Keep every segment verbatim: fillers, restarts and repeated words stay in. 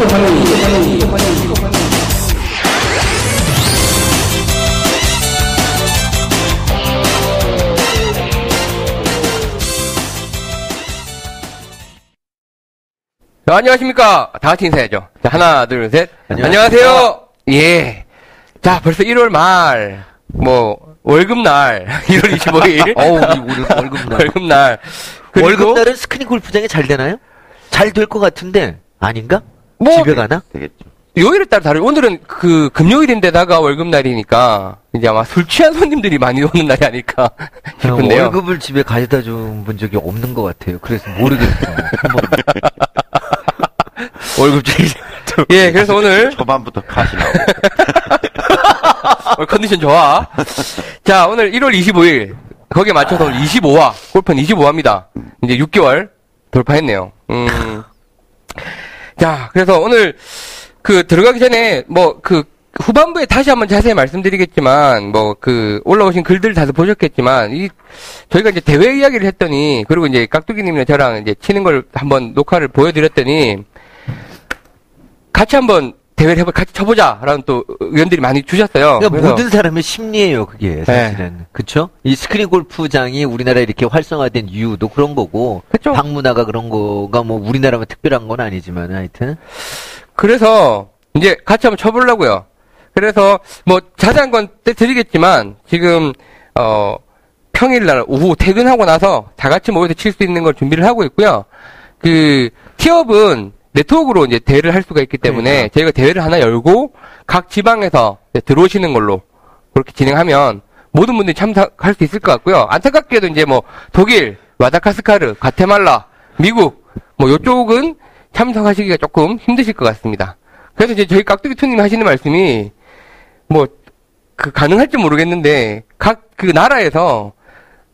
골프 허니. 자, 안녕하십니까. 다 같이 인사해야죠. 자, 하나, 둘, 셋. 안녕하십니까. 안녕하세요. 예. 자, 벌써 일월 말, 뭐, 월급날, 일월 이십오일. 어우, 월급날. 월급날. 월급날은 스크린 골프장이 잘 되나요? 잘 될 것 같은데, 아닌가? 뭐, 집에 가나? 되겠죠. 요일에 따라 다르죠. 오늘은 그, 금요일인데다가 월급날이니까, 이제 아마 술 취한 손님들이 많이 오는 날이 아닐까 싶은데요. 월급을 집에 가져다 준 본 적이 없는 것 같아요. 그래서 모르겠어요. 월급쟁이. 예, 그래서 오늘. 초반부터 가시라고. 오늘 컨디션 좋아. 자, 오늘 일월 이십오일. 거기에 맞춰서 오늘 이십오화. 골프는 이십오화입니다. 이제 육 개월 돌파했네요. 음. 자, 그래서 오늘 그 들어가기 전에 뭐 그 후반부에 다시 한번 자세히 말씀드리겠지만 뭐 그 올라오신 글들 다들 보셨겠지만 이 저희가 이제 대회 이야기를 했더니 그리고 이제 깍두기님이랑 저랑 이제 치는 걸 한번 녹화를 보여드렸더니 같이 한번 대회를 해보, 같이 쳐보자라는 또 의견들이 많이 주셨어요. 그러니까 모든 사람의 심리예요, 그게 사실은. 네. 그렇죠? 이 스크린 골프장이 우리나라에 이렇게 활성화된 이유도 그런 거고, 그쵸? 방문화가 그런 거가 뭐 우리나라만 특별한 건 아니지만 하여튼. 그래서 이제 같이 한번 쳐보려고요. 그래서 뭐 자세한 건 드리겠지만 지금 어 평일날 오후 퇴근하고 나서 다 같이 모여서 칠 수 있는 걸 준비를 하고 있고요. 그 티업은 네트워크로 이제 대회를 할 수가 있기 때문에 그러니까. 저희가 대회를 하나 열고 각 지방에서 들어오시는 걸로 그렇게 진행하면 모든 분들이 참석할 수 있을 것 같고요. 안타깝게도 이제 뭐 독일, 마다카스카르, 과테말라, 미국 뭐 요쪽은 참석하시기가 조금 힘드실 것 같습니다. 그래서 이제 저희 깍두기투님 하시는 말씀이 뭐 그 가능할지 모르겠는데 각 그 나라에서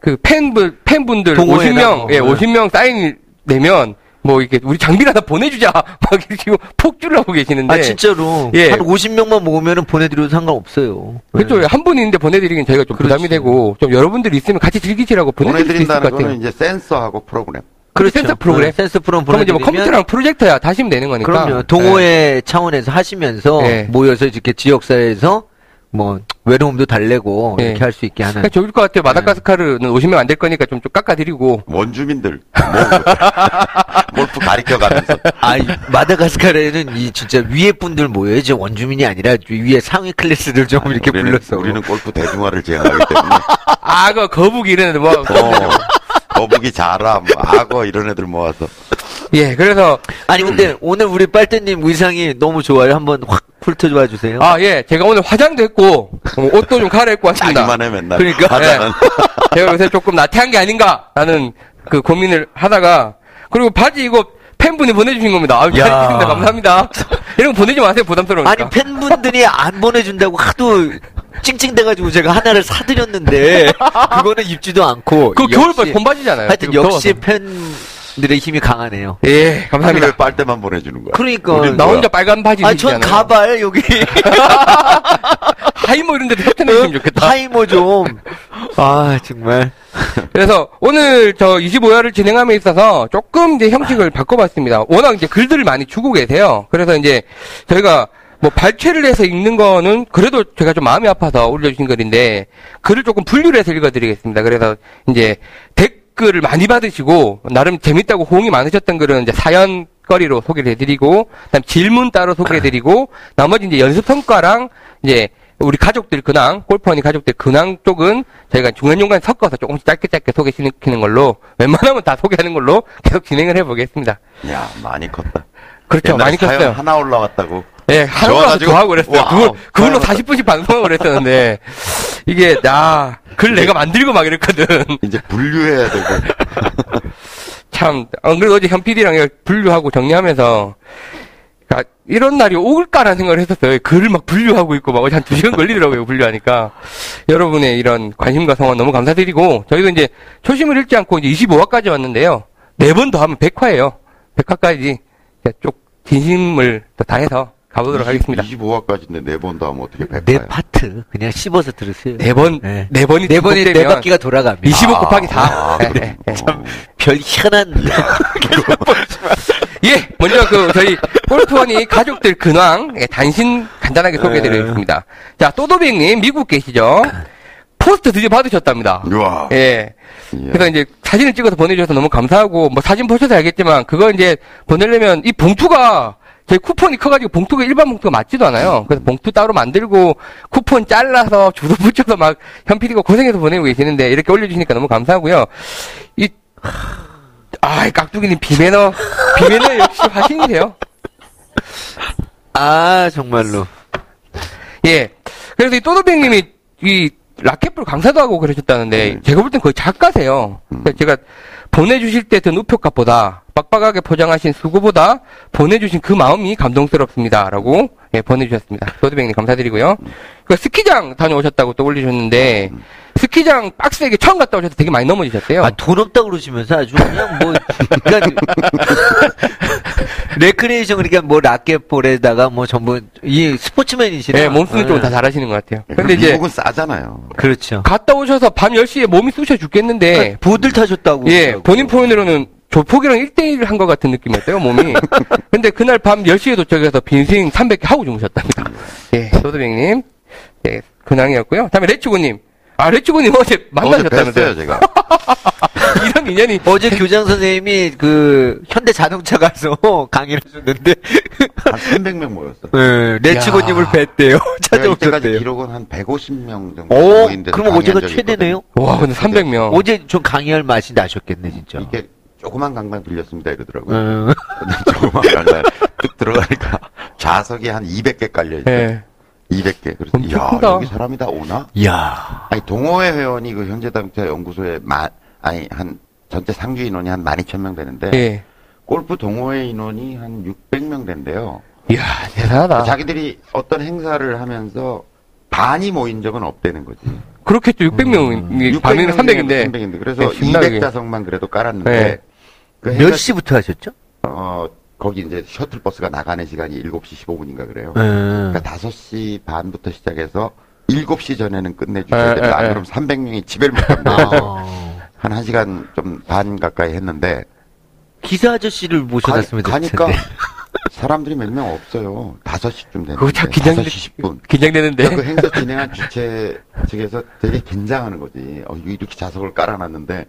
그 팬분 팬분들 오십 명, 예, 오십 명 사인을 내면 뭐, 이렇게, 우리 장비를 하나 보내주자. 막, 지금 폭주를 하고 계시는데. 아, 진짜로? 예. 한 오십 명만 모으면 보내드려도 상관없어요. 그쵸. 네. 한 분 있는데 보내드리긴 저희가 좀 그렇지. 부담이 되고, 좀 여러분들이 있으면 같이 즐기시라고 보내드릴 수 있을 것 같아요. 보내드린다는 거는 이제 센서하고 프로그램. 그렇죠. 센서 프로그램. 네, 센서 프로그램 보내드리면. 그럼 이제 뭐 컴퓨터랑 프로젝터야 다시 하면 되는 거니까. 그럼요. 동호회 네. 차원에서 하시면서 네. 모여서 이렇게 지역사회에서 뭐, 외로움도 달래고, 네. 이렇게 할 수 있게 하는. 그러니까 좋을 것 같아요. 마다가스카르는 네. 오시면 안 될 거니까 좀, 좀 깎아드리고. 원주민들. 골프 가리켜가면서. 아, 마다가스카르에는 이 진짜 위에 분들 모여야지 원주민이 아니라 위에 상위 클래스를 좀 아니, 이렇게 우리는, 불러서. 우리는 골프 대중화를 제안하기 때문에. 아, 그 거북이 이런 애들 모아서. 어, 거북이 자람, 악어 이런 애들 모아서. 예, 그래서. 아니, 근데 음. 오늘 우리 빨대님 의상이 너무 좋아요. 한번 확 훑어줘 주세요. 아, 예. 제가 오늘 화장도 했고, 옷도 좀 갈아입고 왔습니다. 자기만 해, 맨날. 그러니까. 예. 제가 요새 조금 나태한 게 아닌가, 라는 그 고민을 하다가. 그리고 바지 이거 팬분이 보내주신 겁니다. 아유, 잘 입습니다. 감사합니다. 이런 거 보내지 마세요. 부담스러우니까. 아니, 팬분들이 안 보내준다고 하도 찡찡대가지고 제가 하나를 사드렸는데, 그거는 입지도 않고. 그거 겨울바지 봄바지잖아요. 하여튼 역시 더워서. 팬. 들의 힘이 강하네요. 예, 감사합니다. 왜 빨대만 보내주는 거야? 그러니까 나 혼자 빨간 바지. 아, 전 가발 여기. 하이모 이런 데도 협찬해주면 좋겠다. 하이모 좀. 아, 정말. 그래서 오늘 저 이십오화를 진행함에 있어서 조금 이제 형식을 바꿔봤습니다. 워낙 이제 글들을 많이 주고 계세요. 그래서 이제 저희가 뭐 발췌를 해서 읽는 거는 그래도 제가 좀 마음이 아파서 올려주신 글인데 글을 조금 분류를 해서 읽어드리겠습니다. 그래서 이제 댓. 글을 많이 받으시고 나름 재밌다고 호응이 많으셨던 글은 이제 사연거리로 소개를 해드리고, 그다음 질문 따로 소개해드리고, 나머지 이제 연습 성과랑 이제 우리 가족들 근황, 골프 허니 가족들 근황 쪽은 저희가 중간중간 섞어서 조금씩 짧게 짧게 소개시키는 걸로, 웬만하면 다 소개하는 걸로 계속 진행을 해보겠습니다. 야, 많이 컸다. 그렇죠, 많이 컸어요. 사연 하나 올라왔다고. 예, 하나 올라와서 좋아하고 그랬어요. 그걸, 그걸로 사십 분씩 방송을 했었는데 이게 나 글 내가 만들고 막 이랬거든. 이제 분류해야 되고. 참, 어, 그래서 어제 현 피디랑 분류하고 정리하면서, 그러니까 이런 날이 올까라는 생각을 했었어요. 글을 막 분류하고 있고, 막 한 두 시간 걸리더라고요, 분류하니까. 여러분의 이런 관심과 성원 너무 감사드리고, 저희도 이제 초심을 잃지 않고 이제 이십오화까지 왔는데요. 네 번 더 하면 백화예요. 백화까지 쭉 진심을 다해서 가보도록 하겠습니다. 이십오화까지인데 네 번 더 하면 어떻게 백화예요? 네 파트 그냥 씹어서 들으세요. 네 번, 네, 네 번이 네 번이 네 바퀴가 돌아갑니다. 이십오 아, 곱하기 사. 아, 네, 네. 참 별 희한한. 예, 먼저 그 저희 골프허니 가족들 근황 예, 단신 간단하게 소개해드리겠습니다. 자, 또도백님 미국 계시죠? 포스트 드디어 받으셨답니다. 우와. 예. 이야. 그래서 이제 사진을 찍어서 보내주셔서 너무 감사하고 뭐 사진 보셔서 알겠지만 그거 이제 보내려면 이 봉투가 저희 쿠폰이 커가지고 봉투가 일반 봉투가 맞지도 않아요. 그래서 봉투 따로 만들고 쿠폰 잘라서 주소 붙여서 막 현피디가 고생해서 보내고 계시는데 이렇게 올려주시니까 너무 감사하고요. 이 아, 깍두기님 비매너 비매너 역시 화신이세요. 아 정말로. 예. 그래서 이 또도백님이 이 라켓볼 강사도 하고 그러셨다는데 음. 제가 볼 땐 거의 작가세요. 음. 그러니까 제가 보내주실 때 든 우표값보다 빡빡하게 포장하신 수고보다 보내주신 그 마음이 감동스럽습니다. 라고 예, 보내주셨습니다. 도드백님 감사드리고요. 음. 그러니까 스키장 다녀오셨다고 또 올리셨는데 음. 스키장 빡세게 처음 갔다 오셔서 되게 많이 넘어지셨대요. 아, 돈 없다고 그러시면서 아주 그냥 뭐 그러니까 레크레이션 그러니까 뭐 라켓볼에다가 뭐 전부 이 스포츠맨이시네요. 네, 몸쓰는 네. 쪽은 다 잘하시는 것 같아요. 근데 이제 미국은 싸잖아요. 그렇죠. 갔다 오셔서 밤 열 시에 몸이 쑤셔 죽겠는데 그러니까 보드를 타셨다고. 예, 그러고. 본인 표현으로는 조폭이랑 일대일을 한 것 같은 느낌이었대요, 몸이. 근데 그날 밤 열 시에 도착해서 빈스윙 삼백 개 하고 주무셨답니다. 예, 소드백님. 예, 근황이었고요. 다음에 레츠고님. 아, 레츠고님 어제 만나셨다면서요? 어제 뵀어요, 제가. 이런 인연이. 어제 교장 선생님이 그, 현대자동차 가서 강의를 해줬는데. 한 삼백 명 모였어. 네, 레츠고님을 뵀대요. 찾아오셨대요. 기록은 한 백오십 명 정도. 오, 그럼 어제가 최대네요? 와, 근데 삼백 명. 어제 좀 강의할 맛이 나셨겠네, 진짜. 이게 조그만 강만 빌렸습니다, 이러더라고요. 조그만 강만 뚝 들어가니까 좌석이 한 이백 개 깔려있어요. 이백 개. 그래서 이야, 크다. 여기 사람이 다 오나? 이야. 아니, 동호회 회원이 그 현대자동차 연구소에 만, 아니, 한, 전체 상주 인원이 한 만 이천 명 되는데, 예. 골프 동호회 인원이 한 육백 명 된대요. 이야, 대단하다. 자기들이 어떤 행사를 하면서 반이 모인 적은 없다는 거지. 그렇겠죠. 육백 명, 반이면 음, 삼백인데. 삼백인데. 그래서 네, 이백 좌석만 그래도 깔았는데. 네. 그 몇 시부터 하셨죠? 어, 거기 이제 셔틀버스가 나가는 시간이 일곱 시 십오 분인가 그래요. 음. 그러니까 다섯 시 반부터 시작해서 일곱 시 전에는 끝내주셔야 됩니다. 안 그럼 삼백 명이 집에 못 갑니다. 아. 한 1시간 좀 반 가까이 했는데. 기사 아저씨를 모셔놨습니다. 가니까 사람들이 몇 명 없어요. 다섯 시쯤 되는데. 다섯 시 십 분. 긴장되는데. 그러니까 그 행사 진행한 주최 측에서 되게 긴장하는 거지. 어, 이렇게 좌석을 깔아놨는데.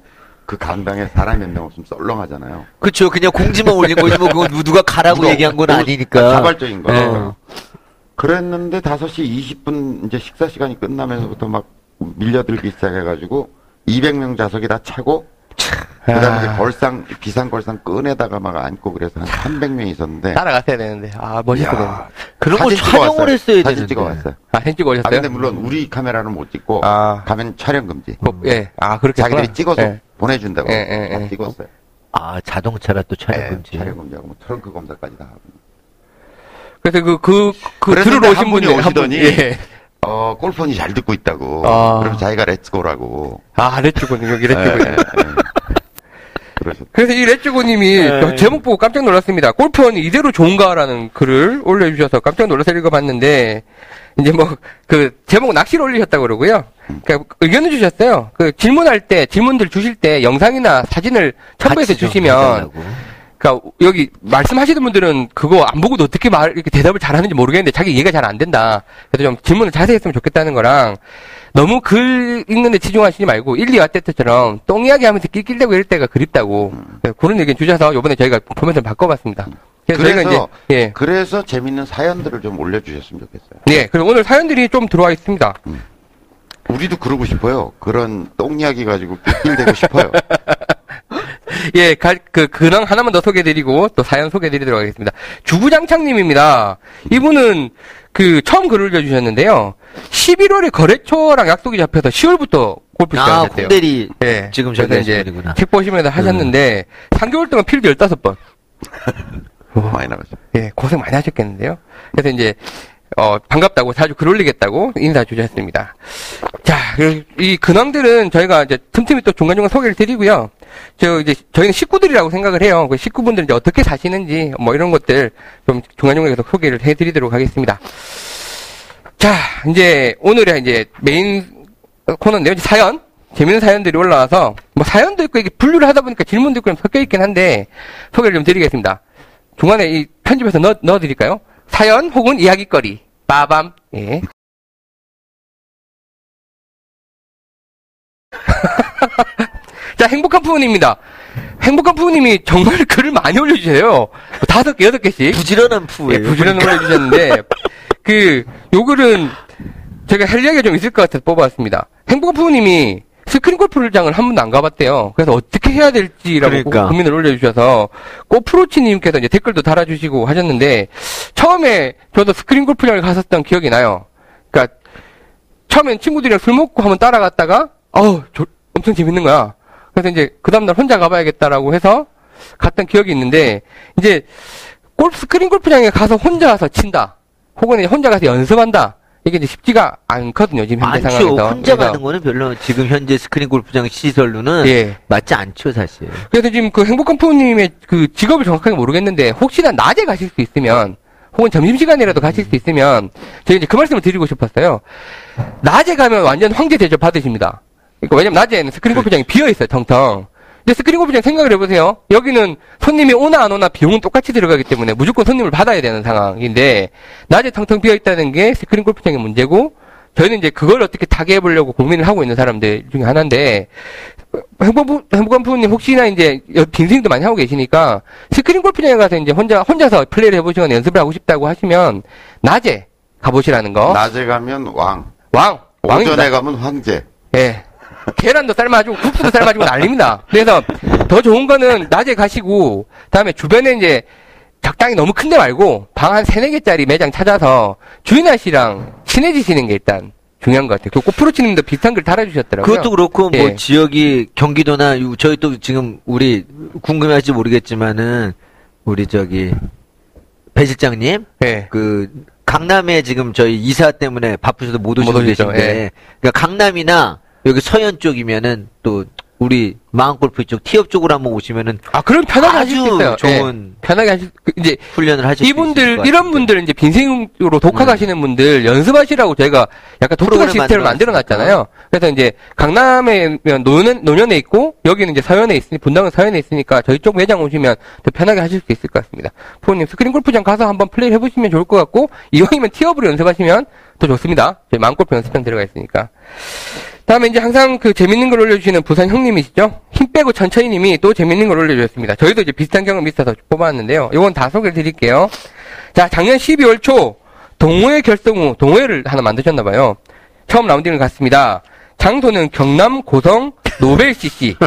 그 강당에 사람 몇 명 없으면 썰렁하잖아요. 그렇죠. 그냥 공지만 올린 거지 뭐 그건 누가 가라고 누가, 얘기한 건 아니니까. 자발적인 거. 네. 그랬는데 다섯 시 이십 분 이제 식사 시간이 끝나면서부터 막 밀려들기 시작해가지고 이백 명 좌석이 다 차고 그다음에 이제 걸상 비상 걸상 꺼내다가 막 앉고 그래서 한 삼백 명이 있었는데 따라갔어야 되는데 아 멋있어. 그런 걸 촬영을 했어야 되는데. 사진 찍어왔어요. 아 사진 찍어오셨어요? 아, 근데 물론 우리 카메라는 못 찍고 아. 가면 촬영 금지. 뭐, 예. 아 그렇게 자기들이 찍어서. 예. 보내준다고 예, 예, 다 예. 찍었어요. 아 자동차라 또 촬영 금지. 촬영 금지하고 뭐 트렁크 검사까지 다 하고. 그래서 그그그 그, 그 들으러 오신 분이 오시더니 예. 어 골프니 잘 듣고 있다고. 아. 그럼 자기가 렛츠고라고. 아 렛츠고님 여기 렛츠고님. 예, 예. 그래서 이 레츠고님이 네. 제목 보고 깜짝 놀랐습니다. 골프허니 이대로 좋은가라는 글을 올려주셔서 깜짝 놀라서 읽어봤는데 이제 뭐 그 제목 낚시를 올리셨다고 그러고요. 그러니까 의견을 주셨어요. 그 질문할 때 질문들 주실 때 영상이나 사진을 첨부해서 주시면 그러니까 여기 말씀하시는 분들은 그거 안 보고도 어떻게 말 이렇게 대답을 잘하는지 모르겠는데 자기 이해가 잘 안 된다. 그래서 좀 질문을 자세히 했으면 좋겠다는 거랑. 너무 글 읽는데 치중하시지 말고 일, 이화 때처럼 똥 이야기하면서 낄낄대고 이럴 때가 그립다고 음. 그런 의견 주셔서 이번에 저희가 포맷을 바꿔봤습니다. 그래서, 그래서 저희가 이제 예. 그래서 재밌는 사연들을 좀 올려주셨으면 좋겠어요. 네, 그럼 오늘 사연들이 좀 들어와 있습니다. 음. 우리도 그러고 싶어요. 그런 똥 이야기 가지고 낄낄대고 싶어요. 예, 가, 그, 근황 하나만 더 소개해드리고, 또 사연 소개해드리도록 하겠습니다. 주구장창님입니다. 이분은, 그, 처음 글을 올려주셨는데요. 십일월에 거래처랑 약속이 잡혀서 시월부터 골프 시작하셨대요. 아, 홍대리. 예. 지금 저는 이제, 분이구나. 책 보시면서 하셨는데, 음. 삼 개월 동안 필드 열다섯 번. 많이 나가죠. 예, 고생 많이 하셨겠는데요. 그래서 이제, 어, 반갑다고 자주 글 올리겠다고 인사 주셨습니다. 자, 이 근황들은 저희가 이제 틈틈이 또 중간중간 소개를 드리고요. 저 이제 저희는 식구들이라고 생각을 해요. 그 식구분들 이제 어떻게 사시는지 뭐 이런 것들 좀 중간중간 계속 소개를 해드리도록 하겠습니다. 자, 이제 오늘의 이제 메인 코너인데요. 사연. 재밌는 사연들이 올라와서 뭐 사연도 있고 이게 분류를 하다 보니까 질문도 있고 좀 섞여 있긴 한데 소개를 좀 드리겠습니다. 중간에 이 편집해서 넣, 넣어드릴까요? 사연 혹은 이야기거리. 빠밤. 예. 자, 행복한 푸우님입니다. 행복한 푸우님이 정말 글을 많이 올려주세요. 다섯 개, 여섯 개씩. 부지런한 푸우예요. 예, 부지런한 걸 올려주셨는데, 그, 요 글은 제가 할 이야기가 좀 있을 것 같아서 뽑아왔습니다. 행복한 푸우님이 스크린 골프장을 한 번도 안 가봤대요. 그래서 어떻게 해야 될지라고 그러니까. 고민을 올려주셔서, 꼬프로치님께서 이제 댓글도 달아주시고 하셨는데, 처음에 저도 스크린 골프장을 갔었던 기억이 나요. 그니까, 처음엔 친구들이랑 술 먹고 한번 따라갔다가, 어우, 엄청 재밌는 거야. 그래서 이제, 그 다음날 혼자 가봐야겠다라고 해서 갔던 기억이 있는데, 이제, 골프, 스크린 골프장에 가서 혼자 가서 친다. 혹은 혼자 가서 연습한다. 이게 이제 쉽지가 않거든요, 지금 현재 많죠. 상황에서. 혼자 가는 거는 별로 지금 현재 스크린 골프장 시설로는 예. 맞지 않죠, 사실. 그래서 지금 그 행복한 프로님의 그 직업을 정확하게 모르겠는데 혹시나 낮에 가실 수 있으면 혹은 점심시간이라도 가실 수 있으면 제가 이제 그 말씀을 드리고 싶었어요. 낮에 가면 완전 황제 대접 받으십니다. 그러니까 왜냐면 낮에는 스크린 골프장이 비어있어요, 텅텅. 근데 스크린 골프장 생각을 해보세요. 여기는 손님이 오나 안 오나 비용은 똑같이 들어가기 때문에 무조건 손님을 받아야 되는 상황인데 낮에 텅텅 비어있다는 게 스크린 골프장의 문제고 저희는 이제 그걸 어떻게 타개해보려고 고민을 하고 있는 사람들 중에 하나인데 행복부, 행복한 부모님 혹시나 이제 빈스윙도 많이 하고 계시니까 스크린 골프장에 가서 이제 혼자, 혼자서 플레이를 해보시거나 연습을 하고 싶다고 하시면 낮에 가보시라는 거. 낮에 가면 왕. 왕. 왕입니다. 오전에 가면 황제. 예. 계란도 삶아주고 국수도 삶아주고 난립니다. 그래서 더 좋은 거는 낮에 가시고 그다음에 주변에 이제 적당히 너무 큰데 말고 방 한 세네 개짜리 매장 찾아서 주인 아씨랑 친해지시는 게 일단 중요한 것 같아요. 그 꼬프로치님도 비슷한 글 달아주셨더라고요. 그것도 그렇고 예. 뭐 지역이 경기도나 저희 또 지금 우리 궁금해할지 모르겠지만은 우리 저기 배 실장님 예. 그 강남에 지금 저희 이사 때문에 바쁘셔서 못 오시고 계신데 예. 그러니까 강남이나 여기 서현 쪽이면은 또 우리 마음골프 쪽 티업 쪽으로 한번 오시면은 아 그럼 편하게 하실 수 있어요. 좋은 예, 편하게 하실 이제 훈련을 하실 이분들 수 있을 이런 분들 이제 빈스윙으로 독학하시는 음. 분들 연습하시라고 저희가 약간 독특한 시스템을 만들어 놨잖아요. 그래서 이제 강남에 노년 노년에 있고 여기는 이제 서현에 있으니 분당은 서현에 있으니까 저희 쪽 매장 오시면 더 편하게 하실 수 있을 것 같습니다. 프로님 스크린 골프장 가서 한번 플레이 해보시면 좋을 것 같고 이왕이면 티업으로 연습하시면 더 좋습니다. 저희 마음골프 연습장 들어가 있으니까. 다음에 이제 항상 그 재밌는 걸 올려주시는 부산 형님이시죠? 힘 빼고 천천히 님이 또 재밌는 걸 올려주셨습니다. 저희도 이제 비슷한 경험이 있어서 뽑아왔는데요. 요건 다 소개를 드릴게요. 자, 작년 십이월 초 동호회 결성 후 동호회를 하나 만드셨나봐요. 처음 라운딩을 갔습니다. 장소는 경남 고성 노벨 씨씨.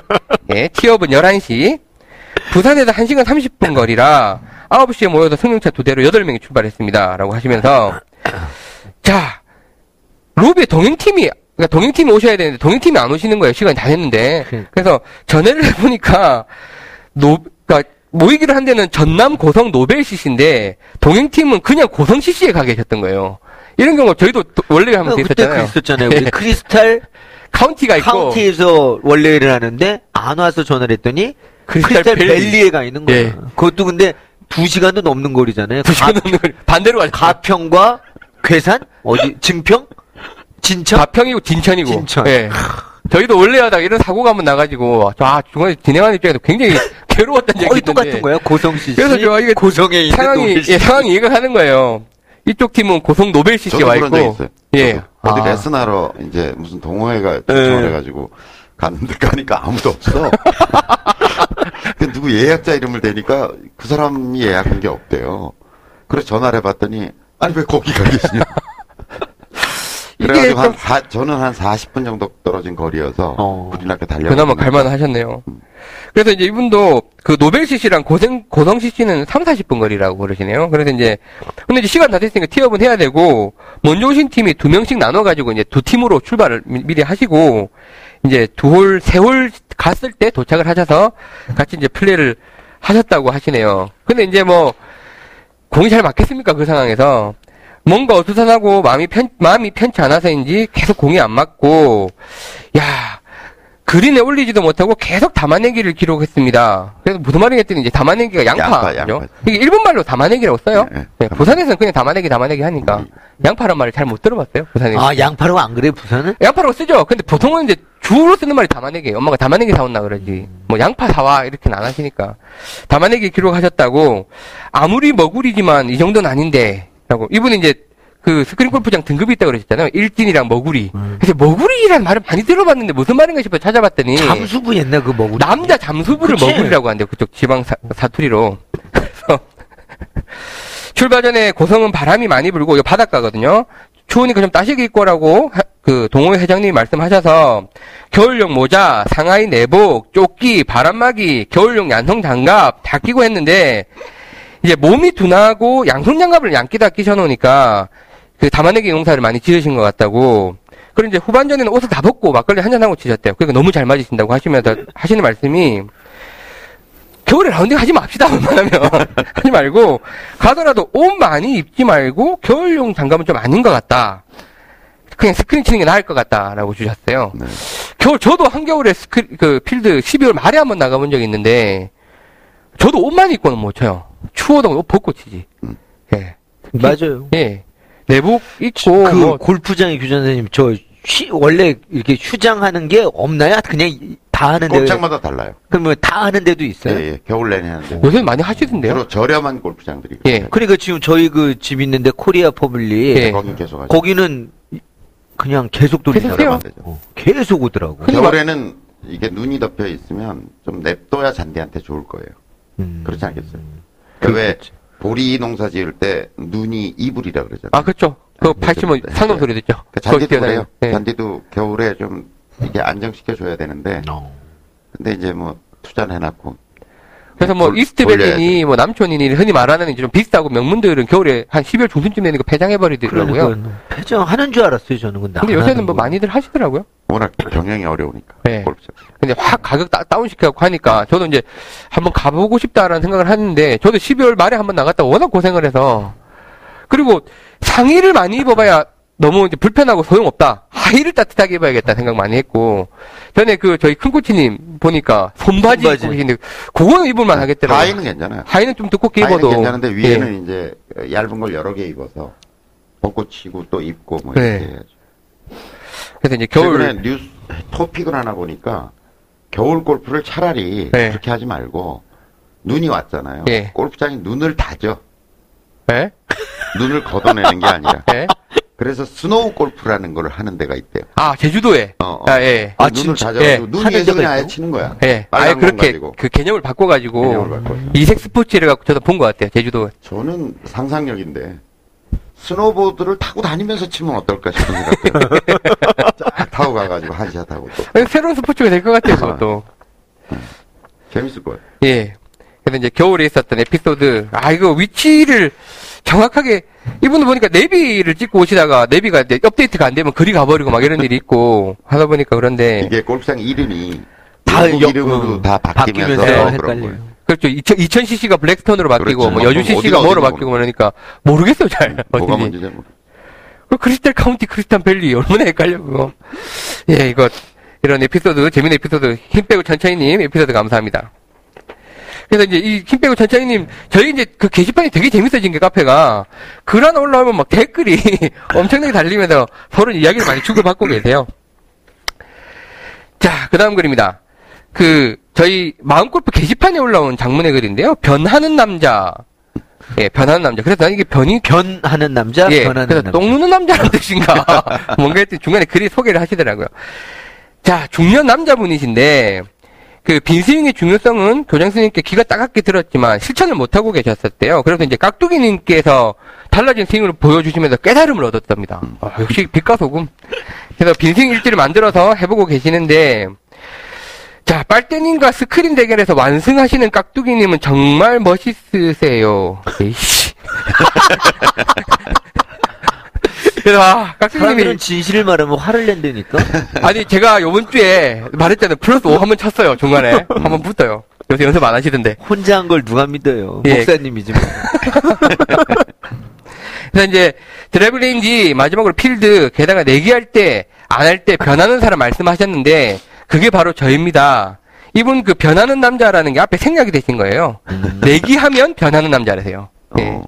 예, 티업은 열한 시. 부산에서 한 시간 삼십 분 거리라 아홉 시에 모여서 승용차 두 대로 여덟 명이 출발했습니다. 라고 하시면서 자, 로비에 동행팀이 그러니까 동행팀이 오셔야 되는데 동행팀이 안 오시는 거예요. 시간이 다 됐는데. 그래서 전화를 해보니까 노, 그러니까 모이기를 한 데는 전남 고성 노벨 씨씨인데 동행팀은 그냥 고성 씨씨에 가 계셨던 거예요. 이런 경우 저희도 원래 하면 됐었잖아요. 그때 그랬었잖아요. 우리 크리스탈 카운티가 있고 카운티에서 원래를 하는데 안 와서 전화를 했더니 크리스탈, 크리스탈 밸리에 가 있는 거예요. 네. 그것도 근데 두 시간도 넘는 거리잖아요. 두 시간 넘는 거리. 반대로 가죠. 가평과 괴산 어디 증평 진천? 가평이고 진천이고. 진천. 예. 저희도 원래 하다가 이런 사고가 한번 나가지고, 아, 중간에 진행하는 입장에서 굉장히 괴로웠던 얘기인데. 거의 똑같은 거예요? 고성 씨씨. 그래서 저 이게 고성에 있는 상황이, 예, 상황이 이해가 가는 거예요. 이쪽 팀은 고성 노벨 씨씨 와 있고. 예. 어디 아. 레슨하러 이제 무슨 동호회가 초청을 해가지고 갔는데 가니까 아무도 없어. 누구 예약자 이름을 대니까 그 사람이 예약한 게 없대요. 그래서 전화를 해봤더니 아니 왜 거기 가 계시냐. 그래가지고 한 사, 저는 한 사십 분 정도 떨어진 거리여서 어. 불이 나게 달려. 그나마 갈만 하셨네요. 음. 그래서 이제 이분도 그 노벨 씨씨랑 고생 고성 씨씨는 삼, 사십 분 거리라고 그러시네요. 그래서 이제 근데 이제 시간 다 됐으니까 티업은 해야 되고 먼저 오신 팀이 두 명씩 나눠 가지고 이제 두 팀으로 출발을 미, 미리 하시고 이제 두 홀, 세 홀 갔을 때 도착을 하셔서 같이 이제 플레이를 하셨다고 하시네요. 근데 이제 뭐 공이 잘 맞겠습니까 그 상황에서? 뭔가 어수선하고 마음이 편, 마음이 편치 않아서인지 계속 공이 안 맞고, 야, 그린에 올리지도 못하고 계속 담아내기를 기록했습니다. 그래서 무슨 말이냐 했더니 이제 담아내기가 양파거든요. 양파, 이게 일본말로 담아내기라고 써요. 네, 네. 부산에서는 그냥 담아내기 담아내기 하니까. 음. 양파란 말을 잘 못 들어봤어요, 부산에. 아, 양파라고 안 그래요, 부산은? 양파라고 쓰죠. 근데 보통은 이제 주로 쓰는 말이 담아내기예요. 엄마가 담아내기 사온다 그러지. 뭐 양파 사와 이렇게는 안 하시니까. 담아내기 기록하셨다고. 아무리 머구리지만 이 정도는 아닌데 라고. 이분이 이제 그 스크린 골프장 등급이 있다고 그러셨잖아요. 일진이랑 머구리. 음. 그래서 머구리라는 말을 많이 들어봤는데 무슨 말인가 싶어 찾아봤더니 잠수부 옛날 그 머구리. 남자 잠수부를 그치? 머구리라고 한대요. 그쪽 지방 사, 사투리로. 그래서 출발 전에 고성은 바람이 많이 불고 이 바닷가거든요. 추우니까 좀 따시게 입고 라고 그 동호회 회장님이 말씀하셔서 겨울용 모자, 상하이 내복, 조끼, 바람막이, 겨울용 양성 장갑 다 끼고 했는데 이제 몸이 둔하고 양손 장갑을 양끼다 끼셔 놓으니까 그 담아내기 농사를 많이 지으신 것 같다고. 그리고 이제 후반전에는 옷을 다 벗고 막걸리 한잔하고 치셨대요. 그러니까 너무 잘 맞으신다고 하시면서 하시는 말씀이 겨울에 라운딩 하지 맙시다. 웬만하면 하지 말고 가더라도 옷 많이 입지 말고 겨울용 장갑은 좀 아닌 것 같다. 그냥 스크린 치는 게 나을 것 같다라고 주셨어요. 네. 겨울 저도 한겨울에 스크린 그 필드 십이월 말에 한번 나가본 적이 있는데 저도 옷만 입고는 못 쳐요. 추워도 옷 벗고 치지. 음. 예. 맞아요. 예. 내복 입고. 그 뭐... 골프장의 규 선생님, 저, 휴, 원래 이렇게 휴장하는 게 없나요? 그냥 다 하는데. 골프장마다 달라요. 그럼 뭐 다 하는 데도 있어요? 예, 예. 겨울 내내 하는데. 요새 많이 하시던데요? 주로 저렴한 골프장들이. 예. 그러니까, 그러니까 지금 저희 그 집 있는데 코리아 퍼블리. 예. 거긴 계속 하죠. 거기는 그냥 계속 돌리더라고요. 어. 계속 오더라고. 겨울에는 이게 눈이 덮여 있으면 좀 냅둬야 잔디한테 좋을 거예요. 음... 그렇지 않겠어요? 그 왜 보리 농사 지을 때 눈이 이불이라 그러잖아요. 아, 그렇죠. 그 팔십원 상동 소리 듣죠. 그 잔디도 그래요. 네. 잔디도 겨울에 좀 이게 안정시켜 줘야 되는데. No. 근데 이제 뭐 투자를 해놨고. 그래서 뭐 이스트벨리니 뭐 남촌이니 흔히 말하는 이제 좀 비슷하고 명문들은 겨울에 한 십이월 중순쯤 되니까 폐장해 버리더라고요. 폐장하는 줄 알았어요 저는. 근데, 근데 요새는 뭐 거. 많이들 하시더라고요. 워낙 경영이 어려우니까. 네. 골프장. 근데 확 가격 다, 다운 시켜갖고 하니까 저도 이제 한번 가보고 싶다라는 생각을 하는데 저도 십이월 말에 한번 나갔다 워낙 고생을 해서. 그리고 상의를 많이 입어봐야 너무 이제 불편하고 소용없다. 하의를 따뜻하게 입어야겠다 생각 많이 했고. 전에 그 저희 큰 코치님 보니까 손바지, 손바지. 입고 계신데 그거는 입을만 하겠더라고요. 하의는 괜찮아요. 하의는 좀 두껍게 하의는 입어도 괜찮은데 위에는 예. 이제 얇은 걸 여러 개 입어서 벗고 치고 또 입고 뭐 이렇게 네. 해야죠. 그래서 이제 겨울 뉴스 토픽을 하나 보니까 겨울 골프를 차라리 네. 그렇게 하지 말고 눈이 왔잖아요. 네. 골프장이 눈을 다죠. 네? 눈을 걷어내는 게 아니라. 네? 그래서 스노우 골프라는 걸 하는 데가 있대요. 아, 제주도에. 어, 어. 아, 예. 아, 눈을 다져가지고 예. 눈 위에서 아예 치는 거야. 예. 아예 그렇게 가지고. 그 개념을 바꿔가지고 개념을 바꿔. 이색 스포츠를 갖고 저도 본 것 같아요. 제주도. 저는 상상력인데. 스노보드를 타고 다니면서 치면 어떨까 싶은 생각도 쫙 타고 가가지고 한샷 타고 또. 새로운 스포츠가 될 것 같아요, 그것도. 재밌을 거예요. 예. 그래서 이제 겨울에 있었던 에피소드. 아, 이거 위치를 정확하게, 이분도 보니까 내비를 찍고 오시다가 내비가 이제 업데이트가 안 되면 그리 가버리고 막 이런 일이 있고 하다 보니까 그런데. 이게 골프장 이름이. 다 이름으로 음, 다 바뀌면서, 바뀌면서 그런 거예요. 그렇죠. 이천 씨씨가 블랙스톤으로 바뀌고, 그렇죠. 뭐 여주 씨씨가 뭐로 바뀌고, 그러니까, 모르겠어요, 잘. 뭐가 뭔지 잘 모르겠어요. 크리스탈 카운티, 크리스탈 밸리, 얼마나 헷갈려, 그거. 예, 이거, 이런 에피소드, 재밌는 에피소드, 힘 빼고 천천히님, 에피소드 감사합니다. 그래서 이제, 이 힘 빼고 천천히님, 저희 이제 그 게시판이 되게 재밌어진 게, 카페가. 그런 올라오면 막 댓글이 엄청나게 달리면서 서로 이야기를 많이 주고받고 계세요. 자, 그 다음 글입니다. 그, 저희 마음골프 게시판에 올라온 장문의 글인데요. 변하는 남자. 예, 변하는 남자. 그래서 이게 변이 변하는 남자. 예, 변하는 그래서 남자. 똥 누는 남자라는 뜻인가. 뭔가 했더니 중간에 글이 소개를 하시더라고요. 자, 중년 남자분이신데 그 빈스윙의 중요성은 교장 선생님께 귀가 따갑게 들었지만 실천을 못하고 계셨었대요. 그래서 이제 깍두기님께서 달라진 스윙을 보여주시면서 깨달음을 얻었답니다. 아, 역시 빛과 소금. 그래서 빈스윙 일지를 만들어서 해보고 계시는데. 자, 빨대님과 스크린 대결에서 완승하시는 깍두기님은 정말 멋있으세요. 에이씨. 아, 깍두기님이. 진실을 말하면 화를 낸다니까? 아니, 제가 요번 주에 말했잖아요. 플러스 오 한번 쳤어요, 중간에. 한번 붙어요. 요새 연습 안 하시던데. 혼자 한 걸 누가 믿어요? 예. 목사님이지 뭐. 그래서 이제 드래블레인지 마지막으로 필드, 게다가 내기할 때, 안 할 때 변하는 사람 말씀하셨는데, 그게 바로 저입니다. 이분 그 변하는 남자라는 게 앞에 생략이 되신 거예요. 음. 내기하면 변하는 남자라세요. 네. 어.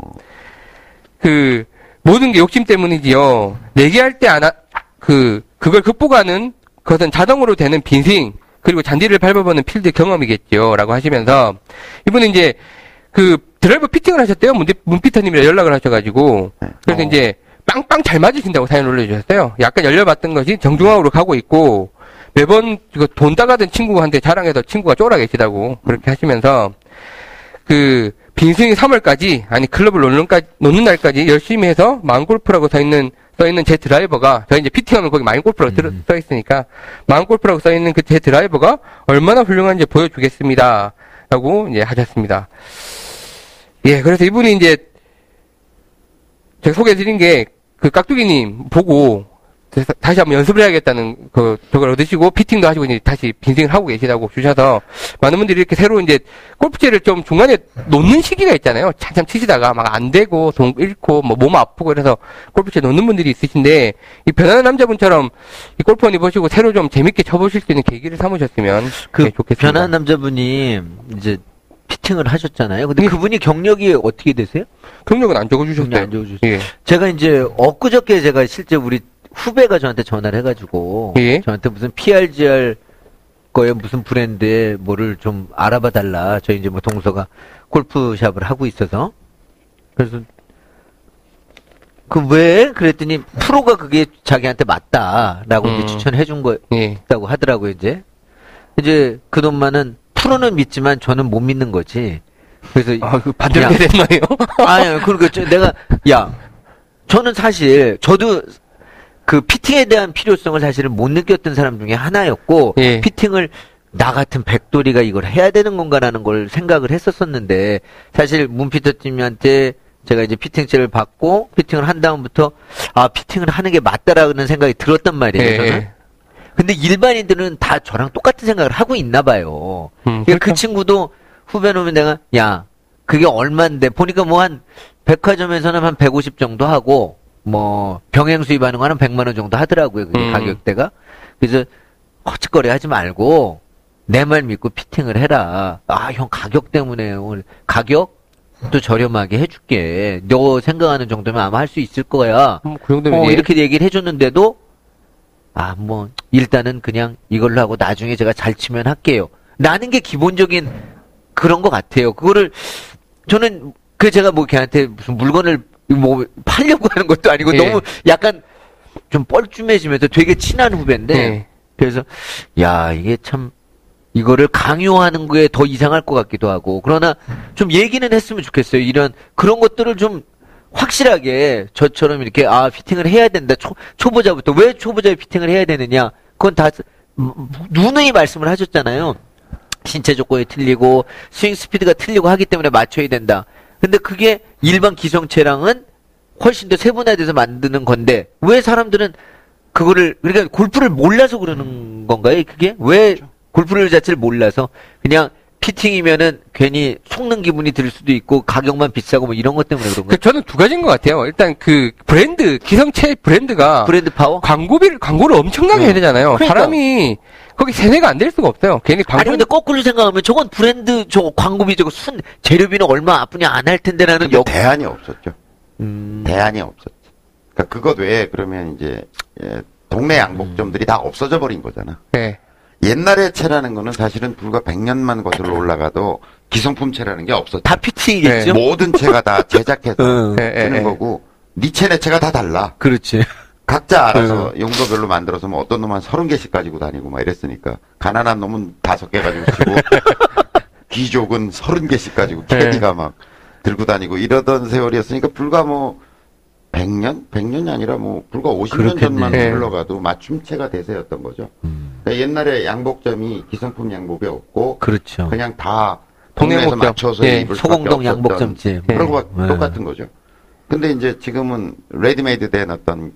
그 모든 게 욕심 때문이지요. 내기할 때 안 하, 그 그걸 극복하는 그것은 자동으로 되는 빈스윙 그리고 잔디를 밟아보는 필드 경험이겠지요라고 하시면서 이분은 이제 그 드라이버 피팅을 하셨대요. 문피터님이랑 연락을 하셔가지고 그래서 어. 이제 빵빵 잘 맞으신다고 사연 올려주셨어요. 약간 열려봤던 것이 정중앙으로 가고 있고. 매번 돈 따가던 친구한테 자랑해서 친구가 쫄아 계시다고 그렇게 하시면서 그 빈스윙 삼월까지 아니 클럽을 놓는까지, 놓는 날까지 열심히 해서 마음골프라고 써있는 써있는 제 드라이버가 저희 이제 피팅하면 거기 마음골프라고 음. 써있으니까 마음골프라고 써있는 그 제 드라이버가 얼마나 훌륭한지 보여주겠습니다 라고 이제 하셨습니다. 예, 그래서 이분이 이제 제가 소개해드린 게 그 깍두기님 보고 다시 한번 연습을 해야겠다는 그 저걸 얻으시고 피팅도 하시고 이제 다시 빈스윙을 하고 계시다고 주셔서 많은 분들이 이렇게 새로 이제 골프채를 좀 중간에 놓는 시기가 있잖아요. 참참 치시다가 막 안 되고 돈 잃고 뭐 몸 아프고 그래서 골프채 놓는 분들이 있으신데 이 변하는 남자분처럼 이 골프 허니 보시고 새로 좀 재밌게 쳐보실 수 있는 계기를 삼으셨으면 그 네, 좋겠습니다. 변하는 남자분이 이제 피팅을 하셨잖아요. 근데 네. 그분이 경력이 어떻게 되세요? 경력은 안 적어주셨어요. 안 적어주셨어요. 예. 제가 이제 엊그저께 제가 실제 우리 후배가 저한테 전화를 해가지고 예? 저한테 무슨 피알지알 거에 무슨 브랜드에 뭐를 좀 알아봐 달라. 저희 이제 뭐 동서가 골프샵을 하고 있어서 그래서 그 왜 그랬더니 프로가 그게 자기한테 맞다라고 음. 이제 추천해 준 거 예. 있다고 하더라고요. 이제 이제 그 돈만은 프로는 믿지만 저는 못 믿는 거지. 그래서 아, 그 반대로 됐나요? 아니요. 그러니까 내가 야 저는 사실 저도 그 피팅에 대한 필요성을 사실은 못 느꼈던 사람 중에 하나였고 예. 피팅을 나 같은 백돌이가 이걸 해야 되는 건가라는 걸 생각을 했었었는데 사실 문피터님한테 제가 이제 피팅체를 받고 피팅을 한 다음부터 아 피팅을 하는 게 맞다라는 생각이 들었단 말이에요. 예. 저는. 근데 일반인들은 다 저랑 똑같은 생각을 하고 있나 봐요. 음, 그러니까 그 친구도 후배 놈이 내가 야 그게 얼만데 보니까 뭐 한 백화점에서는 한 백오십 정도 하고 뭐, 병행 수입하는 거는 백만 원 정도 하더라고요, 그게 음. 가격대가. 그래서, 허짓거리 하지 말고, 내 말 믿고 피팅을 해라. 아, 형, 가격 때문에, 오늘, 가격도 저렴하게 해줄게. 너 생각하는 정도면 아마 할 수 있을 거야. 음, 그 정도면 어, 예. 이렇게 얘기를 해줬는데도, 아, 뭐, 일단은 그냥 이걸로 하고 나중에 제가 잘 치면 할게요. 라는 게 기본적인 그런 것 같아요. 그거를, 저는, 그 제가 뭐 걔한테 무슨 물건을 뭐 팔려고 하는 것도 아니고 예. 너무 약간 좀 뻘쭘해지면서 되게 친한 후배인데 예. 그래서 야 이게 참 이거를 강요하는 게 더 이상할 것 같기도 하고 그러나 좀 얘기는 했으면 좋겠어요. 이런 그런 것들을 좀 확실하게 저처럼 이렇게 아 피팅을 해야 된다 초, 초보자부터 왜 초보자의 피팅을 해야 되느냐 그건 다 누누이 말씀을 하셨잖아요. 신체 조건이 틀리고 스윙 스피드가 틀리고 하기 때문에 맞춰야 된다. 근데 그게 일반 기성체랑은 훨씬 더 세분화돼서 만드는 건데 왜 사람들은 그거를 그러니까 골프를 몰라서 그러는 건가요? 그게 왜 골프를 자체를 몰라서 그냥 피팅이면은 괜히 속는 기분이 들 수도 있고 가격만 비싸고 뭐 이런 것 때문에 그런가요? 저는 두 가지인 것 같아요. 일단 그 브랜드 기성체 브랜드가 브랜드 파워 광고비를 광고를 엄청나게 네. 해야 되잖아요. 그러니까. 사람이 거기 세뇌가 안 될 수가 없어요. 괜히 광고. 아니, 근데 거꾸로 생각하면 저건 브랜드, 저 광고비, 저거 순, 재료비는 얼마 아프냐 안 할 텐데라는 역. 대안이 없었죠. 음. 대안이 없었죠. 그러니까 그것 외에 그러면 이제, 예, 동네 양복점들이 음. 다 없어져 버린 거잖아. 네. 옛날에 채라는 거는 사실은 불과 백 년만 거슬러 올라가도 기성품 채라는 게 없었죠. 다 피팅이겠죠. 네. 모든 채가 다 제작해서 음. 쓰는 거고, 니 채, 내 채가 다 달라. 그렇지. 각자 알아서 네. 용도별로 만들어서 뭐 어떤 놈은 서른 개씩 가지고 다니고 막 이랬으니까 가난한 놈은 다섯 개 가지고 치고 귀족은 서른 개씩 가지고 캐디가 네. 막 들고 다니고 이러던 세월이었으니까 불과 뭐 백 년? 백 년이 아니라 뭐 불과 오십 년 그렇겠네. 전만 흘러가도 맞춤체가 대세였던 거죠. 음. 그러니까 옛날에 양복점이 기성품 양복이 없고 그렇죠. 그냥 다 동네에서 동네 맞춰서 네. 입을 소공동 양복점집 그런 거와 네. 똑같은 거죠. 근데 이제 지금은 레디메이드 된 어떤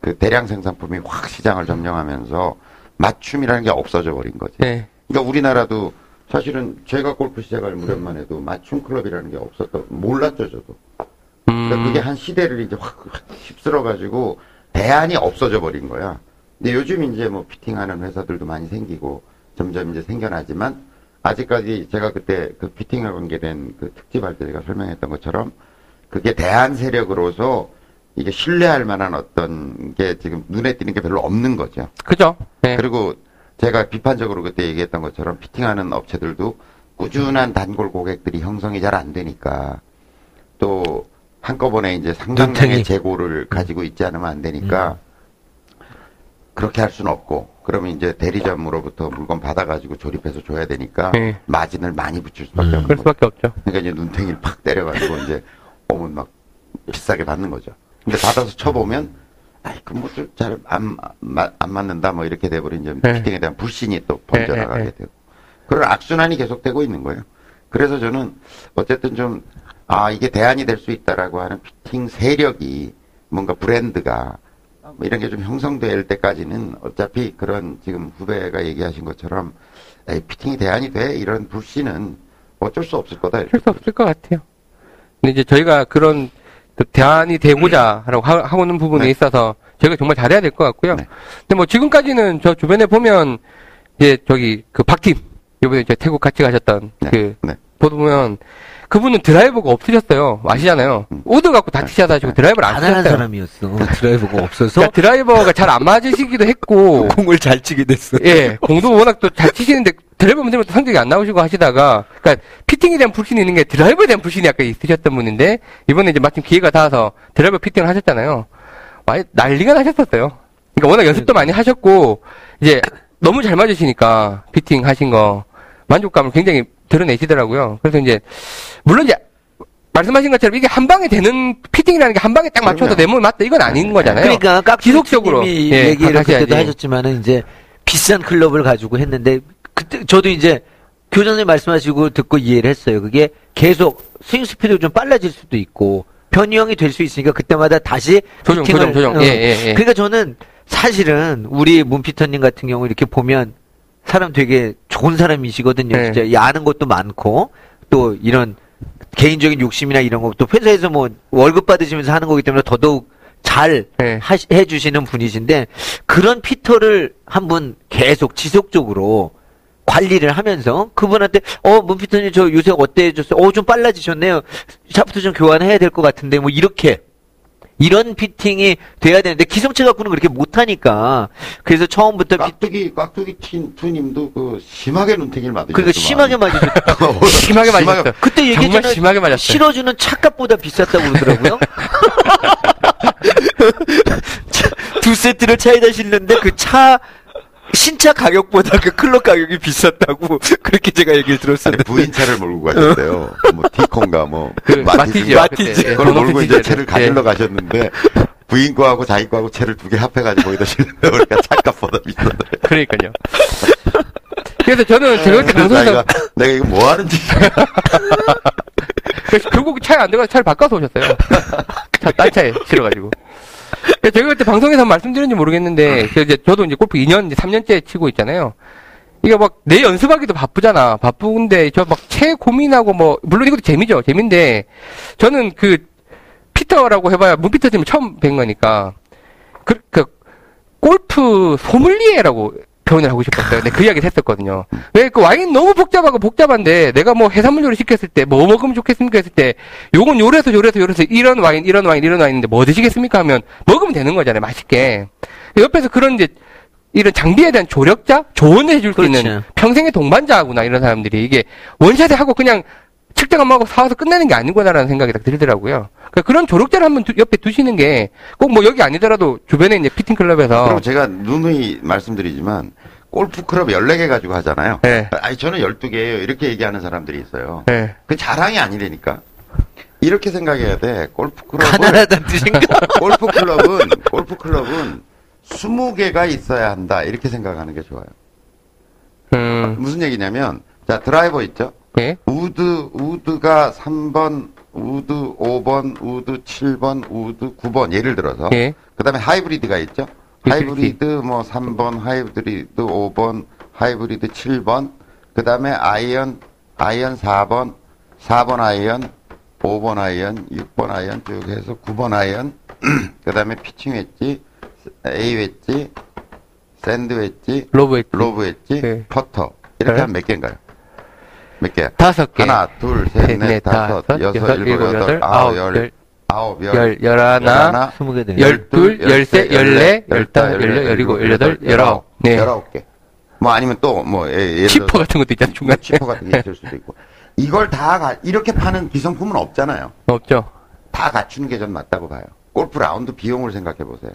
그 대량 생산품이 확 시장을 점령하면서 맞춤이라는 게 없어져 버린 거지. 네. 그러니까 우리나라도 사실은 제가 골프 시작할 무렵만 해도 맞춤 클럽이라는 게 없었던 몰랐죠 저도. 음. 그러니까 그게 한 시대를 이제 확 휩쓸어 가지고 대안이 없어져 버린 거야. 근데 요즘 이제 뭐 피팅하는 회사들도 많이 생기고 점점 이제 생겨나지만 아직까지 제가 그때 그 피팅과 관계된 그 특집할 때 제가 설명했던 것처럼 그게 대한 세력으로서 이게 신뢰할 만한 어떤 게 지금 눈에 띄는 게 별로 없는 거죠. 그죠. 네. 그리고 제가 비판적으로 그때 얘기했던 것처럼 피팅하는 업체들도 꾸준한 단골 고객들이 형성이 잘 안 되니까 또 한꺼번에 이제 상당량의 재고를 가지고 있지 않으면 안 되니까 음. 그렇게 할 수는 없고 그러면 이제 대리점으로부터 물건 받아가지고 조립해서 줘야 되니까 네. 마진을 많이 붙일 수밖에 음. 없는 그럴 수밖에 거죠. 없죠. 그러니까 이제 눈탱이를 팍 때려가지고 이제 몸은 막 비싸게 받는 거죠. 근데 받아서 쳐보면 아이 그 뭐 잘 안 안 맞는다 뭐 이렇게 돼버린 이제 네. 피팅에 대한 불신이 또 번져나가게 네. 되고 그런 악순환이 계속되고 있는 거예요. 그래서 저는 어쨌든 좀 아 이게 대안이 될 수 있다라고 하는 피팅 세력이 뭔가 브랜드가 뭐 이런 게 좀 형성될 때까지는 어차피 그런 지금 후배가 얘기하신 것처럼 에이, 피팅이 대안이 돼 이런 불신은 어쩔 수 없을 거다. 어쩔 수 없을 것 같아요. 근데 이제 저희가 그런 대안이 되고자 하라고 하, 하고 있는 부분에 네. 있어서 저희가 정말 잘해야 될 것 같고요. 네. 근데 뭐 지금까지는 저 주변에 보면 이제 저기 그 박팀 이번에 이제 태국 같이 가셨던 네. 그 네. 보면 그분은 드라이버가 없으셨어요. 아시잖아요. 음. 오드 갖고 다치셔서 네. 드라이버를 안 쓰셨어요. 안 하는 사람이었어. 드라이버가 없어서. 그러니까 드라이버가 잘 안 맞으시기도 했고. 공을 잘 치게 됐어. 예. 공도 워낙 또 잘 치시는데 드라이버 문제로 또 성적이 안 나오시고 하시다가 그러니까 피팅에 대한 불신이 있는 게 드라이버에 대한 불신이 아까 있으셨던 분인데 이번에 이제 마침 기회가 닿아서 드라이버 피팅을 하셨잖아요. 많이 난리가 나셨었어요. 그러니까 워낙 연습도 많이 하셨고 이제 너무 잘 맞으시니까 피팅 하신 거 만족감을 굉장히 드러내시더라고요. 그래서 이제 물론 이제 말씀하신 것처럼 이게 한 방에 되는 피팅이라는 게 한 방에 딱 맞춰서 내 몸에 맞다 이건 아닌 거잖아요. 그러니까 깍 지속적으로 예, 얘기를 그때도 하셨지만은 이제 비싼 클럽을 가지고 했는데 그때 저도 이제 교장님 말씀하시고 듣고 이해를 했어요. 그게 계속 스윙 스피드가 좀 빨라질 수도 있고 변형이 될 수 있으니까 그때마다 다시 조정 조정 조정. 어. 예, 예, 예. 그러니까 저는 사실은 우리 문피터님 같은 경우 이렇게 보면. 사람 되게 좋은 사람이시거든요. 네. 진짜 아는 것도 많고 또 이런 개인적인 욕심이나 이런 것도 회사에서 뭐 월급 받으시면서 하는 거기 때문에 더더욱 잘 네. 하시, 해주시는 분이신데 그런 피터를 한분 계속 지속적으로 관리를 하면서 그분한테 어 문피터님 저 요새 어때 해줬어요? 어 좀 빨라지셨네요. 샤프트 좀 교환해야 될 것 같은데 뭐 이렇게 이런 피팅이 돼야 되는데 기성체 갖고는 그렇게 못하니까 그래서 처음부터 깍두기 깍두기 투님도 그 심하게 눈탱이를 맞으셨죠. 그러니까 심하게 맞으셨죠. 심하게 맞으셨죠. 그때 얘기했잖아요. 심하게 맞았어요. 실어주는 차값보다 비쌌다고 그러더라고요. 두 세트를 차에다 싣는데 그 차 신차 가격보다 그 클럽 가격이 비쌌다고 그렇게 제가 얘기를 들었었는데 부인 차를 몰고 가셨대요. 뭐 티콘가 뭐 그, 마티즈 마티즈 그걸 네. 몰고 이제 차를 가지러 네. 가셨는데 부인 거하고 자기 거하고 차를 두 개 합해가지고 거기다 싣는데 우리가 차값보다 비쌌다. 그러니까요. 그래서 저는 제가 방송에서 내가, 내가 이거 뭐 하는지 결국 차에 안 들어가서 차를 바꿔서 오셨어요. 차 딴 차에 실어가지고. 제가 그때 방송에서 말씀드렸는지 모르겠는데, 이제 저도 이제 골프 이 년, 삼 년째 치고 있잖아요. 이게 막 내 연습하기도 바쁘잖아. 바쁜데, 저 막 채 고민하고 뭐, 물론 이것도 재미죠. 재미인데, 저는 그, 피터라고 해봐야, 문피터님이 처음 뵌 거니까, 그, 그, 골프 소믈리에라고 표현을 하고 싶었어요. 네, 그 이야기를 했었거든요. 왜 그 와인 너무 복잡하고 복잡한데 내가 뭐 해산물 요리 시켰을 때 뭐 먹으면 좋겠습니까 했을 때 요건 요래서 요래서 요래서 이런 와인 이런 와인 이런 와인인데 뭐 드시겠습니까 하면 먹으면 되는 거잖아요. 맛있게. 옆에서 그런 이제 이런 장비에 대한 조력자 조언을 해줄 수 있는 평생의 동반자구나 이런 사람들이 이게 원샷에 하고 그냥 측정 안 하고 사와서 끝내는 게 아니구나라는 생각이 딱 들더라고요. 그러니까 그런 조력자를 한번 두, 옆에 두시는 게 꼭 뭐 여기 아니더라도 주변에 이제 피팅 클럽에서. 그럼 제가 누누이 말씀드리지만 골프 클럽 열네 개 가지고 하잖아요. 네. 아니 저는 열두 개예요. 이렇게 얘기하는 사람들이 있어요. 네. 그 자랑이 아니라니까. 이렇게 생각해야 돼. 골프 클럽은 가난하다는 뜻인가? 골프 클럽은 골프 클럽은 스무 개가 있어야 한다. 이렇게 생각하는 게 좋아요. 음. 무슨 얘기냐면 자 드라이버 있죠. 네? 우드, 우드가 삼 번, 우드 오 번, 우드 칠 번, 우드 구 번 예를 들어서 네? 그 다음에 하이브리드가 있죠. 하이브리드 뭐 삼 번, 하이브리드 오 번, 하이브리드 칠 번 그 다음에 아이언, 아이언 사 번, 사 번 아이언, 오 번 아이언, 육 번 아이언 쭉 해서 구 번 아이언 그 다음에 피칭 웨지, A 웨지, 샌드 웨지, 로브 웨지, 로브 웨지, 네. 퍼터 이렇게 네. 한 몇 개인가요? 몇 개? 다섯 개. 하나, 둘, 셋, 넷, 넷 다섯, 다섯, 여섯, 여섯, 일곱, 여덟, 아홉, 열, 아홉, 열, 열하나, 스무 개, 열둘, 열세, 열네, 열다, 열여, 열이고, 열여덟, 열아홉, 네, 열아홉 개. 뭐 아니면 또 뭐 치퍼 같은 것도 있잖아요. 중간 치퍼 같은 게 있을 수도 있고. 이걸 다 가, 이렇게 파는 기성품은 없잖아요. 없죠. 다 갖추는 게 전 맞다고 봐요. 골프 라운드 비용을 생각해 보세요.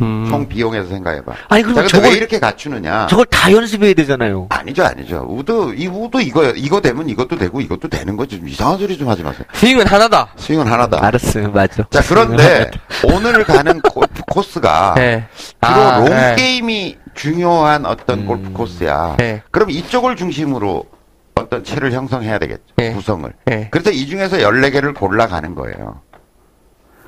음. 총 비용에서 생각해봐. 아니 그럼 저걸 왜 이렇게 갖추느냐? 저걸 다 연습해야 되잖아요. 아니죠, 아니죠. 우드 이 우드 이거 이거 되면 이것도 되고 이것도 되는 거지. 좀 이상한 소리 좀 하지 마세요. 스윙은 하나다. 스윙은 하나다. 알았어요, 맞죠. 자 그런데 오늘 가는 골프 코스가 네. 주로 아, 롱 네. 게임이 중요한 어떤 음. 골프 코스야. 네. 그럼 이쪽을 중심으로 어떤 채를 형성해야 되겠죠. 네. 구성을. 네. 그래서 이 중에서 열네 개를 골라가는 거예요.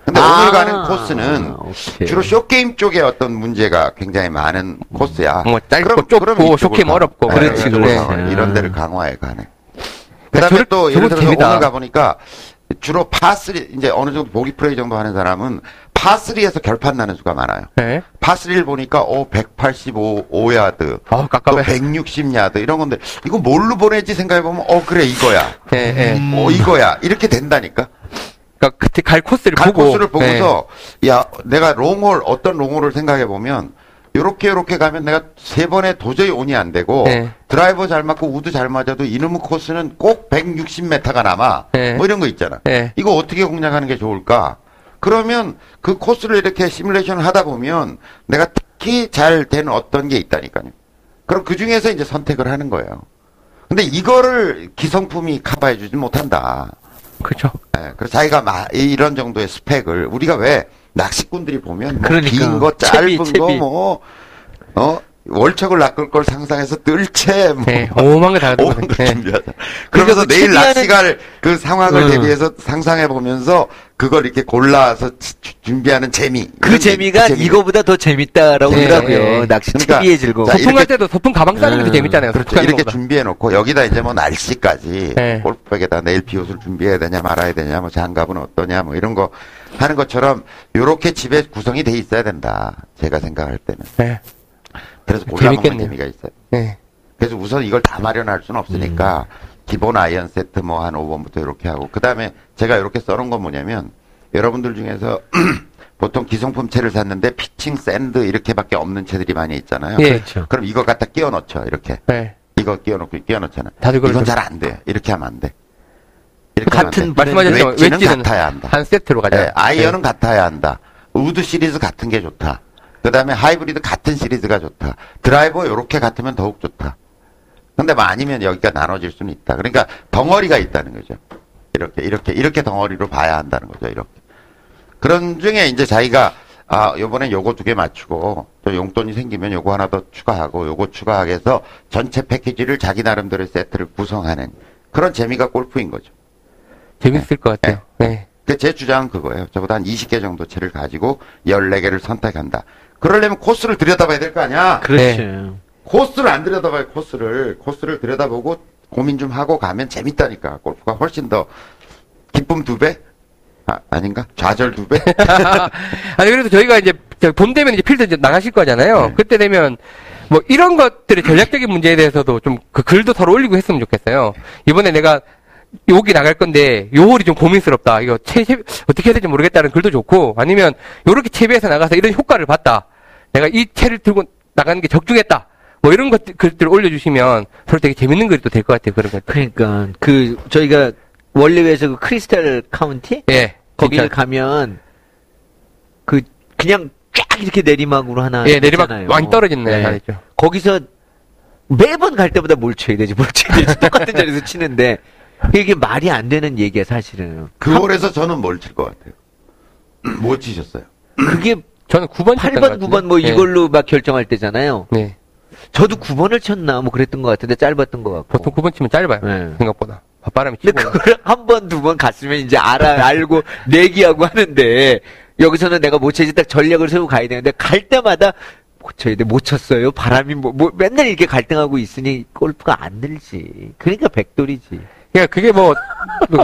근데 아~ 오늘 가는 코스는 오케이. 주로 쇼게임 쪽에 어떤 문제가 굉장히 많은 코스야. 뭐 짧고 좁고 쇼게임 어렵고 네, 그렇지. 그래. 이런 데를 강화해 가네. 그 다음에 또 예를 들어서 재밌다. 오늘 가보니까 주로 파삼, 이제 어느 정도 보기 플레이 정도 하는 사람은 파삼에서 결판 나는 수가 많아요. 네. 파삼을 보니까 오, 백팔십오 야드, 아, 또 백육십 야드 이런 건데 이거 뭘로 보내지 생각해보면 어 그래 이거야. 네, 네. 음, 어 이거야. 이렇게 된다니까. 그러니까 그때 갈 코스를 갈 보고 코스를 보고서 네. 야 내가 롱홀 어떤 롱홀을 생각해 보면 요렇게 요렇게 가면 내가 세 번에 도저히 온이 안 되고 네. 드라이버 잘 맞고 우드 잘 맞아도 이놈의 코스는 꼭 백육십 미터가 남아 네. 뭐 이런 거 있잖아. 네. 이거 어떻게 공략하는 게 좋을까? 그러면 그 코스를 이렇게 시뮬레이션을 하다 보면 내가 특히 잘 되는 어떤 게 있다니까요. 그럼 그 중에서 이제 선택을 하는 거예요. 근데 이거를 기성품이 커버해 주지 못한다. 그렇죠. 네, 그래서 자기가 마, 이런 정도의 스펙을 우리가 왜 낚시꾼들이 보면 뭐 그러니까, 긴 거, 짧은 채비, 거, 뭐 어 월척을 낚을 걸 상상해서 뜰채, 뭐 네, 오만 거 다 오만 거 준비하자. 그러면서 내일 낚시갈 그 상황을 음. 대비해서 상상해 보면서 그걸 이렇게 골라서 지, 준비하는 재미. 그 재미가 그 이거보다 더 재밌다라고 하더라고요. 네, 네. 낚시 특유의 그러니까, 즐거움. 소풍할 때도 소풍 가방 싸는 음, 것도 재밌잖아요. 그렇죠. 이렇게 준비해 놓고 여기다 이제 뭐 날씨까지 네. 골프백에다 내일 비옷을 준비해야 되냐 말아야 되냐 뭐 장갑은 어떠냐 뭐 이런 거 하는 것처럼 요렇게 집에 구성이 돼 있어야 된다. 제가 생각할 때는. 네. 그래서 골라먹는 재미가 있어요. 네. 그래서 우선 이걸 다 마련할 수는 없으니까 음. 기본 아이언 세트 뭐 한 오 번부터 이렇게 하고 그 다음에 제가 이렇게 써놓은 건 뭐냐면 여러분들 중에서 보통 기성품 채를 샀는데 피칭, 샌드 이렇게밖에 없는 채들이 많이 있잖아요. 예. 그렇죠. 그럼 이거 갖다 끼워 넣죠. 이렇게. 네. 이거 끼워 넣고 끼워 넣잖아. 이건 잘 안 돼요. 이렇게 하면 안 돼. 이렇게 같은 말씀하셨죠. 웨지는 같아야 한다. 한 세트로 가자. 네. 아이언은 네. 같아야 한다. 우드 시리즈 같은 게 좋다. 그 다음에 하이브리드 같은 시리즈가 좋다. 드라이버 요렇게 같으면 더욱 좋다. 근데 뭐 아니면 여기가 나눠질 수는 있다. 그러니까 덩어리가 있다는 거죠. 이렇게, 이렇게, 이렇게 덩어리로 봐야 한다는 거죠. 이렇게. 그런 중에 이제 자기가, 아, 요번엔 요거 두 개 맞추고, 또 용돈이 생기면 요거 하나 더 추가하고, 요거 추가하게 해서 전체 패키지를 자기 나름대로의 세트를 구성하는 그런 재미가 골프인 거죠. 재밌을 네. 것 같아요. 네. 네. 그 제 주장은 그거예요. 저보다 한 이십 개 정도 채를 가지고 열네 개를 선택한다. 그러려면 코스를 들여다봐야 될 거 아니야? 그렇지. 네. 코스를 안 들여다봐요, 코스를. 코스를 들여다보고 고민 좀 하고 가면 재밌다니까. 골프가 훨씬 더 기쁨 두 배? 아, 아닌가? 좌절 두 배? 아니, 그래서 저희가 이제, 봄 되면 이제 필드 이제 나가실 거잖아요. 네. 그때 되면, 뭐, 이런 것들의 전략적인 문제에 대해서도 좀 그 글도 서로 올리고 했으면 좋겠어요. 이번에 내가, 여기 나갈 건데 요 홀이 좀 고민스럽다. 이거 채, 채 어떻게 해야 될지 모르겠다는 글도 좋고 아니면 요렇게 채비해서 나가서 이런 효과를 봤다. 내가 이 채를 들고 나가는 게 적중했다. 뭐 이런 것들 글들을 올려주시면 서로 되게 재밌는 글이 또 될 것 같아요. 그런 것. 그러니까 그 저희가 원래에서 그 크리스탈 카운티 예, 거기를 진짜. 가면 그 그냥 쫙 이렇게 내리막으로 하나 예 내리막 있잖아요. 많이 떨어지네. 예. 거기서 매번 갈 때보다 뭘 쳐야 되지 뭘 쳐야 되지 똑같은 자리에서 치는데. 이게 말이 안 되는 얘기야, 사실은. 그 홀에서 저는 뭘 칠 것 같아요? 뭐 치셨어요? 그게, 저는 구 번 팔 번, 구 번 뭐 네. 이걸로 막 결정할 때잖아요. 네. 저도 구 번을 쳤나, 뭐 그랬던 것 같은데, 짧았던 것 같고. 보통 구 번 치면 짧아요. 네. 생각보다. 바람이 치고. 근데 그걸 한 번, 두 번 갔으면 이제 알아, 알고, 내기하고 하는데, 여기서는 내가 못 치지 딱 전략을 세우고 가야 되는데, 갈 때마다, 고쳐야 돼. 못 쳤어요. 바람이 뭐, 뭐, 맨날 이렇게 갈등하고 있으니, 골프가 안 늘지. 그러니까 백돌이지. 야, 그게 뭐,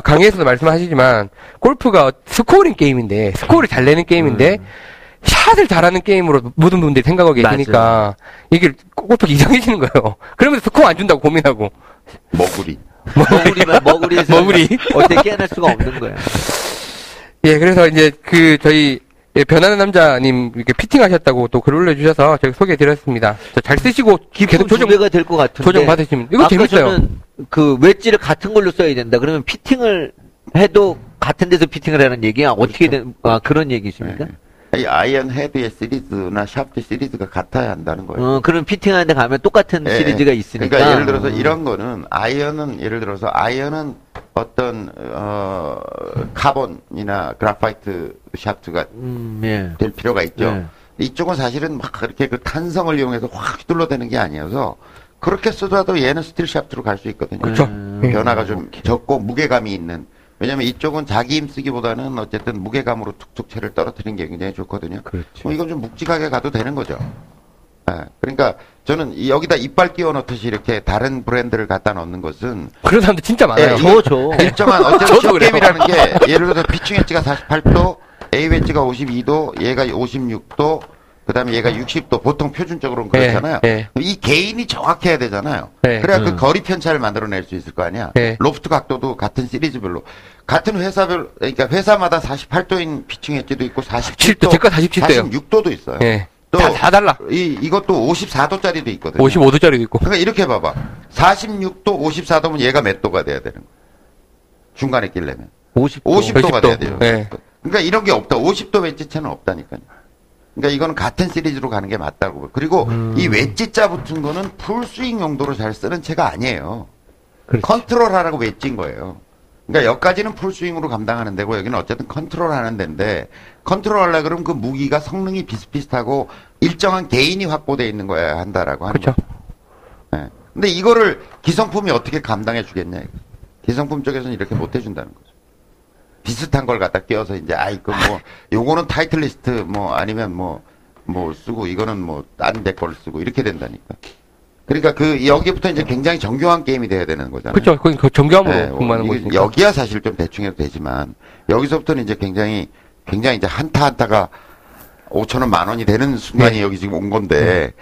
강의에서도 말씀하시지만, 골프가 스코어링 게임인데, 스코어를 잘 내는 게임인데, 샷을 잘하는 게임으로 모든 분들이 생각하게 되니까 이게 골프가 이상해지는 거예요. 그러면서 스코어 안 준다고 고민하고. 머구리. 머구리만, 머구리에서. 머구리. 어떻게 깨어날 수가 없는 거야. 예, 그래서 이제 그 저희 예, 변하는 남자님 이렇게 피팅하셨다고 또 글 올려주셔서 저희 소개해드렸습니다. 잘 쓰시고 계속 조정. 두 배가 될 것 같은데. 조정 받으시면. 이거 아까 재밌어요. 저는 그 웨지를 같은 걸로 써야 된다. 그러면 피팅을 해도 같은 데서 피팅을 하는 얘기야. 어떻게 그렇죠. 된, 아, 그런 얘기십니까? 네. 이 아이언 헤드의 시리즈나 샤프트 시리즈가 같아야 한다는 거예요. 어, 그럼 피팅하는 데 가면 똑같은 예, 시리즈가 있으니까. 그러니까 예를 들어서 어. 이런 거는 아이언은 예를 들어서 아이언은 어떤 어 카본이나 그래파이트 샤프트가 음, 예. 될 필요가 있죠. 예. 이쪽은 사실은 막 그렇게 그 탄성을 이용해서 확 휘둘러대는 게 아니어서 그렇게 쓰더라도 얘는 스틸 샤프트로 갈 수 있거든요. 그렇죠. 음, 변화가 좀 오케이. 적고 무게감이 있는. 왜냐면 이쪽은 자기 힘쓰기보다는 어쨌든 무게감으로 툭툭 채를 떨어뜨리는 게 굉장히 좋거든요. 그렇죠. 이건 좀 묵직하게 가도 되는 거죠. 네. 그러니까 저는 여기다 이빨 끼워 넣듯이 이렇게 다른 브랜드를 갖다 넣는 것은 그런 사람들 진짜 많아요. 예, 저, 저. 일정한 어쨌든 숏게임이라는 게 예를 들어서 피칭 엣지가 사십팔 도, A 엣지가 오십이 도, 얘가 오십육 도, 그 다음에 얘가 육십 도, 보통 표준적으로는 그렇잖아요. 예, 예. 이 개인이 정확해야 되잖아요. 예, 그래야 음. 그 거리 편차를 만들어낼 수 있을 거 아니야. 예. 로프트 각도도 같은 시리즈별로. 같은 회사별, 그러니까 회사마다 사십팔 도인 피칭 엣지도 있고 사십칠 도, 제가 사십칠 도요. 사십육 도도 있어요. 예. 또 다, 다 달라. 이, 이것도 오십사 도짜리도 있거든요. 오십오 도짜리도 있고. 그러니까 이렇게 봐봐. 사십육 도, 오십사 도면 얘가 몇 도가 돼야 되는 거야. 중간에 끼려면. 오십 도. 오십 도가 돼야 돼요. 예. 그러니까 이런 게 없다. 오십 도 엣지 차는 없다니까요. 그러니까 이건 같은 시리즈로 가는 게 맞다고. 그리고 음. 이 웨지자 붙은 거는 풀스윙 용도로 잘 쓰는 채가 아니에요. 그렇지. 컨트롤하라고 웨지인 거예요. 그러니까 여기까지는 풀스윙으로 감당하는 데고 여기는 어쨌든 컨트롤하는 데인데 컨트롤하려고 그러면 그 무기가 성능이 비슷비슷하고 일정한 개인이 확보되어 있는 거야 한다라고 하는 거죠. 네. 근데 이거를 기성품이 어떻게 감당해 주겠냐. 이거. 기성품 쪽에서는 이렇게 못 해준다는 거죠. 비슷한 걸 갖다 끼워서 이제 아이 그 뭐 요거는 타이틀리스트 뭐 아니면 뭐뭐 뭐 쓰고 이거는 뭐 다른 데 걸 쓰고 이렇게 된다니까. 그러니까 그 여기부터 이제 굉장히 정교한 게임이 돼야 되는 거잖아요. 그렇죠. 그 정교함으로 공부하는 네, 거니까. 여기야 사실 좀 대충해도 되지만 여기서부터는 이제 굉장히 굉장히 이제 한타 한타가 오천 원 만 원이 되는 순간이 네. 여기 지금 온 건데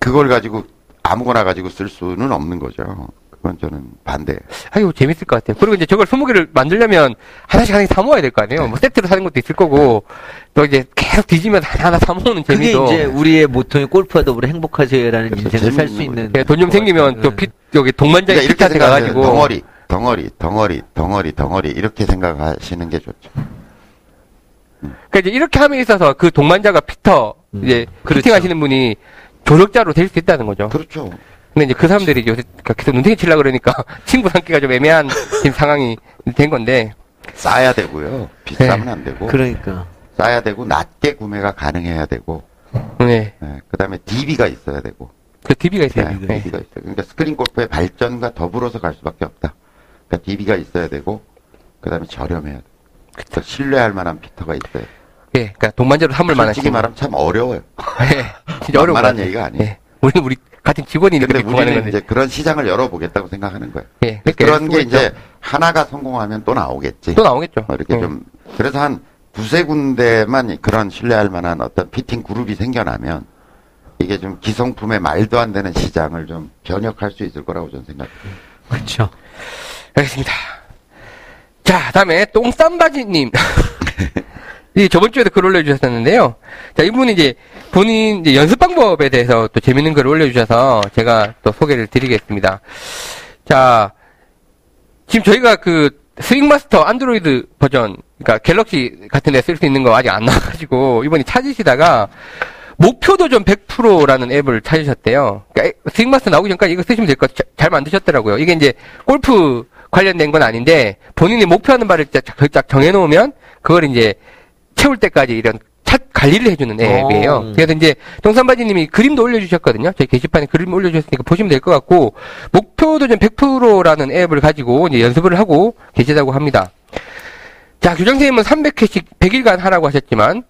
그걸 가지고 아무거나 가지고 쓸 수는 없는 거죠. 그건 저는 반대. 아이고, 재밌을 것 같아요. 그리고 이제 저걸 스무 개를 만들려면 하나씩 하나씩 사모아야 될 거 아니에요? 네. 뭐 세트로 사는 것도 있을 거고, 또 이제 계속 뒤지면 하나하나 사모으는 재미도. 그게 이제 우리의 모토인 골프와 더불어 행복하세요라는 인생을 살 수 있는. 네, 돈 좀 생기면 또 빛, 여기 동반자에 그러니까 이렇게 생각하시고. 덩어리, 덩어리, 덩어리, 덩어리, 덩어리, 이렇게 생각하시는 게 좋죠. 음. 그러니까 이제 이렇게 함에 있어서 그 동반자가 피터, 음. 이제, 그렇죠. 피팅 하시는 분이 조력자로 될 수 있다는 거죠. 그렇죠. 근데 이제 그 사람들이 요새 계속 눈탱이 치려고 그러니까 친구 삼기가 좀 애매한 지금 상황이 된 건데. 싸야 되고요. 비싸면 네. 안 되고. 그러니까. 싸야 되고, 낮게 구매가 가능해야 되고. 네. 네. 그 다음에 디비가 있어야 되고. 그 디비가 있어야 되고. 네. 디비가 있어요. 그러니까 스크린 골프의 발전과 더불어서 갈 수밖에 없다. 그러니까 디비가 있어야 되고, 그 다음에 저렴해야 되고. 그쵸. 신뢰할 만한 피터가 있어야 되고. 예. 네. 그러니까 돈만자로 삼을 만한. 솔직히 말하면 참 어려워요. 네. 진짜 어려운 만한 얘기가 아니에요. 네. 우리는 우리 같은 직원이니까. 근데 우리는 건데. 이제 그런 시장을 열어보겠다고 생각하는 거예요. 예, 그러니까 그런 게 이제 있죠. 하나가 성공하면 또 나오겠지. 또 나오겠죠. 이렇게 예. 좀, 그래서 한 두세 군데만 그런 신뢰할 만한 어떤 피팅 그룹이 생겨나면 이게 좀 기성품의 말도 안 되는 시장을 좀 변혁할 수 있을 거라고 저는 생각해요. 그렇죠. 알겠습니다. 자, 다음에 똥쌈바지님. 이 저번 주에도 글 올려주셨었는데요. 자, 이분이 이제 본인 이제 연습 방법에 대해서 또 재밌는 글을 올려주셔서 제가 또 소개를 드리겠습니다. 자, 지금 저희가 그 스윙마스터 안드로이드 버전, 그러니까 갤럭시 같은 데 쓸 수 있는 거 아직 안 나와가지고 이번에 찾으시다가 목표도전 백 퍼센트라는 앱을 찾으셨대요. 그러니까 스윙마스터 나오기 전까지 이거 쓰시면 될 것 같아요. 잘 만드셨더라고요. 이게 이제 골프 관련된 건 아닌데 본인이 목표하는 바를 딱 정해놓으면 그걸 이제 채울 때까지 이런 샷 관리를 해주는 앱이에요. 오. 그래서 이제 동산바지님이 그림도 올려주셨거든요. 저희 게시판에 그림 올려주셨으니까 보시면 될 것 같고 목표도전 백 퍼센트라는 앱을 가지고 이제 연습을 하고 계시다고 합니다. 자, 교장선생님은 삼백 회씩 백 일간 하라고 하셨지만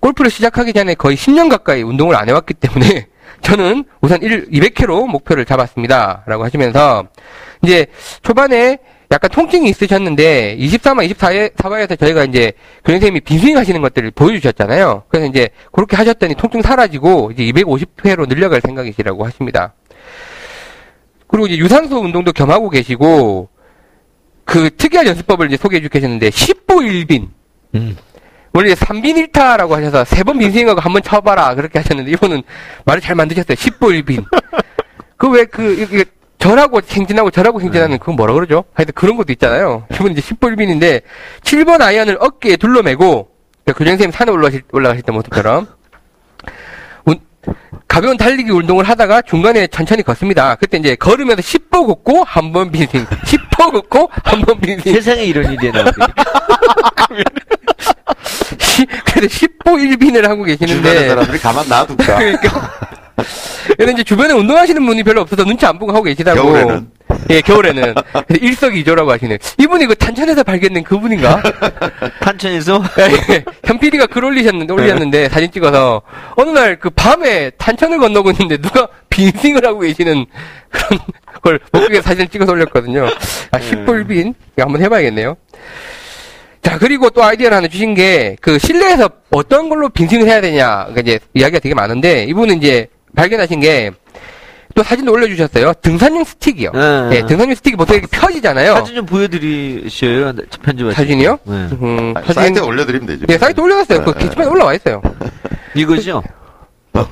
골프를 시작하기 전에 거의 십 년 가까이 운동을 안 해왔기 때문에 저는 우선 이백 회로 목표를 잡았습니다. 라고 하시면서 이제 초반에 약간 통증이 있으셨는데 이십삼화, 이십사화에서 저희가 이제 교장선생님이 빈스윙 하시는 것들을 보여주셨잖아요. 그래서 이제 그렇게 하셨더니 통증 사라지고 이제 이백오십회로 늘려갈 생각이시라고 하십니다. 그리고 이제 유산소 운동도 겸하고 계시고 그 특이한 연습법을 이제 소개해 주셨는데 십보 일빈. 음. 원래 삼빈 일타라고 하셔서 세 번 빈스윙하고 한 번 쳐봐라 그렇게 하셨는데 이분은 말을 잘 만드셨어요. 십보 일빈. 그 왜 그 이게 절하고 행진하고 절하고 행진하는 그건 뭐라 그러죠? 하여튼 그런 것도 있잖아요. 이분 이제 십보 일빈인데 칠번 아이언을 어깨에 둘러매고 교장선생님 산에 올라가실, 올라가실 때 모습처럼 가벼운 달리기 운동을 하다가 중간에 천천히 걷습니다. 그때 이제 걸으면서 십보 걷고 한 번 빈스윙, 십보 걷고 한 번 빈스윙. 세상에 이런 일이 나옵니다. 그래서 십보 일빈을 하고 계시는데 주변의 사람들이 가만 놔둘까. 그러니까. 근데 이제 주변에 운동하시는 분이 별로 없어서 눈치 안 보고 하고 계시다고. 겨울에는. 예, 겨울에는. 일석이조라고 하시네. 이분이 그 탄천에서 발견된 그분인가? 탄천에서? 예, 현피디가 글 올리셨는데, 올렸는데, 사진 찍어서, 어느 날 그 밤에 탄천을 건너고 있는데, 누가 빈스윙을 하고 계시는 그런 걸 목격에 사진을 찍어서 올렸거든요. 아, 십불빈? 한번 해봐야겠네요. 자, 그리고 또 아이디어를 하나 주신 게, 그 실내에서 어떤 걸로 빈스윙을 해야 되냐, 그러니까 이제 이야기가 되게 많은데, 이분은 이제 발견하신 게, 또 사진도 올려주셨어요. 등산용 스틱이요. 네, 네 등산용 스틱이 보통 이렇게 펴지잖아요. 사진 좀 보여드리셔요. 편집하시고. 사진이요? 네. 음, 사진... 사이트에 올려드리면 되죠. 네, 사이트에 올려놨어요. 네. 그 게시판에 올라와 있어요. 이거죠?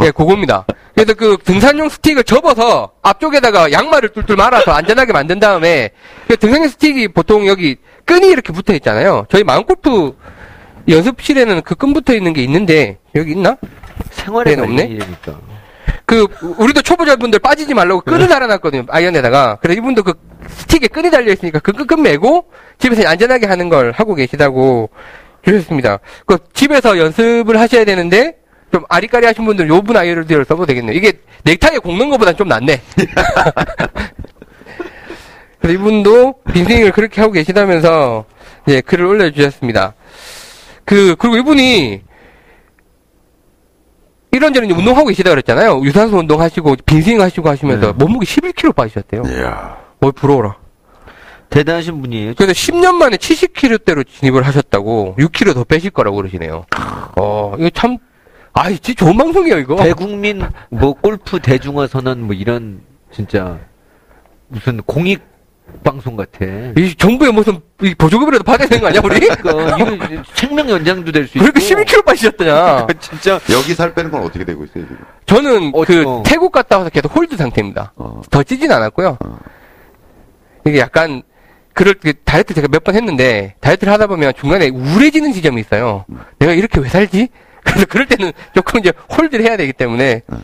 네, 그겁니다. 그래서 그 등산용 스틱을 접어서 앞쪽에다가 양말을 뚫뚫 말아서 안전하게 만든 다음에 그 등산용 스틱이 보통 여기 끈이 이렇게 붙어 있잖아요. 저희 마음골프 연습실에는 그 끈 붙어 있는 게 있는데 여기 있나? 생활에 없네. 일이니까. 그, 우리도 초보자분들 빠지지 말라고 끈을 달아놨거든요, 아이언에다가. 그래서 이분도 그 스틱에 끈이 달려있으니까 그 끈 매고 집에서 안전하게 하는 걸 하고 계시다고 주셨습니다. 그 집에서 연습을 하셔야 되는데, 좀 아리까리 하신 분들은 요분 아이언을 써도 되겠네요. 이게 넥타이에 긁는 것보단 좀 낫네. 그래서 이분도 빈스윙을 그렇게 하고 계시다면서, 예, 글을 올려주셨습니다. 그, 그리고 이분이, 이런저런 운동하고 계시다 그랬잖아요. 유산소 운동하시고 빈스윙 하시고 하시면서 네. 몸무게 십일 킬로그램 빠지셨대요. 이야. 뭐 부러워라. 대단하신 분이에요. 그래서 십 년 만에 칠십 킬로그램대로 진입을 하셨다고. 육 킬로그램 더 빼실 거라고 그러시네요. 어, 이거 참 아, 진짜 좋은 방송이에요, 이거. 대국민 뭐 골프 대중화 선언 뭐 이런 진짜 무슨 공익 방송 같아. 이 정부에 무슨 이 보조금이라도 받아야 되는 거 아니야 우리? 그러니까 이거 생명 연장도 될 수 있고. 그렇게 십일 킬로그램 빠지셨더냐? 진짜. 여기 살 빼는 건 어떻게 되고 있어요 지금? 저는 어, 그 어. 태국 갔다 와서 계속 홀드 상태입니다. 어. 더 찌진 않았고요. 어. 이게 약간 그럴 때 다이어트 제가 몇 번 했는데 다이어트를 하다 보면 중간에 우울해지는 지점이 있어요. 음. 내가 이렇게 왜 살지? 그래서 그럴 때는 조금 이제 홀드를 해야 되기 때문에. 음.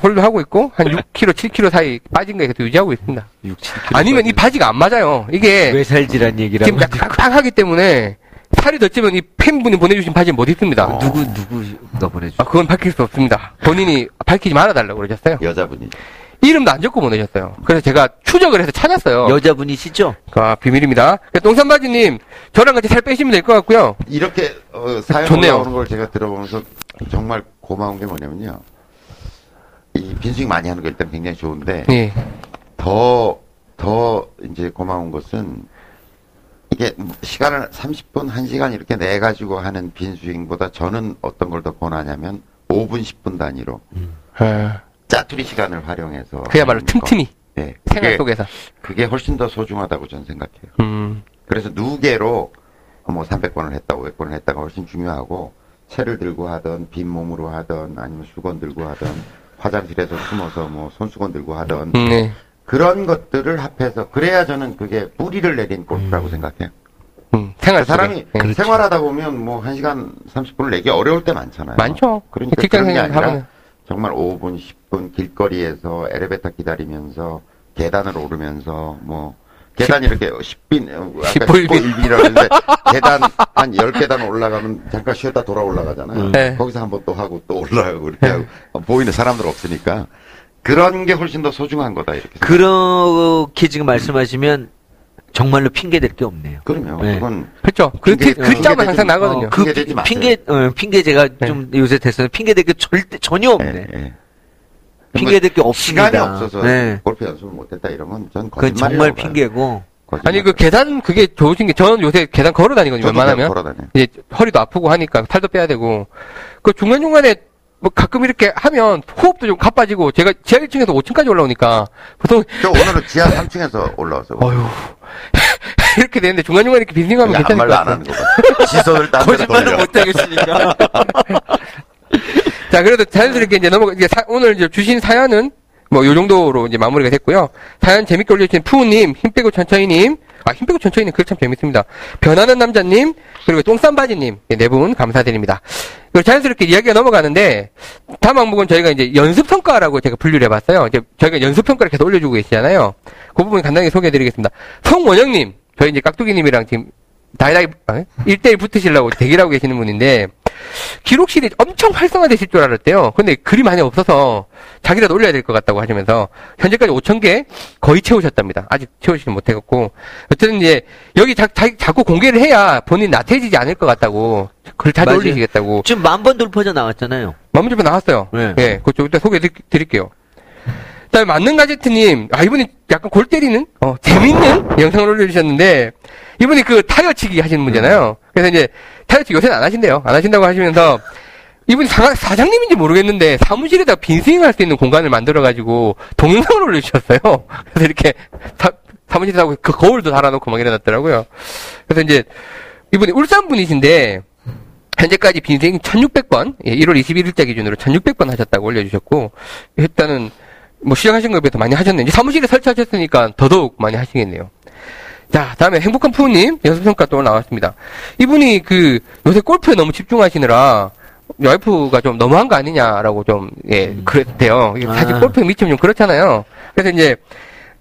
홀도 하고 있고, 한 육 킬로그램, 칠 킬로그램 사이 빠진 거에 계속 유지하고 있습니다. 육, 칠 킬로그램 아니면 이 바지가 안 맞아요. 이게. 왜 살지란 얘기라고. 지금 약간 깡하기 때문에, 살이 더 찌면 이 팬분이 보내주신 바지는 못 입습니다. 어. 누구, 누구가 보내주신? 아, 그건 밝힐 수 없습니다. 본인이 밝히지 말아달라고 그러셨어요. 여자분이. 이름도 안 적고 보내셨어요. 그래서 제가 추적을 해서 찾았어요. 여자분이시죠? 아, 비밀입니다. 똥산바지님, 저랑 같이 살 빼시면 될 것 같고요. 이렇게, 어, 사연 나오는 걸 제가 들어보면서 정말 고마운 게 뭐냐면요. 이 빈스윙 많이 하는 거 일단 굉장히 좋은데 예. 더, 더 이제 고마운 것은 이게 시간을 삼십 분, 한 시간 이렇게 내가지고 하는 빈스윙보다 저는 어떤 걸 더 권하냐면 오분, 십분 단위로 음. 짜투리 시간을 활용해서 그야말로 틈틈이 네. 생활 속에서 그게, 그게 훨씬 더 소중하다고 저는 생각해요. 음. 그래서 누계로 뭐 삼백번을 했다, 오백번을 했다가 훨씬 중요하고 채를 들고 하던 빈몸으로 하던 아니면 수건 들고 하던 화장실에서 숨어서 뭐 손수건 들고 하던 네. 그런 것들을 합해서 그래야 저는 그게 뿌리를 내린 골프라고 음. 생각해요. 음. 생활 사람이 네. 생활하다 보면 뭐 한 시간 삼십분을 내기 어려울 때 많잖아요. 많죠. 그러니까 그런 게 아니라 하면... 정말 오분, 십분 길거리에서 엘리베이터 기다리면서 계단을 오르면서 뭐 계단 이렇게 십빈, 아까 십보 일빈이라고 했는데, 계단, 한 열 계단 올라가면 잠깐 쉬었다 돌아 올라가잖아요. 네. 거기서 한번 또 하고 또 올라가고 이렇게 네. 하고, 보이는 사람들 없으니까. 그런 게 훨씬 더 소중한 거다, 이렇게. 그렇게 지금 말씀하시면 정말로 핑계될 게 없네요. 그럼요. 네. 그건. 그렇죠. 핑계, 그, 그 짬은 항상 나거든요. 어, 그 핑계되지 마세요. 핑계, 어, 핑계 제가 네. 좀 요새 됐어요. 핑계될 게 절대, 전혀 없네. 네. 네. 핑계될 게 없습니다. 시간이 없어서 네. 골프 연습을 못했다 이런 건 전 거짓말이라고. 그건 정말 봐요. 핑계고. 아니 그 계단 그게 좋으신 게 저는 요새 계단 걸어 다니거든요. 웬만하면 걸어다녀요. 이제 허리도 아프고 하니까 살도 빼야 되고 그 중간 중간에 뭐 가끔 이렇게 하면 호흡도 좀 가빠지고 제가 지하 일 층에서 오 층까지 올라오니까 보통 저 오늘은 지하 삼 층에서 올라왔어요. 어휴 이렇게 되는데 중간 중간에 이렇게 빈스윙하면 괜찮을 것 같아요. 시선을 딴 데로 거짓말을 못 하겠으니까. 자 그래도 자연스럽게 이제 넘어 이제 사, 오늘 이제 주신 사연은 뭐 요 정도로 이제 마무리가 됐고요. 사연 재밌게 올려주신 푸우님, 힘 빼고 천천히님, 아 힘 빼고 천천히님 그거 참 재밌습니다. 변하는 남자님 그리고 똥쌈바지님 네 분 감사드립니다. 그리고 자연스럽게 이야기가 넘어가는데 다음 항목은 저희가 이제 연습평가라고 제가 분류를 해봤어요. 이제 저희가 연습평가를 계속 올려주고 계시잖아요. 그 부분 간단히 소개해드리겠습니다. 송원영님 저희 이제 깍두기님이랑 지금 다이다이 일 대일 붙으시려고 대기라고 계시는 분인데 기록실이 엄청 활성화되실 줄 알았대요. 근데 글이 많이 없어서 자기라도 올려야 될 것 같다고 하시면서 현재까지 오천 개 거의 채우셨답니다. 아직 채우시지 못했고 어쨌든 이제 여기 자, 자, 자꾸 공개를 해야 본인 나태해지지 않을 것 같다고 글 잘 올리시겠다고 지금 만 번 돌파져 나왔잖아요. 만 번 돌파 나왔어요. 네. 네, 그쪽 일단 소개해드릴게요. 다음에 맞는 가제트님, 아 이분이 약간 골 때리는 어 재밌는 영상을 올려주셨는데 이분이 그 타이어치기 하시는 분이잖아요. 그래서 이제 타이어치기 요새는 안 하신대요. 안 하신다고 하시면서 이분이 사, 사장님인지 모르겠는데 사무실에다 빈스윙 할 수 있는 공간을 만들어가지고 동영상을 올려주셨어요. 그래서 이렇게 사, 사무실에다 그 거울도 달아놓고 막 이래놨더라고요. 그래서 이제 이분이 울산 분이신데 현재까지 빈스윙 천육백 번, 예, 일월 이십일일자 기준으로 천육백 번 하셨다고 올려주셨고 일단은 뭐, 시작하신 거에 비해서 많이 하셨는지, 사무실에 설치하셨으니까 더더욱 많이 하시겠네요. 자, 다음에 행복한 푸우님, 연습평가 또 나왔습니다. 이분이 그, 요새 골프에 너무 집중하시느라, 와이프가 좀 너무한 거 아니냐라고 좀, 예, 그랬대요. 아. 사실 골프에 미치면 좀 그렇잖아요. 그래서 이제,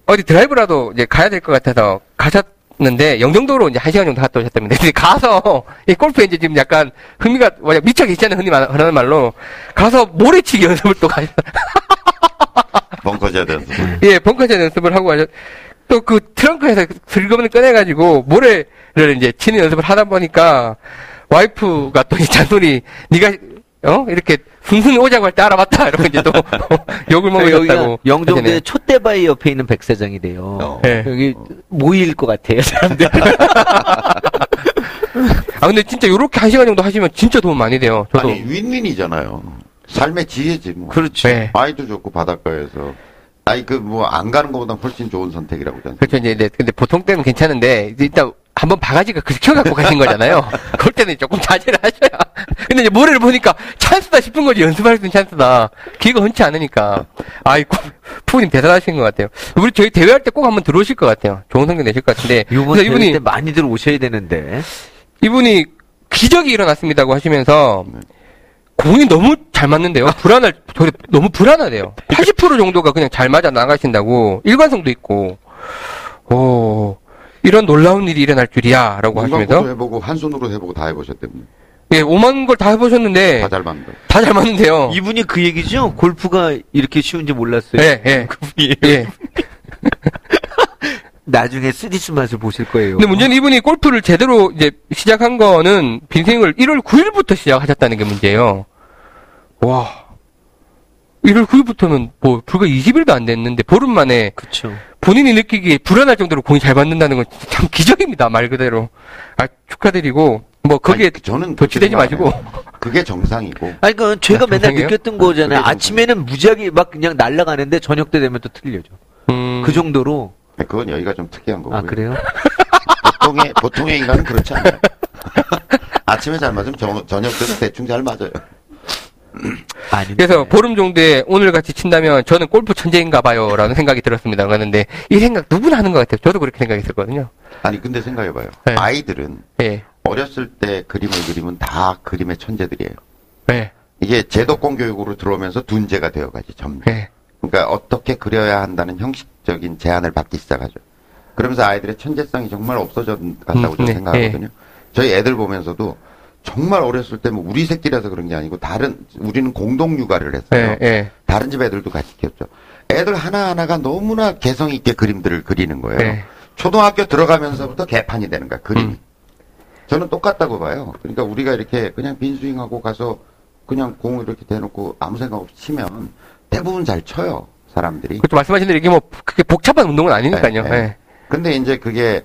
어디 드라이브라도 이제 가야 될 것 같아서 가셨는데, 영등도로 이제 한 시간 정도 갔다 오셨답니다. 근데 가서, 이 골프에 이제 지금 약간 흥미가, 미쳐 계시잖아요. 흔히 말하는 말로. 가서 모래치기 연습을 또 가셨다. 벙커샷 연습. 예, 벙커샷 연습을 하고 하셨, 또 그 트렁크에서 슬그머니 꺼내가지고 모래를 이제 치는 연습을 하다 보니까 와이프가 또 이 잔소리, 니가, 어? 이렇게 승승이 오자고 할 때 알아봤다. 이러고 이제 또 욕을 먹으셨다고. 영종대 촛대바위 옆에 있는 백사장이 돼요. 어. 네. 여기 모일 것 같아요, 사람들. 아, 근데 진짜 요렇게 한 시간 정도 하시면 진짜 도움 많이 돼요. 저도. 아니, 윈윈이잖아요. 삶의 지혜지 뭐. 그렇지. 네. 아이도 좋고 바닷가에서. 아니 그 뭐 안 가는 것보다 훨씬 좋은 선택이라고 저는. 그렇죠. 이제 네. 근데 보통 때는 괜찮은데 이제 일단 한번 바가지가 긁혀갖고 가신 거잖아요. 그럴 때는 조금 자제를 하셔야. 근데 이제 모래를 보니까 찬스다 싶은 거지. 연습할 수 있는 찬스다. 기회가 흔치 않으니까. 아이고 푸우님 대단하신 것 같아요. 우리 저희 대회할 때 꼭 한번 들어오실 것 같아요. 좋은 성적 내실 것 같은데. 이번 이분이 때 많이 들어오셔야 되는데. 이분이 기적이 일어났습니다고 하시면서. 네. 공이 너무 잘 맞는데요. 불안할, 저 너무 불안하대요. 팔십 퍼센트 정도가 그냥 잘 맞아 나가신다고. 일관성도 있고. 오, 이런 놀라운 일이 일어날 줄이야. 라고 하시면서. 해보고, 한 손으로 해보고 다 해보셨다며. 예, 오만 걸 다 해보셨는데. 다 잘 맞는다. 다 잘 맞는데요. 이분이 그 얘기죠? 골프가 이렇게 쉬운지 몰랐어요. 예, 예. 그분이. 예. 나중에 쓰리스 맛을 보실 거예요. 근데 문제는 이분이 골프를 제대로 이제 시작한 거는 빈스윙을 일월 구일부터 시작하셨다는 게 문제예요. 와. 일월 구일부터는 뭐 불과 이십 일도 안 됐는데 보름 만에 그쵸. 본인이 느끼기에 불안할 정도로 공이 잘 받는다는 건 참 기적입니다. 말 그대로. 아, 축하드리고 뭐 거기에 아니, 저는 도취되지 마시고 그게 정상이고. 아니 그 제가 아, 맨날 느꼈던 거잖아요. 아침에는 무지하게 막 그냥 날아가는데 저녁 때 되면 또 틀려져. 음... 그 정도로 그건 여기가 좀 특이한 거고요. 아, 그래요? 보통의, 보통의 인간은 그렇지 않아요. 아침에 잘 맞으면 저, 저녁 때도 대충 잘 맞아요. 아니. 그래서 보름 정도에 오늘 같이 친다면 저는 골프 천재인가 봐요. 라는 생각이 들었습니다. 그런데 이 생각 누구나 하는 것 같아요. 저도 그렇게 생각했었거든요. 아니, 근데 생각해봐요. 네. 아이들은 네. 어렸을 때 그림을 그리면 다 그림의 천재들이에요. 네. 이게 제도권 교육으로 들어오면서 둔재가 되어가지, 점점. 네. 그러니까 어떻게 그려야 한다는 형식적인 제안을 받기 시작하죠. 그러면서 아이들의 천재성이 정말 없어졌다고 저는 음, 네, 생각하거든요. 네. 저희 애들 보면서도 정말 어렸을 때 뭐 우리 새끼라서 그런 게 아니고 다른 우리는 공동 육아를 했어요. 네, 네. 다른 집 애들도 같이 키웠죠. 애들 하나하나가 너무나 개성 있게 그림들을 그리는 거예요. 네. 초등학교 들어가면서부터 개판이 되는 거야, 그림이. 음. 저는 똑같다고 봐요. 그러니까 우리가 이렇게 그냥 빈스윙하고 가서 그냥 공을 이렇게 대놓고 아무 생각 없이 치면 대부분 잘 쳐요, 사람들이. 그렇죠. 말씀하신 대로 이게 뭐, 그게 복잡한 운동은 아니니까요. 네, 네. 네. 근데 이제 그게,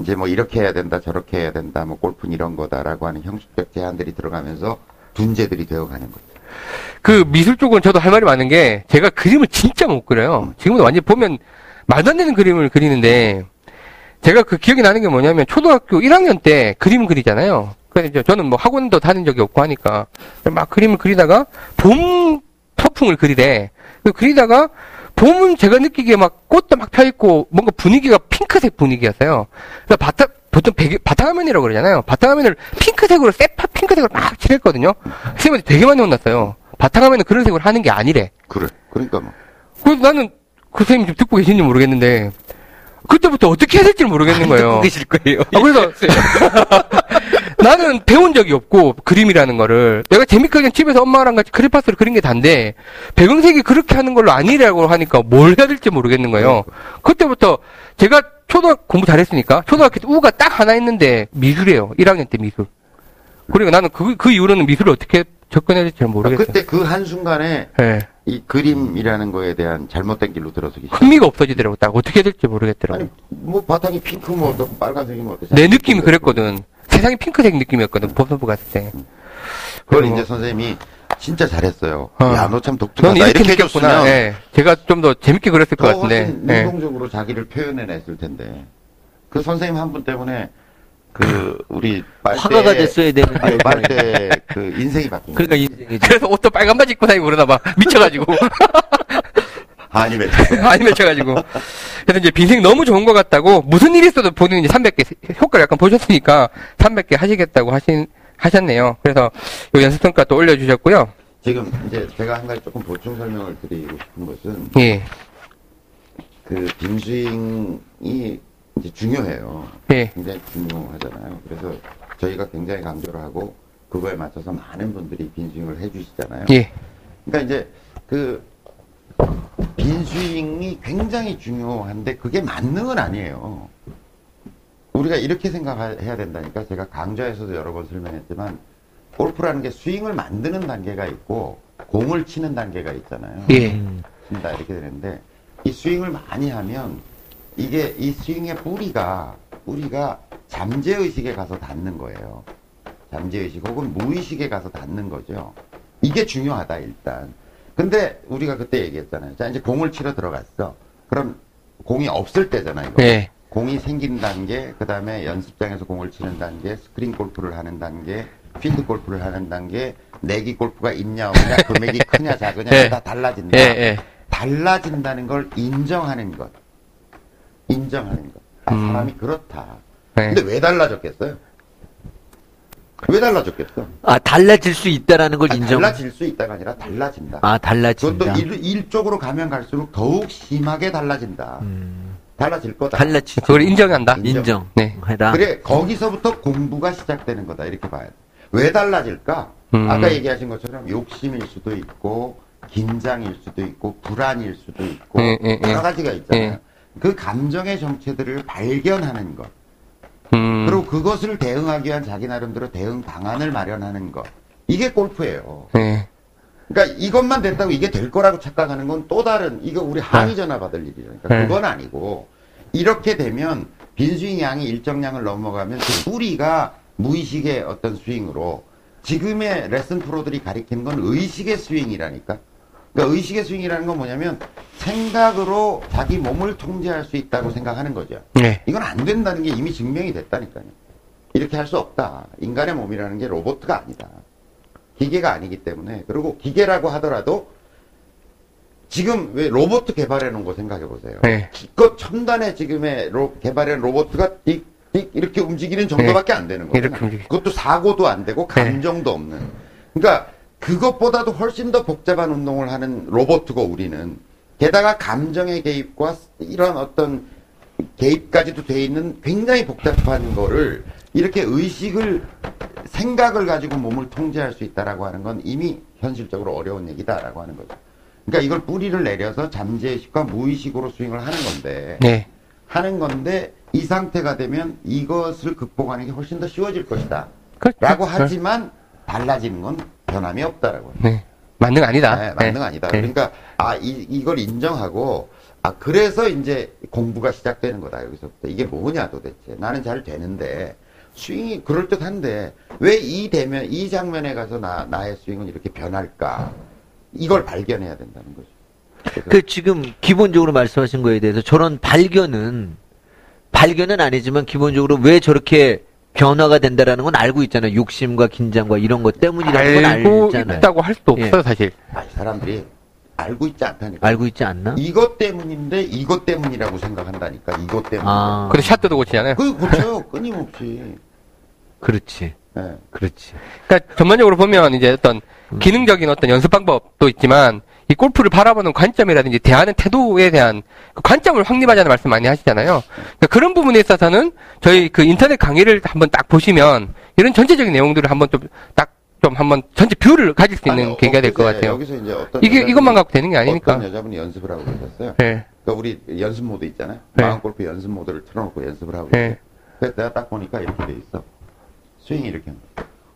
이제 뭐 이렇게 해야 된다, 저렇게 해야 된다, 뭐 골프는 이런 거다라고 하는 형식적 제한들이 들어가면서 둔재들이 되어 가는 거죠. 그 미술 쪽은 저도 할 말이 많은 게, 제가 그림을 진짜 못 그려요. 음. 지금도 완전히 보면 말도 안 되는 그림을 그리는데, 제가 그 기억이 나는 게 뭐냐면, 초등학교 일 학년 때 그림 그리잖아요. 그래서 저는 뭐 학원도 다닌 적이 없고 하니까, 막 그림을 그리다가, 봄 서풍을 그리래. 그리다가, 봄은 제가 느끼기에 막 꽃도 막 펴있고, 뭔가 분위기가 핑크색 분위기였어요. 그래서 바탕, 보통 배기, 바탕화면이라고 그러잖아요. 바탕화면을 핑크색으로, 새파 핑크색으로 막 칠했거든요. 선생님한테 되게 많이 혼났어요. 바탕화면은 그런 색으로 하는 게 아니래. 그래. 그러니까 뭐. 그래서 나는, 그 선생님 지금 듣고 계신지 모르겠는데, 그때부터 어떻게 해야 될지 모르겠는 거예요. 듣고 계실 거예요. 아, 그래서 나는 배운 적이 없고, 그림이라는 거를. 내가 재밌게 그냥 집에서 엄마랑 같이 크레파스를 그린 게 단데, 배경색이 그렇게 하는 걸로 아니라고 하니까 뭘 해야 될지 모르겠는 거예요. 그때부터 제가 초등학교 공부 잘했으니까, 초등학교 때 우가 딱 하나 있는데 미술이에요. 일 학년 때 미술. 그리고 나는 그, 그 이후로는 미술을 어떻게 접근해야 될지 모르겠어요. 그때 그 한순간에 네. 이 그림이라는 거에 대한 잘못된 길로 들어서기 시작. 흥미가 없어지더라고. 딱 어떻게 해야 될지 모르겠더라고. 아니, 뭐 바탕이 핑크 뭐 빨간색이면 어떠세요? 내 느낌이 그랬거든. 세상이 핑크색 느낌이었거든. 법선부 갔을 때. 그걸 이제 선생님이 진짜 잘했어요. 어. 야, 너 참 독특하다. 이렇게, 이렇게 느꼈구나. 네. 제가 좀 더 재밌게 그렸을 것 같은데. 능동적으로 네. 자기를 표현해냈을 텐데. 그 선생님 한 분 때문에 그 우리 빨대 화가가 됐어야 되는데 아니, 빨대 그 인생이 바뀐 거예요. 그러니까 인생이 그래서 옷도 빨간 바지 입고 다니고 그러나 봐 미쳐가지고 아니 맺혀 아니 맺혀가지고 그래서 이제 빈스윙 너무 좋은 것 같다고 무슨 일이 있어도 본인이 이제 삼백 개 효과를 약간 보셨으니까 삼백 개 하시겠다고 하신 하셨네요. 그래서 요 연습평가 또 올려주셨고요. 지금 이제 제가 한 가지 조금 보충 설명을 드리고 싶은 것은 예 그 빈스윙이 이제 중요해요. 네. 굉장히 중요하잖아요. 그래서 저희가 굉장히 강조를 하고 그거에 맞춰서 많은 분들이 빈스윙을 해주시잖아요. 예. 그러니까 이제 그 빈스윙이 굉장히 중요한데 그게 만능은 아니에요. 우리가 이렇게 생각해야 된다니까 제가 강좌에서도 여러 번 설명했지만 골프라는 게 스윙을 만드는 단계가 있고 공을 치는 단계가 있잖아요. 예. 친다 이렇게 되는데 이 스윙을 많이 하면 이게 이 스윙의 뿌리가 뿌리가 잠재의식에 가서 닿는 거예요. 잠재의식 혹은 무의식에 가서 닿는 거죠. 이게 중요하다 일단. 근데 우리가 그때 얘기했잖아요. 자 이제 공을 치러 들어갔어. 그럼 공이 없을 때잖아요. 이거. 네. 공이 생긴 단계, 그 다음에 연습장에서 공을 치는 단계, 스크린 골프를 하는 단계, 필드 골프를 하는 단계, 내기 골프가 있냐 없냐, 금액이 크냐 작으냐 네. 다 달라진다. 네, 네. 달라진다는 걸 인정하는 것. 인정하는 거. 아, 음. 사람이 그렇다. 네. 근데 왜 달라졌겠어요? 왜 달라졌겠어? 아, 달라질 수 있다라는 걸 아, 인정. 달라질 수 있다가 아니라 달라진다. 아, 달라진다. 그것도 일, 일쪽으로 가면 갈수록 더욱 심하게 달라진다. 음. 달라질 거다. 달라지. 그걸 인정한다. 인정. 인정. 네. 해라. 그래, 거기서부터 공부가 시작되는 거다. 이렇게 봐야 돼. 왜 달라질까? 음. 아까 얘기하신 것처럼 욕심일 수도 있고, 긴장일 수도 있고, 불안일 수도 있고, 음, 음, 여러 가지가 있잖아요. 음. 그 감정의 정체들을 발견하는 것. 음. 그리고 그것을 대응하기 위한 자기 나름대로 대응 방안을 마련하는 것. 이게 골프예요. 네. 그러니까 이것만 됐다고 이게 될 거라고 착각하는 건 또 다른, 이거 우리 항의 전화 받을 일이에요. 그러니까 네. 그건 아니고, 이렇게 되면 빈스윙 양이 일정량을 넘어가면 그 뿌리가 무의식의 어떤 스윙으로 지금의 레슨 프로들이 가리키는 건 의식의 스윙이라니까. 그러니까 의식의 스윙이라는 건 뭐냐면 생각으로 자기 몸을 통제할 수 있다고 생각하는 거죠. 네. 이건 안 된다는 게 이미 증명이 됐다니까요. 이렇게 할 수 없다. 인간의 몸이라는 게 로봇가 아니다. 기계가 아니기 때문에. 그리고 기계라고 하더라도 지금 왜 로봇 개발해 놓은 거 생각해 보세요. 네. 기껏 첨단의 지금의 로, 개발한 로봇가 띡, 띡 이렇게 움직이는 정도밖에 안 되는 거예요. 그것도 사고도 안 되고 감정도 네. 없는. 그러니까 그것보다도 훨씬 더 복잡한 운동을 하는 로봇이고 우리는 게다가 감정의 개입과 이런 어떤 개입까지도 돼 있는 굉장히 복잡한 거를 이렇게 의식을 생각을 가지고 몸을 통제할 수 있다라고 하는 건 이미 현실적으로 어려운 얘기다라고 하는 거죠. 그러니까 이걸 뿌리를 내려서 잠재의식과 무의식으로 스윙을 하는 건데 네. 하는 건데 이 상태가 되면 이것을 극복하는 게 훨씬 더 쉬워질 것이다. 그렇죠. 라고 하지만 달라지는 건 변함이 없다라고. 네. 만능 아니다. 네, 만능 네. 아니다. 네. 그러니까 아 이, 이걸 인정하고 아 그래서 이제 공부가 시작되는 거다. 여기서부터 이게 뭐냐 도대체. 나는 잘 되는데 스윙이 그럴 듯한데 왜 이 대면 이 장면에 가서 나 나의 스윙은 이렇게 변할까? 이걸 발견해야 된다는 거죠. 그 지금 기본적으로 말씀하신 거에 대해서 저런 발견은 발견은 아니지만 기본적으로 왜 저렇게 변화가 된다라는 건 알고 있잖아요. 욕심과 긴장과 이런 것 때문이라는 건 알고 있잖아요. 있다고 할 수도 없어요, 예. 사실. 아니, 사람들이 알고 있지 않다니까. 알고 있지 않나? 이것 때문인데 이것 때문이라고 생각한다니까. 이것 때문에. 아. 그래서 샷도 고치잖아요. 그 고쳐요. 끊임없이. 그렇지. 네. 그렇지. 그러니까 전반적으로 보면 이제 어떤 기능적인 어떤 연습 방법도 있지만 이 골프를 바라보는 관점이라든지 대하는 태도에 대한 그 관점을 확립하자는 말씀 많이 하시잖아요. 그러니까 그런 부분에 있어서는 저희 그 인터넷 강의를 한번 딱 보시면 이런 전체적인 내용들을 한번 좀 딱 좀 한번 전체 뷰를 가질 수 있는 계기가 될 것 같아요. 여기서 이제 어떤 이게 이것만 갖고 되는 게 아니니까. 어떤 여자분이 연습을 하고 계셨어요. 네. 그러니까 우리 연습 모드 있잖아요. 네. 마음골프 연습 모드를 틀어놓고 연습을 하고. 네. 그래서 내가 딱 보니까 이렇게 돼 있어. 스윙이 이렇게.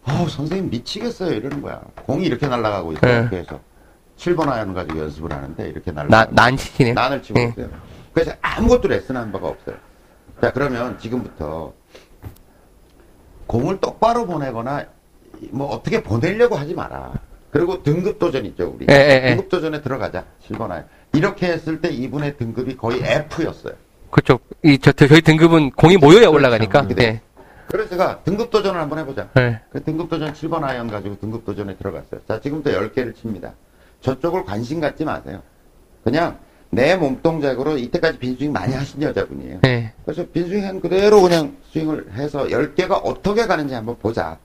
어 선생님 미치겠어요 이러는 거야. 공이 이렇게 날아가고 있어. 네. 그래서. 칠 번 아이언 가지고 연습을 하는데 이렇게 날 난 치시네요. 난을 치고 네. 있어요. 그래서 아무것도 레슨한 바가 없어요. 자 그러면 지금부터 공을 똑바로 보내거나 뭐 어떻게 보내려고 하지 마라. 그리고 등급 도전 있죠 우리. 네, 등급 네. 도전에 들어가자. 칠 번 아이언. 이렇게 했을 때 이분의 등급이 거의 F였어요. 그렇죠. 이 저, 저희 등급은 공이 모여야 올라가니까. 그렇죠. 네. 그래서 제가 등급 도전을 한번 해보자. 네. 그 등급 도전 칠 번 아이언 가지고 등급 도전에 들어갔어요. 자 지금부터 열 개를 칩니다. 저쪽을 관심 갖지 마세요. 그냥 내 몸동작으로 이때까지 빈스윙 많이 하신 여자분이에요. 네. 그래서 빈스윙은 그대로 그냥 스윙을 해서 열 개가 어떻게 가는지 한번 보자.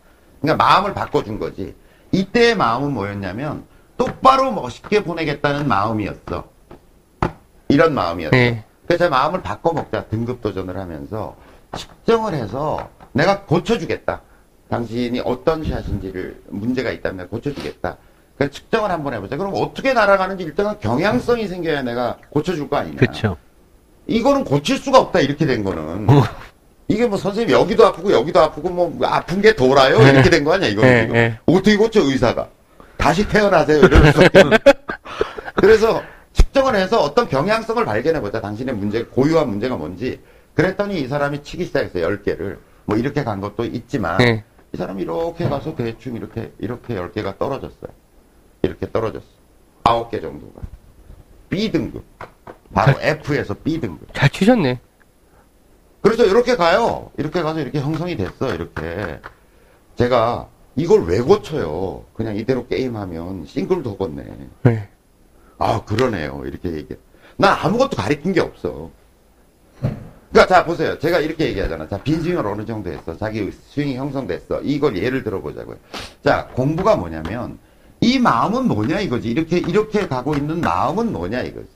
그러니까 마음을 바꿔준 거지. 이때의 마음은 뭐였냐면 똑바로 멋있게 보내겠다는 마음이었어. 이런 마음이었어. 네. 그래서 제 마음을 바꿔먹자. 등급 도전을 하면서 측정을 해서 내가 고쳐주겠다. 당신이 어떤 샷인지를 문제가 있다면 고쳐주겠다. 그 측정을 한번 해보자. 그럼 어떻게 날아가는지 일단은 경향성이 생겨야 내가 고쳐줄 거 아니냐. 그렇죠. 이거는 고칠 수가 없다. 이렇게 된 거는 이게 뭐 선생님 여기도 아프고 여기도 아프고 뭐 아픈 게 돌아요. 이렇게 된 거 아니야 이거는. 지금. 어떻게 고쳐 의사가 다시 태어나세요. 이러면서 그래서 측정을 해서 어떤 경향성을 발견해보자. 당신의 문제 고유한 문제가 뭔지. 그랬더니 이 사람이 치기 시작했어요. 열 개를 뭐 이렇게 간 것도 있지만 네. 이 사람이 이렇게 가서 대충 이렇게 이렇게 열 개가 떨어졌어요. 이렇게 떨어졌어. 아홉 개 정도가. B등급. 바로 잘, F에서 B등급. 잘 치셨네. 그래서 이렇게 가요. 이렇게 가서 이렇게 형성이 됐어. 이렇게. 제가 이걸 왜 고쳐요? 그냥 이대로 게임하면 싱글도 걷네. 네. 아, 그러네요. 이렇게 얘기해. 나 아무것도 가리킨 게 없어. 그러니까 자, 보세요. 제가 이렇게 얘기하잖아. 자, 빈스윙을 어느 정도 했어. 자기 스윙이 형성됐어. 이걸 예를 들어보자고요. 자, 공부가 뭐냐면 이 마음은 뭐냐 이거지. 이렇게 이렇게 가고 있는 마음은 뭐냐 이거지.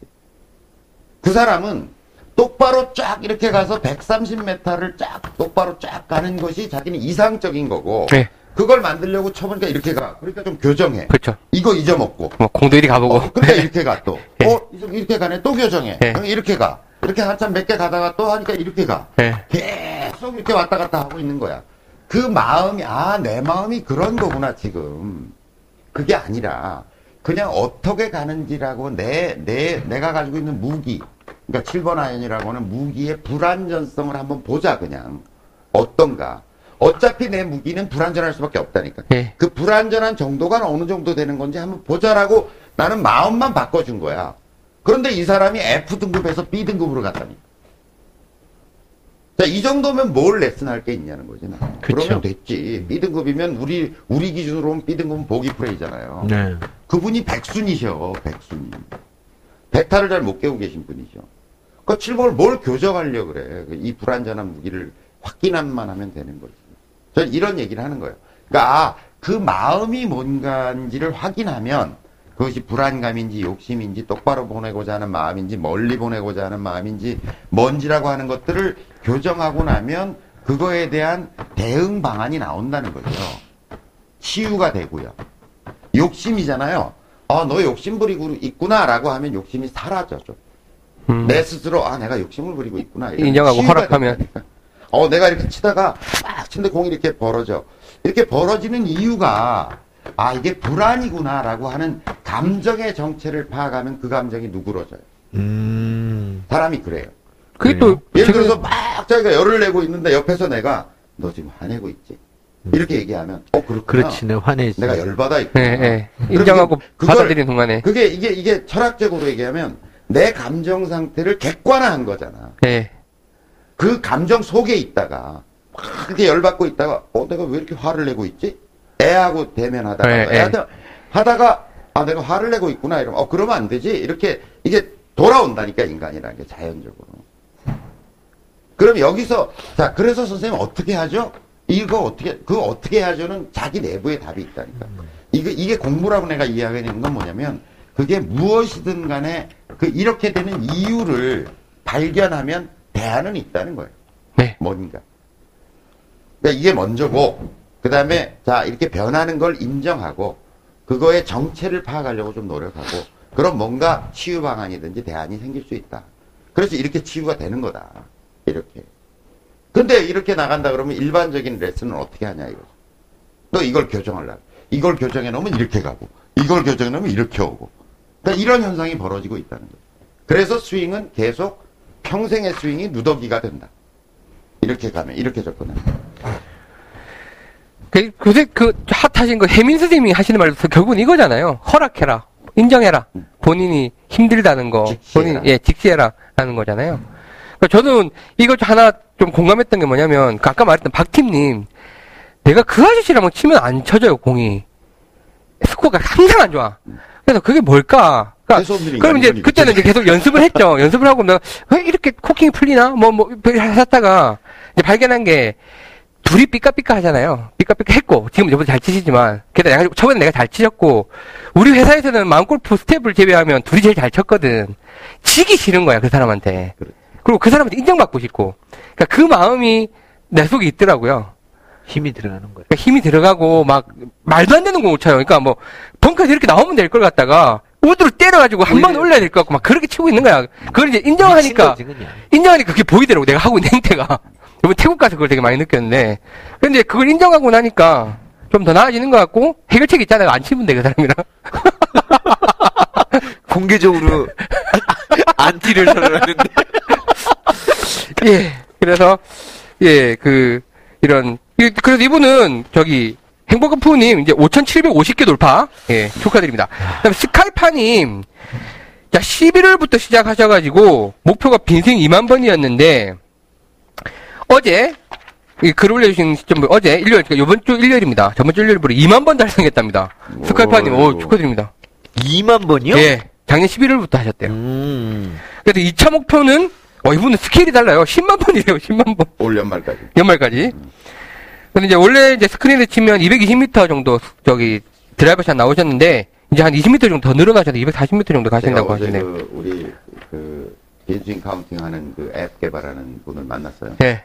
그 사람은 똑바로 쫙 이렇게 가서 백삼십 미터를 쫙 똑바로 쫙 가는 것이 자기는 이상적인 거고 네. 그걸 만들려고 쳐보니까 이렇게 가. 그러니까 좀 교정해. 그렇죠. 이거 잊어먹고. 뭐 공도 이리 가보고. 어, 그러니까 이렇게 가 또. 네. 어 이렇게 가네. 또 교정해. 네. 이렇게 가. 이렇게 한참 몇 개 가다가 또 하니까 이렇게 가. 네. 계속 이렇게 왔다 갔다 하고 있는 거야. 그 마음이 아, 내 마음이 그런 거구나 지금. 그게 아니라 그냥 어떻게 가는지라고 내, 내, 내가 가지고 있는 무기 그러니까 칠 번 아이언이라고 하는 무기의 불완전성을 한번 보자 그냥 어떤가 어차피 내 무기는 불완전할 수밖에 없다니까 네. 그 불완전한 정도가 어느 정도 되는 건지 한번 보자라고 나는 마음만 바꿔준 거야. 그런데 이 사람이 F등급에서 B등급으로 갔다니까. 자, 이 정도면 뭘 레슨할 게 있냐는 거지. 나. 그러면 됐지. B등급이면 우리 우리 기준으로 보면 B등급은 보기 플레이잖아요. 네. 그분이 백순이셔. 백순이. 백타를 잘 못 깨우고 계신 분이셔. 그 칠 번을 뭘 교정하려고 그래. 이 불완전한 무기를 확인한만 하면 되는 거지. 저는 이런 얘기를 하는 거예요. 그러니까 아, 그 마음이 뭔가인지를 확인하면 그것이 불안감인지 욕심인지 똑바로 보내고자 하는 마음인지 멀리 보내고자 하는 마음인지 뭔지라고 하는 것들을 교정하고 나면 그거에 대한 대응 방안이 나온다는 거죠. 치유가 되고요. 욕심이잖아요. 아, 너 욕심 부리고 있구나라고 하면 욕심이 사라져죠. 음. 내 스스로 아 내가 욕심을 부리고 있구나. 인정하고 허락하면. 된다니까. 어 내가 이렇게 치다가 막 친데 공이 이렇게 벌어져. 이렇게 벌어지는 이유가 아, 이게 불안이구나라고 하는 감정의 정체를 파악하면 그 감정이 누그러져요. 음... 사람이 그래요. 그게 또 예를 들어서 제가... 막 자기가 열을 내고 있는데 옆에서 내가 너 지금 화내고 있지? 이렇게 얘기하면 어 그렇구나. 그렇지, 내 화내지. 내가 열받아 있구나. 네, 네. 인정하고 받아들이는 동안에 그게 이게 이게 철학적으로 얘기하면 내 감정 상태를 객관화한 거잖아. 네. 그 감정 속에 있다가 막 이렇게 열받고 있다가 어 내가 왜 이렇게 화를 내고 있지? 애하고 대면하다가 네, 애한테 네. 하다가 아 내가 화를 내고 있구나 이러면 어 그러면 안 되지. 이렇게 이게 돌아온다니까 인간이라는 게 자연적으로. 그럼 여기서 자 그래서 선생님 어떻게 하죠? 이거 어떻게 그거 어떻게 하죠는 자기 내부에 답이 있다니까. 음. 이거 이게 공부라고 내가 이야기하는 건 뭐냐면 그게 무엇이든 간에 그 이렇게 되는 이유를 발견하면 대안은 있다는 거예요. 네. 뭔가. 그러니까 이게 먼저고 그 다음에 자 이렇게 변하는 걸 인정하고 그거의 정체를 파악하려고 좀 노력하고 그럼 뭔가 치유 방안이든지 대안이 생길 수 있다. 그래서 이렇게 치유가 되는 거다. 이렇게. 근데 이렇게 나간다 그러면 일반적인 레슨은 어떻게 하냐 이거죠. 또 이걸 교정하려고. 이걸 교정해 놓으면 이렇게 가고 이걸 교정해 놓으면 이렇게 오고. 그러니까 이런 현상이 벌어지고 있다는 거예요. 그래서 스윙은 계속 평생의 스윙이 누더기가 된다. 이렇게 가면 이렇게 접근하는 거예요. 그, 요새 그 핫하신 거 해민 선생님이 하시는 말도 결국은 이거잖아요. 허락해라. 인정해라. 본인이 힘들다는 거. 본인 예, 직시해라 하는 거잖아요. 저는 이거 하나 좀 공감했던 게 뭐냐면 아까 말했던 박팀님 내가 그 아저씨랑 치면 안 쳐져요 공이. 스코어가 항상 안 좋아. 그래서 그게 뭘까. 그러니까 그럼 이제 그때는 이제 계속 연습을 했죠. 연습을 하고 내가 왜 이렇게 코킹이 풀리나 뭐 뭐 하다가 이제 발견한 게 둘이 삐까삐까 하잖아요. 삐까삐까 했고 지금 저보다 잘 치시지만 게다가 내가, 처음에는 내가 잘 치셨고 우리 회사에서는 마음골프 스텝을 제외하면 둘이 제일 잘 쳤거든. 지기 싫은 거야 그 사람한테. 그래. 그리고 그 사람한테 인정받고 싶고. 그러니까 그 마음이 내 속에 있더라고요. 힘이 들어가는 거예요. 그러니까 힘이 들어가고 막 말도 안 되는 공을 쳐요. 그러니까 뭐 벙커에서 이렇게 나오면 될 걸 갖다가 우드로 때려가지고 한 방에 올려야 될 것 같고 막 그렇게 치고 있는 거야. 그걸 이제 인정하니까 인정하니까 그게 보이더라고 내가 하고 있는 행태가. 이번 태국 가서 그걸 되게 많이 느꼈는데. 근데 그걸 인정하고 나니까 좀 더 나아지는 것 같고 해결책이 있잖아요. 안 치면 돼 그 사람이랑. 공개적으로 안티를 선언하는데. 예, 그래서, 예, 그, 이런, 예, 그래서 이분은, 저기, 행복한프님, 이제 오천칠백오십 개 돌파. 예, 축하드립니다. 그 다음에 스카이파님, 자, 십일월부터 시작하셔가지고, 목표가 빈스윙 이만 번이었는데, 어제, 이 글 올려주신 시점부, 어제, 일요일, 그러니까 요번 주 일요일입니다. 저번 주 일요일부로 이만 번 달성했답니다. 스카이파님, 오, 축하드립니다. 이만 번이요? 예, 작년 십일월부터 하셨대요. 음. 그래서 이 차 목표는, 어, 이분은 스케일이 달라요. 십만 번이래요, 십만 번. 올 연말까지. 연말까지. 음. 근데 이제 원래 이제 스크린에 치면 이백이십 미터 정도, 저기, 드라이버샷 나오셨는데, 이제 한 이십 미터 정도 더 늘어나셔서 이백사십 미터 정도 가신다고 하시네요. 그, 우리, 그, 빈스윙 카운팅 하는 그 앱 개발하는 분을 만났어요. 예.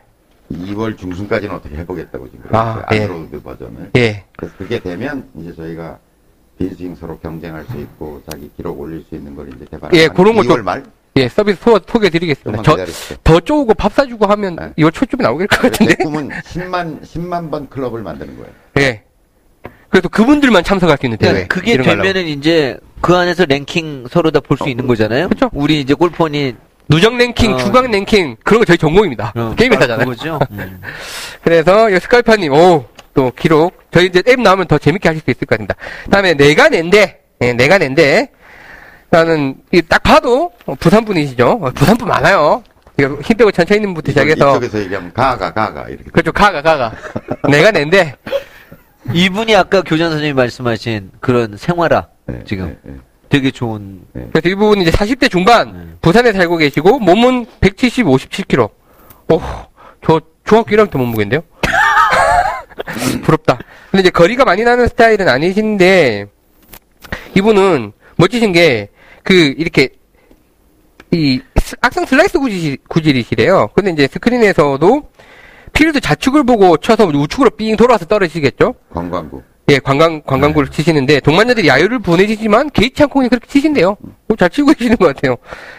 이월 중순까지는 어떻게 해보겠다고 지금. 아, 그 안드로이드 예. 버전을. 예. 그래서 그게 되면, 이제 저희가 빈스윙 서로 경쟁할 수 있고, 자기 기록 올릴 수 있는 걸 이제 개발하는 예, 그런 것도. 이월 말? 예, 서비스 포, 소개해드리겠습니다. 저, 더 쪼우고 밥 사주고 하면 네. 이거 초쯤에 나오게 될 것 같은데. 내 꿈은 십만, 십만 번 클럽을 만드는 거예요. 예. 그래서 그분들만 참석할 수 있는 대회. 그러니까 그게 되면은 이제 그 안에서 랭킹 서로 다 볼 수 어, 있는 거잖아요. 그렇죠. 우리 이제 골프원이 누적 랭킹, 어. 주강 랭킹 그런 거 저희 전공입니다. 어, 게임 회사잖아요. 그거죠. 음. 그래서 스카이파님, 오, 또 기록. 저희 이제 앱 나오면 더 재밌게 하실 수 있을 것 같습니다. 다음에 내가 낸데, 예, 내가 낸데. 나는, 이, 딱 봐도, 부산 분이시죠? 부산 분 많아요. 힘 빼고 천천히 있는 분부터 시작해서. 이쪽에서 얘기하면, 가, 가, 가, 가. 이렇게. 그렇죠, 가, 가, 가, 가. 내가 낸데. 이분이 아까 교장 선생님이 말씀하신 그런 생활화, 네, 지금. 네, 네. 되게 좋은. 네. 그래서 이분은 이제 사십 대 중반, 네. 부산에 살고 계시고, 몸은 백칠십, 오십칠 킬로그램. 오, 저 중학교 일 학년 때 몸무게인데요? 부럽다. 근데 이제 거리가 많이 나는 스타일은 아니신데, 이분은 멋지신 게, 그, 이렇게, 이, 악성 슬라이스 구질, 구질이시래요. 근데 이제 스크린에서도 필드 좌측을 보고 쳐서 우측으로 삥 돌아서 떨어지시겠죠? 관광구. 예, 관광, 관광구를 네. 치시는데, 동반자들이 야유를 보내시지만, 개의치 않고 그냥 그렇게 치신대요. 오, 잘 치고 계시는 것 같아요.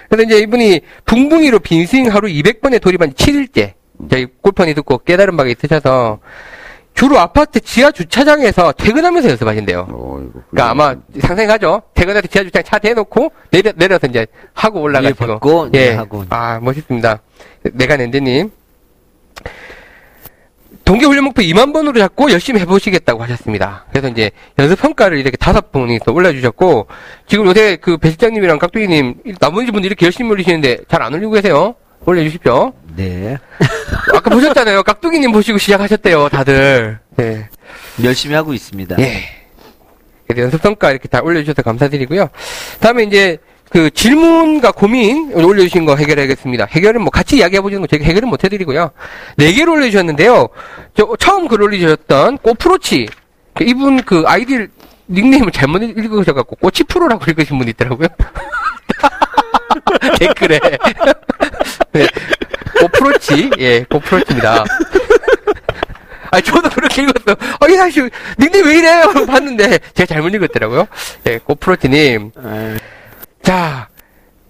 그래서 이제 이분이 붕붕이로 빈스윙 하루 이백 번에 돌입한 칠 일째, 저희 골판이 듣고 깨달은 바가 있으셔서, 주로 아파트 지하 주차장에서 퇴근하면서 연습하신대요. 어이구, 그러니까 아마 상생하죠. 퇴근해서 지하 주차장 차 대놓고 내려, 내려서 이제 하고 올라가시고. 예, 네, 하고. 아, 멋있습니다. 내가 낸데님. 동계훈련 목표 이만 번으로 잡고 열심히 해보시겠다고 하셨습니다. 그래서 이제 연습 평가를 이렇게 다섯 분이 또 올려주셨고, 지금 요새 그 배실장님이랑 깍두기님, 나머지 분들 이렇게 열심히 올리시는데 잘 안 올리고 계세요? 올려주십시오. 네. 아까 보셨잖아요. 깍두기님 보시고 시작하셨대요, 다들. 네. 열심히 하고 있습니다. 예. 그래서 연습 평가 이렇게 다 올려주셔서 감사드리고요. 다음에 이제 그 질문과 고민 올려주신 거 해결하겠습니다. 해결은 뭐 같이 이야기해보시는 거 저희가 해결은 못 해드리고요. 네 개를 올려주셨는데요. 저 처음 글 올리셨던 꼬프로치 이분 그 아이디 닉네임을 잘못 읽으셔갖고 꼬치프로라고 읽으신 분이 있더라고요. 댓글에 네, 꼬프로치 예 꼬프로치입니다. 아 저도 그렇게 읽었어요. 아 이 사실 닉네임 왜 이래요? 봤는데 제가 잘못 읽었더라고요. 예 꼬프로치님. 자,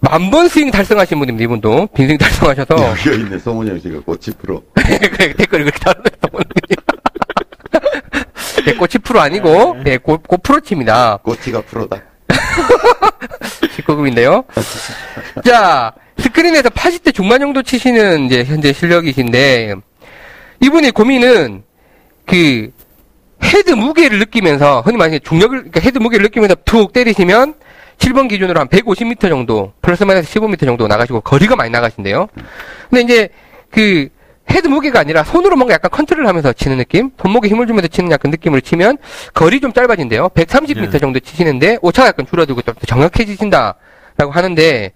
만번 스윙 달성하신 분입니다, 이분도. 빈스윙 달성하셔서. 여기 있네, 성훈이 형 씨가 꽃이 프로. 그래, 댓글이 그렇게 다르네, 성훈이 형. 네, 꽃이 프로 아니고, 네, 고, 고 프로치입니다. 꽃이가 프로다. 십구 금인데요. 자, 스크린에서 팔십 대 중반 정도 치시는 이제 현재 실력이신데, 이분의 고민은, 그, 헤드 무게를 느끼면서, 흔히 말하는 중력을, 그러니까 헤드 무게를 느끼면서 툭 때리시면, 칠 번 기준으로 한 백오십 미터 정도, 플러스 마이너스 십오 미터 정도 나가시고, 거리가 많이 나가신대요. 근데 이제, 그, 헤드 무게가 아니라 손으로 뭔가 약간 컨트롤 하면서 치는 느낌? 손목에 힘을 주면서 치는 약간 느낌을 치면, 거리 좀 짧아진대요. 백삼십 미터 정도 치시는데, 오차가 약간 줄어들고 좀 더 정확해지신다. 라고 하는데,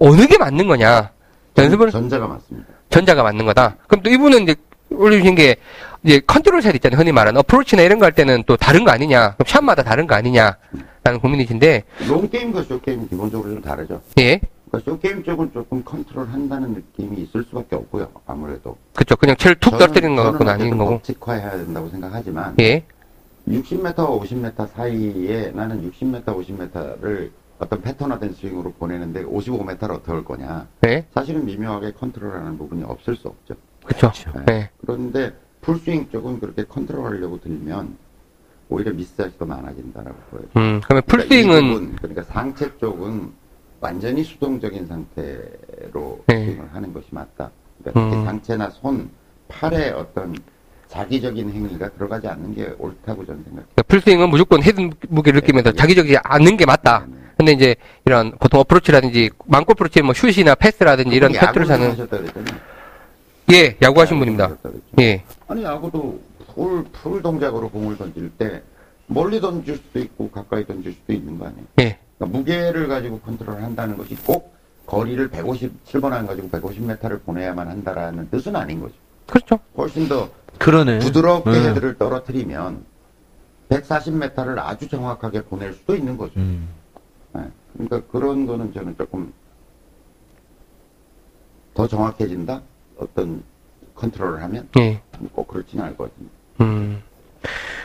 어느 게 맞는 거냐? 연습을. 전자가 맞습니다. 전자가 맞는 거다. 그럼 또 이분은 이제, 올려주신 게, 이제 컨트롤 샷 있잖아요. 흔히 말하는 어프로치나 이런 거 할 때는 또 다른 거 아니냐. 그럼 샷마다 다른 거 아니냐. 라는 고민이신데. 롱게임과 쇼게임 기본적으로 좀 다르죠. 예. 그러니까 쇼게임 쪽은 조금 컨트롤 한다는 느낌이 있을 수밖에 없고요. 아무래도. 그쵸. 그냥 채를 툭 떨어뜨리는 것 같고는 아닌 거고. 법칙화해야 된다고 생각하지만. 예. 육십 미터, 오십 미터 사이에 나는 육십 미터, 오십 미터를 어떤 패턴화된 스윙으로 보내는데 오십오 미터를 어떻게 할 거냐. 예. 사실은 미묘하게 컨트롤하는 부분이 없을 수 없죠. 그쵸. 네. 네. 그런데 풀스윙 쪽은 그렇게 컨트롤하려고 들면 오히려 미스할 수가 많아진다라고 보여요. 음, 그러면 그러니까 풀스윙은 부분, 그러니까 상체 쪽은 완전히 수동적인 상태로 네. 스윙을 하는 것이 맞다. 그러니까 음. 특히 상체나 손, 팔의 어떤 자기적인 행위가 들어가지 않는 게 옳다고 저는 생각해요. 그러니까 풀스윙은 무조건 헤드 무게를 느끼면서 네. 자기적이지 않은 게 맞다. 네. 근데 이제 이런 보통 어프로치라든지 망골프로치 뭐 슛이나 패스라든지 이런 패스를 사는. 예, 야구하신 분입니다. 예. 아니, 야구도 풀, 풀 동작으로 공을 던질 때 멀리 던질 수도 있고 가까이 던질 수도 있는 거 아니에요? 예. 그러니까 무게를 가지고 컨트롤 한다는 것이 꼭 거리를 백오십칠 번 안 가지고 백오십 미터를 보내야만 한다라는 뜻은 아닌 거죠. 그렇죠. 훨씬 더 그러네. 부드럽게 음. 헤드를 떨어뜨리면 백사십 미터를 아주 정확하게 보낼 수도 있는 거죠. 음. 네. 그러니까 그런 거는 저는 조금 더 정확해진다? 어떤 컨트롤을 하면 예. 꼭 그렇지는 않을 것 같습니다. 음.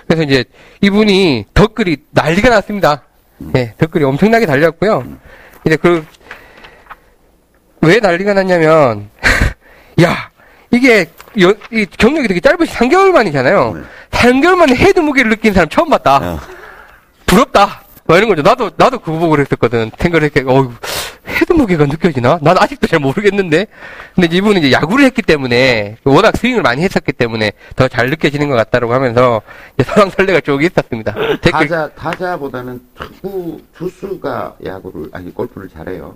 그래서 이제 이분이 댓글이 난리가 났습니다. 음. 예, 댓글이 엄청나게 달렸고요. 음. 이제 그 왜 난리가 났냐면 야 이게 여, 이 경력이 되게 짧은 삼 개월 만이잖아요. 네. 삼 개월 만에 헤드 무게를 느낀 사람 처음 봤다. 어. 부럽다. 막 이런 거죠. 나도 나도 그거 보고 그랬었거든. 생각을 했게 어우. 헤드 무게가 느껴지나? 난 아직도 잘 모르겠는데. 근데 이분은 이제 야구를 했기 때문에 워낙 스윙을 많이 했었기 때문에 더 잘 느껴지는 것 같다라고 하면서 이제 설왕설래가 쪽이 있었습니다. 타자 타자보다는 투수 투수가 야구를 아니 골프를 잘해요.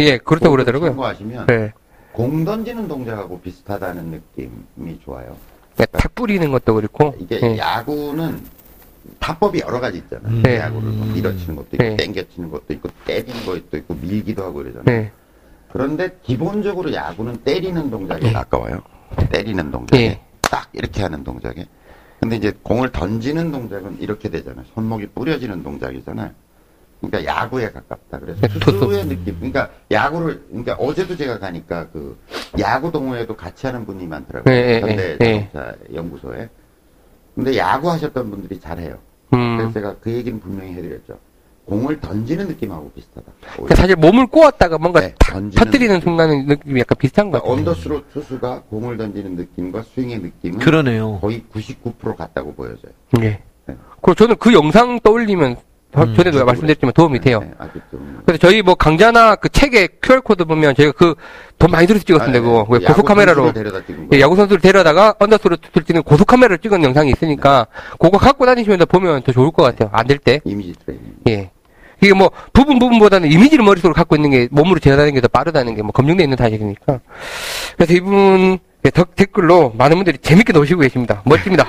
예, 그렇다고 그러더라고요. 참고하시면 네. 공 던지는 동작하고 비슷하다는 느낌이 좋아요. 그러니까 탁 뿌리는 것도 그렇고 이게 네. 야구는 타법이 여러 가지 있잖아요. 음. 야구를 뭐 밀어치는 것도 있고, 네. 땡겨치는 것도 있고, 때리는 것도 있고, 밀기도 하고 그러잖아요. 네. 그런데 기본적으로 야구는 때리는 동작에 가까워요. 때리는 동작에. 네. 딱 이렇게 하는 동작에. 근데 이제 공을 던지는 동작은 이렇게 되잖아요. 손목이 뿌려지는 동작이잖아요. 그러니까 야구에 가깝다. 그래서 투수의 느낌. 그러니까 야구를, 그러니까 어제도 제가 가니까 그 야구 동호회도 같이 하는 분이 많더라고요. 네. 현대자동차 네. 연구소에. 근데 야구 하셨던 분들이 잘해요. 음. 그래서 제가 그 얘기는 분명히 해드렸죠. 공을 던지는 느낌하고 비슷하다. 그러니까 사실 몸을 꼬았다가 뭔가 네, 터뜨리는 순간의 느낌이 약간 비슷한 것 같아요. 그러니까 언더스로 투수가 공을 던지는 느낌과 스윙의 느낌은 그러네요. 거의 구십구 퍼센트 같다고 보여져요. 네. 네. 그리고 저는 그 영상 떠올리면 음, 전에도 말씀드렸지만 도움이 돼요. 네, 아주 좀... 그래서 저희 뭐 강좌나 그 책에 큐알코드 보면 저희가 그 돈 많이 들여서 찍었는데 아, 네. 그거 고속카메라로 예, 야구선수를 데려다가 언더스로 투수를 찍는 고속카메라로 찍은 영상이 있으니까 네. 그거 갖고 다니시면서 보면 더 좋을 것 같아요. 안 될 때. 이미지 트레이닝. 예. 이게 뭐 부분 부분보다는 이미지를 머릿속으로 갖고 있는 게 몸으로 재현하는 게 더 빠르다는 게 뭐 검증되어 있는 사실이니까. 그래서 이분 댓글로 많은 분들이 재밌게 노시고 계십니다. 멋집니다.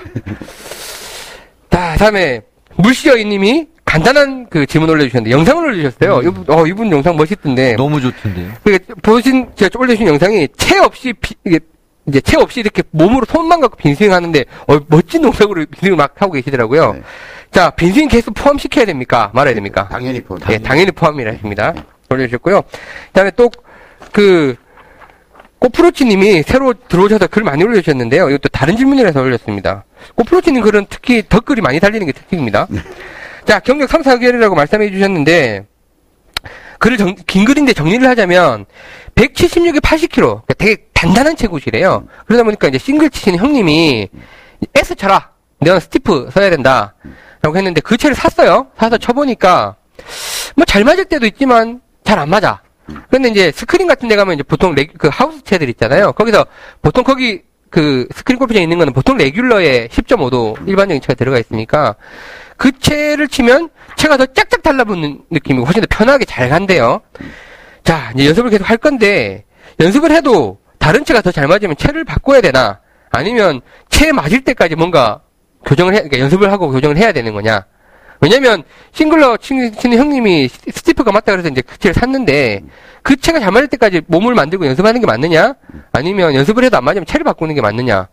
자, 다음에 물시여이님이 간단한 그 질문 올려주셨는데 영상을 올려주셨어요. 음. 이분, 어, 이분 영상 멋있던데. 너무 좋던데요. 그러니까 보신 제가 올려주신 영상이 채 없이 비, 이게 이제 채 없이 이렇게 몸으로 손만 갖고 빈스윙 하는데 어, 멋진 동작으로 빈스윙 막 하고 계시더라고요. 네. 자, 빈스윙 개수 포함시켜야 됩니까? 말아야 됩니까? 당연히 포함. 예, 당연히 포함이라 했습니다. 네. 올려주셨고요. 그다음에 또 그 꼬프로치님이 새로 들어오셔서 글 많이 올려주셨는데요. 이것도 다른 질문이라서 올렸습니다. 꼬프로치님 글은 특히 댓글이 많이 달리는 게 특징입니다. 네. 자, 경력 삼, 사 개월이라고 말씀해 주셨는데, 글을 정, 긴 글인데 정리를 하자면, 백칠십육에 팔십 킬로미터, 그러니까 되게 단단한 체구시래요. 그러다 보니까 이제 싱글 치시는 형님이, S 쳐라! 내가 스티프 써야 된다. 라고 했는데, 그 채를 샀어요. 사서 쳐보니까, 뭐 잘 맞을 때도 있지만, 잘 안 맞아. 그런데 이제 스크린 같은 데 가면 이제 보통 레, 그 하우스 채들 있잖아요. 거기서, 보통 거기, 그 스크린 골프장에 있는 거는 보통 레귤러에 십 점 오 도 일반적인 채가 들어가 있으니까, 그 채를 치면 채가 더 짝짝 달라붙는 느낌이고 훨씬 더 편하게 잘 간대요. 자, 이제 연습을 계속 할 건데 연습을 해도 다른 채가 더 잘 맞으면 채를 바꿔야 되나 아니면 채 맞을 때까지 뭔가 교정을 해, 그러니까 연습을 하고 교정을 해야 되는 거냐. 왜냐면 싱글러 치는 형님이 스티프가 맞다 그래서 이제 그 채를 샀는데 그 채가 잘 맞을 때까지 몸을 만들고 연습하는 게 맞느냐 아니면 연습을 해도 안 맞으면 채를 바꾸는 게 맞느냐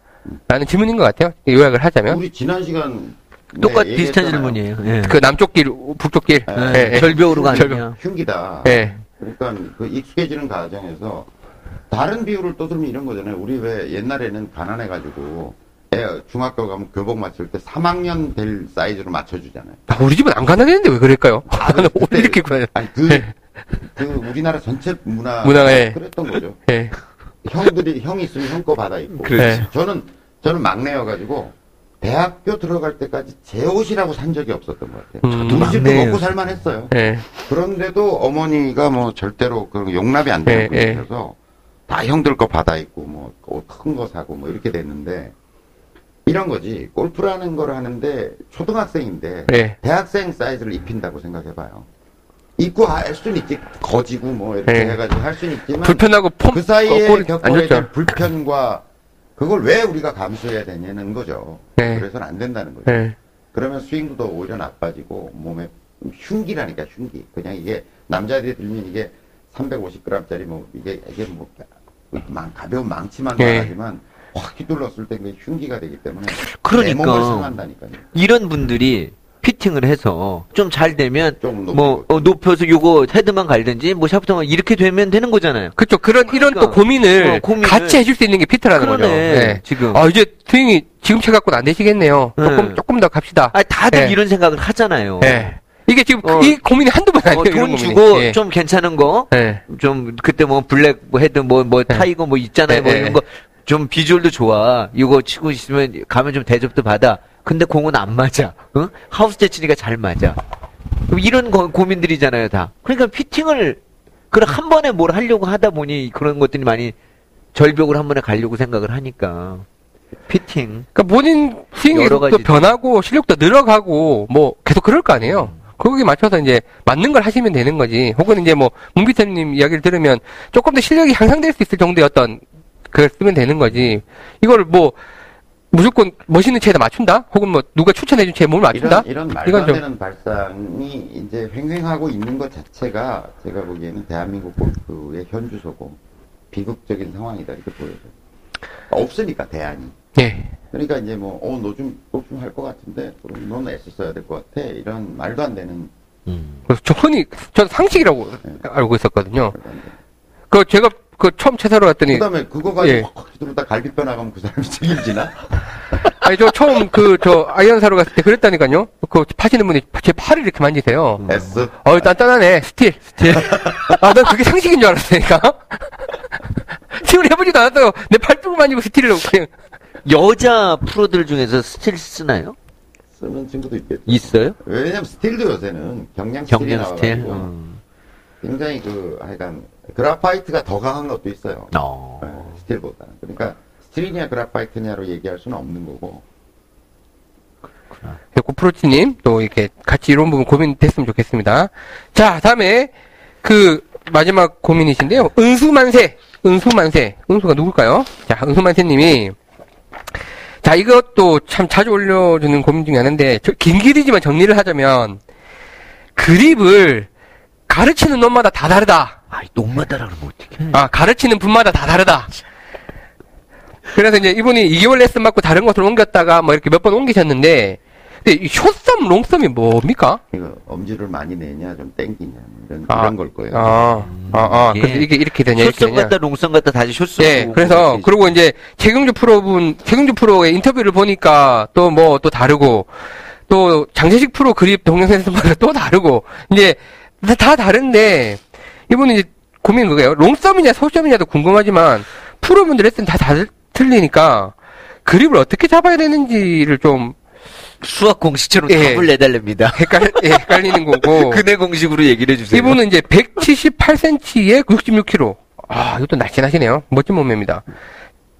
라는 질문인 것 같아요. 요약을 하자면. 우리 지난 시간 똑같이 네, 비슷한 질문이에요. 예. 그 남쪽 길, 북쪽 길. 예. 예. 예. 절벽으로 가는 흉기다. 예. 그러니까 그 익숙해지는 과정에서 다른 비율을 또 들면 이런 거잖아요. 우리 왜 옛날에는 가난해가지고 애 중학교 가면 교복 맞출 때 삼 학년 될 사이즈로 맞춰주잖아요. 아, 우리 집은 안 가난했는데 왜 그럴까요? 아, 이렇게 구해요. 아니, 그, 예. 그 우리나라 전체 문화 문화가 예. 그랬던 거죠. 예. 형들이 형이 있으면 형 거 받아 입고. 그렇지. 예. 저는 저는 막내여가지고. 대학교 들어갈 때까지 제 옷이라고 산 적이 없었던 것 같아요. 음, 우리 집도 맞네요. 먹고 살만 했어요. 네. 그런데도 어머니가 뭐 절대로 그런 용납이 안 되는 네, 분이셔서 네. 다 형들 거 받아 입고 뭐 큰 거 사고 뭐 이렇게 됐는데 이런 거지. 골프라는 걸 하는데 초등학생인데 네. 대학생 사이즈를 입힌다고 생각해봐요. 입고 할 수는 있지. 거지고 뭐 이렇게 네. 해가지고 할 수는 있지만 불편하고 폼, 그 사이에 어, 겪어야 될 불편과 그걸 왜 우리가 감수해야 되냐는 거죠. 네. 그래서는 안 된다는 거죠. 네. 그러면 스윙도 더 오히려 나빠지고 몸에 흉기라니까 흉기. 그냥 이게 남자들이 들면 이게 삼백오십 그램짜리 뭐 이게 이게 뭐 가벼운 망치만 네. 하지만 확 휘둘렀을 때 그게 흉기가 되기 때문에 그러니까 내 몸을 상한다니까요. 이런 분들이 피팅을 해서 좀 잘 되면 좀 뭐 어, 높여서 요거 헤드만 갈든지 뭐 샤프트만 이렇게 되면 되는 거잖아요. 그렇죠. 그런 그러니까, 이런 또 고민을, 어, 고민을 같이 해줄 수 있는 게 피트라는 거죠. 네. 지금 아 이제 스윙이 지금 채갖고 안 되시겠네요. 네. 조금 조금 더 갑시다. 아 다들 네. 이런 생각을 하잖아요. 네. 이게 지금 어, 이 고민이 한두 번 아니에요. 어, 돈 주고 네. 좀 괜찮은 거, 네. 좀 그때 뭐 블랙 뭐 헤드 뭐 뭐 네. 타이거 뭐 있잖아요. 네. 뭐 이런 거 좀 비주얼도 좋아. 이거 치고 있으면 가면 좀 대접도 받아. 근데 공은 안 맞아. 응? 하우스채 치니까 잘 맞아. 이런 거, 고민들이잖아요, 다. 그러니까 피팅을, 그걸 한 번에 뭘 하려고 하다 보니 그런 것들이 많이 절벽을 한 번에 가려고 생각을 하니까. 피팅. 그러니까 본인 스윙도 변하고 실력도 늘어가고 뭐 계속 그럴 거 아니에요. 음. 거기에 맞춰서 이제 맞는 걸 하시면 되는 거지. 혹은 이제 뭐 문비쌤님 이야기를 들으면 조금 더 실력이 향상될 수 있을 정도의 어떤 그걸 쓰면 되는 거지. 이걸 뭐 무조건 멋있는 채에다 맞춘다? 혹은 뭐 누가 추천해준 채에 몸을 맞춘다? 이런, 이런 말도 안 되는 발상이 이제 횡행하고 있는 것 자체가 제가 보기에는 대한민국 골프의 현주소고 비극적인 상황이다 이렇게 보여요. 없으니까 대안이. 네. 그러니까 이제 뭐 어 너 좀 골프 좀 할 것 같은데 그럼 넌 애써 써야 될 것 같아 이런 말도 안 되는. 음. 그래서 저 흔히 전 상식이라고 네. 알고 있었거든요. 그 제가 그 처음 채사로 갔더니 그다음에 그거 가지고 예. 확 들었다 갈비뼈 나가면 그 사람이 책임지나? 아니 저 처음 그 저 아이언사로 갔을 때 그랬다니까요. 그 파시는 분이 제 팔을 이렇게 만지세요. S. 어이 단단하네. 스틸. 스틸. 아, 난 그게 상식인 줄 알았으니까. 스틸을 해보지도 않았어요. 내 팔뚝을 만지고 스틸을 그냥. 여자 프로들 중에서 스틸 쓰나요? 쓰는 친구도 있겠죠. 있어요? 왜냐면 스틸도 요새는 경량 스틸이 나와가지고 음. 굉장히 그 하여간 그라파이트가 더 강한 것도 있어요. 어. 네, 스틸보다. 그러니까 스틸이냐 그라파이트냐로 얘기할 수는 없는 거고. 그렇구나. 고프로치님 또 이렇게 같이 이런 부분 고민됐으면 좋겠습니다. 자, 다음에 그 마지막 고민이신데요. 은수만세, 은수만세, 은수가 누굴까요? 자, 은수만세님이 자, 이것도 참 자주 올려주는 고민 중에 하나인데, 저, 긴 길이지만 정리를 하자면, 그립을 가르치는 놈마다 다 다르다. 아이, 놈마다라 그러면 어떡해. 아, 가르치는 분마다 다 다르다. 그래서 이제 이분이 이 개월 레슨 받고 다른 곳을 옮겼다가 뭐 이렇게 몇 번 옮기셨는데, 근데 이 숏썸, 롱썸이 뭡니까? 이거 엄지를 많이 내냐, 좀 땡기냐, 이런, 아, 이런 걸 거예요. 아, 음, 아, 아. 예. 그래서 이게 이렇게 되냐, 이렇게 되냐. 숏썸 같다, 롱썸 같다, 다시 숏썸. 예, 그래서, 그리고 이제, 최경주 프로분, 최경주 프로의 인터뷰를 보니까 또 뭐, 또 다르고, 또 장재식 프로 그립 동영상에서마다 또 다르고, 이제, 다 다른데, 이분은 이제 고민 그거예요. 롱썸이냐, 숏썸이냐도 궁금하지만, 프로분들 했을 땐 다 다 틀리니까, 그립을 어떻게 잡아야 되는지를 좀, 수학 공식처럼 예. 답을 내달랍니다. 헷갈, 예, 헷갈리는 거고. 근해 공식으로 얘기를 해주세요. 이분은 이제 백칠십팔 센티미터에 육십육 킬로그램. 아, 이것도 날씬하시네요. 멋진 몸매입니다.